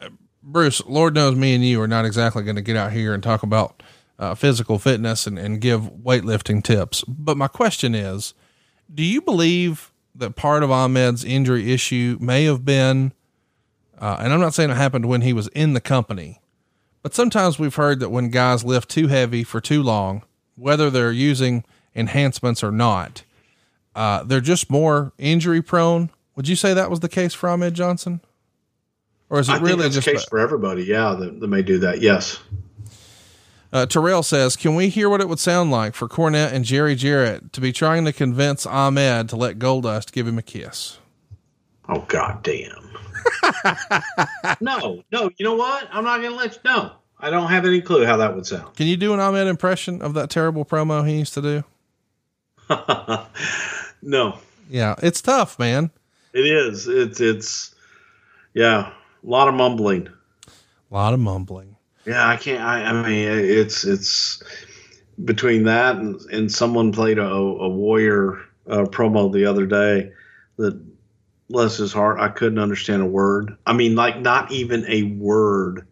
Uh, Bruce, Lord knows me and you are not exactly going to get out here and talk about uh, physical fitness and, and give weightlifting tips. But my question is, do you believe that part of Ahmed's injury issue may have been, uh, and I'm not saying it happened when he was in the company, but sometimes we've heard that when guys lift too heavy for too long, whether they're using enhancements or not, Uh, they're just more injury prone. Would you say that was the case for Ahmed Johnson? Or is it I really think that's just the case a, for everybody? Yeah. That, that may do that. Yes. Uh, Terrell says, can we hear what it would sound like for Cornette and Jerry Jarrett to be trying to convince Ahmed to let Goldust give him a kiss? Oh, God damn. no, no. You know what? I'm not going to let you know. I don't have any clue how that would sound. Can you do an Ahmed impression of that terrible promo he used to do? No. Yeah. It's tough, man. It is. It's, it's, yeah. A lot of mumbling. A lot of mumbling. Yeah. I can't, I, I mean, it's, it's between that and, and someone played a, a Warrior uh, promo the other day that bless his heart. I couldn't understand a word. I mean, like not even a word.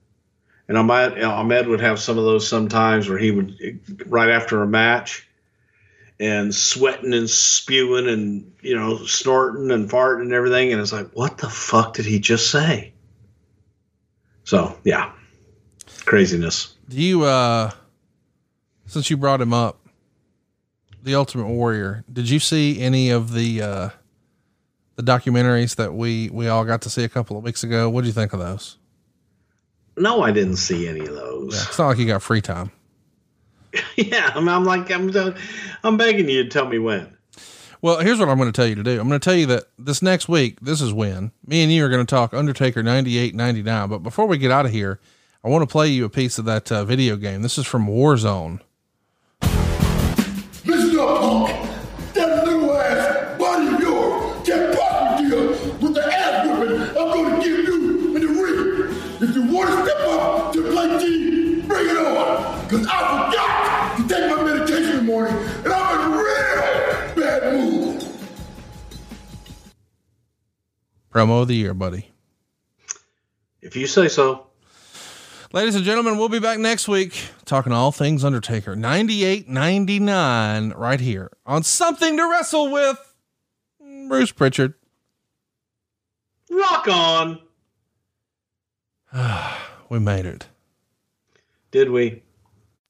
And Ahmed, Ahmed would have some of those sometimes where he would right after a match, and sweating and spewing and, you know, snorting and farting and everything. And it's like, what the fuck did he just say? So yeah, craziness. Do you, uh, since you brought him up, the Ultimate Warrior, did you see any of the, uh, the documentaries that we, we all got to see a couple of weeks ago? What do you think of those? No, I didn't see any of those. Yeah, it's not like you got free time. Yeah, I'm, I'm like, I'm, I'm begging you to tell me when. Well, here's what I'm going to tell you to do. I'm going to tell you that this next week, this is when me and you are going to talk Undertaker ninety-eight, ninety-nine. But before we get out of here, I want to play you a piece of that uh, video game. This is from Warzone. Mister Punk, that little ass body of yours, that boxing deal with the ass whipping I'm going to give you in the ring. If you want to step up to play D, bring it on, because I take my medication in the morning, and I'm in a real bad mood. Promo of the year, buddy. If you say so. Ladies and gentlemen, we'll be back next week talking all things Undertaker ninety-eight ninety-nine right here on Something to Wrestle With. Bruce Pritchard. Rock on. We made it. Did we?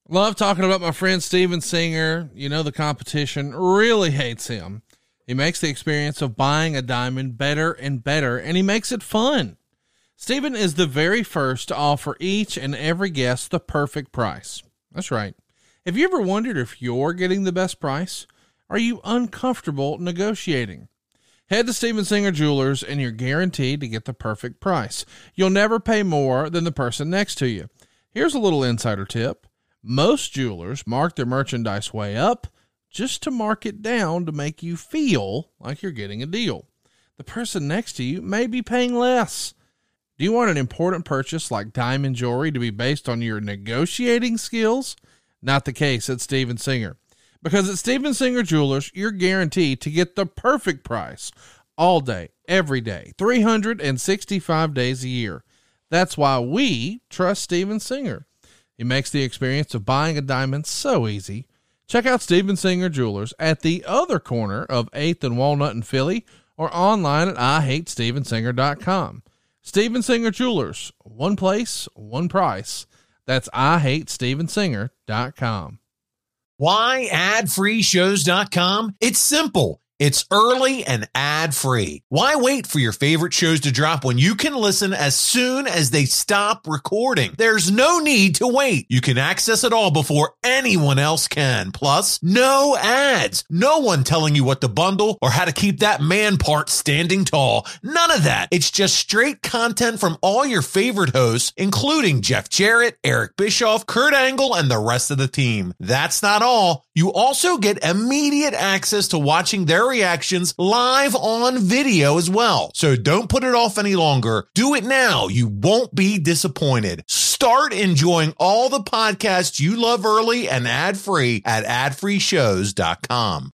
Love talking about my friend Steven Singer. You know, the competition really hates him. He makes the experience of buying a diamond better and better, and he makes it fun. Steven is the very first to offer each and every guest the perfect price. That's right. Have you ever wondered if you're getting the best price? Are you uncomfortable negotiating? Head to Steven Singer Jewelers and you're guaranteed to get the perfect price. You'll never pay more than the person next to you. Here's a little insider tip. Most jewelers mark their merchandise way up just to mark it down to make you feel like you're getting a deal. The person next to you may be paying less. Do you want an important purchase like diamond jewelry to be based on your negotiating skills? Not the case at Steven Singer. Because at Steven Singer Jewelers, you're guaranteed to get the perfect price all day, every day, three hundred sixty-five days a year. That's why we trust Steven Singer. He makes the experience of buying a diamond so easy. Check out Steven Singer Jewelers at the other corner of eighth and Walnut in Philly or online at I hate Steven Singer dot com. Steven Singer Jewelers, one place, one price. That's I hate Steven Singer dot com. Why ad free shows dot com? It's simple. It's early and ad-free. Why wait for your favorite shows to drop when you can listen as soon as they stop recording? There's no need to wait. You can access it all before anyone else can. Plus, no ads. No one telling you what to bundle or how to keep that man part standing tall. None of that. It's just straight content from all your favorite hosts, including Jeff Jarrett, Eric Bischoff, Kurt Angle, and the rest of the team. That's not all. You also get immediate access to watching their reactions live on video as well. So don't put it off any longer. Do it now. You won't be disappointed. Start enjoying all the podcasts you love early and ad-free at ad free shows dot com.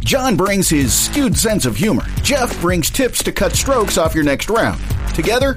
John brings his skewed sense of humor. Jeff brings tips to cut strokes off your next round. Together,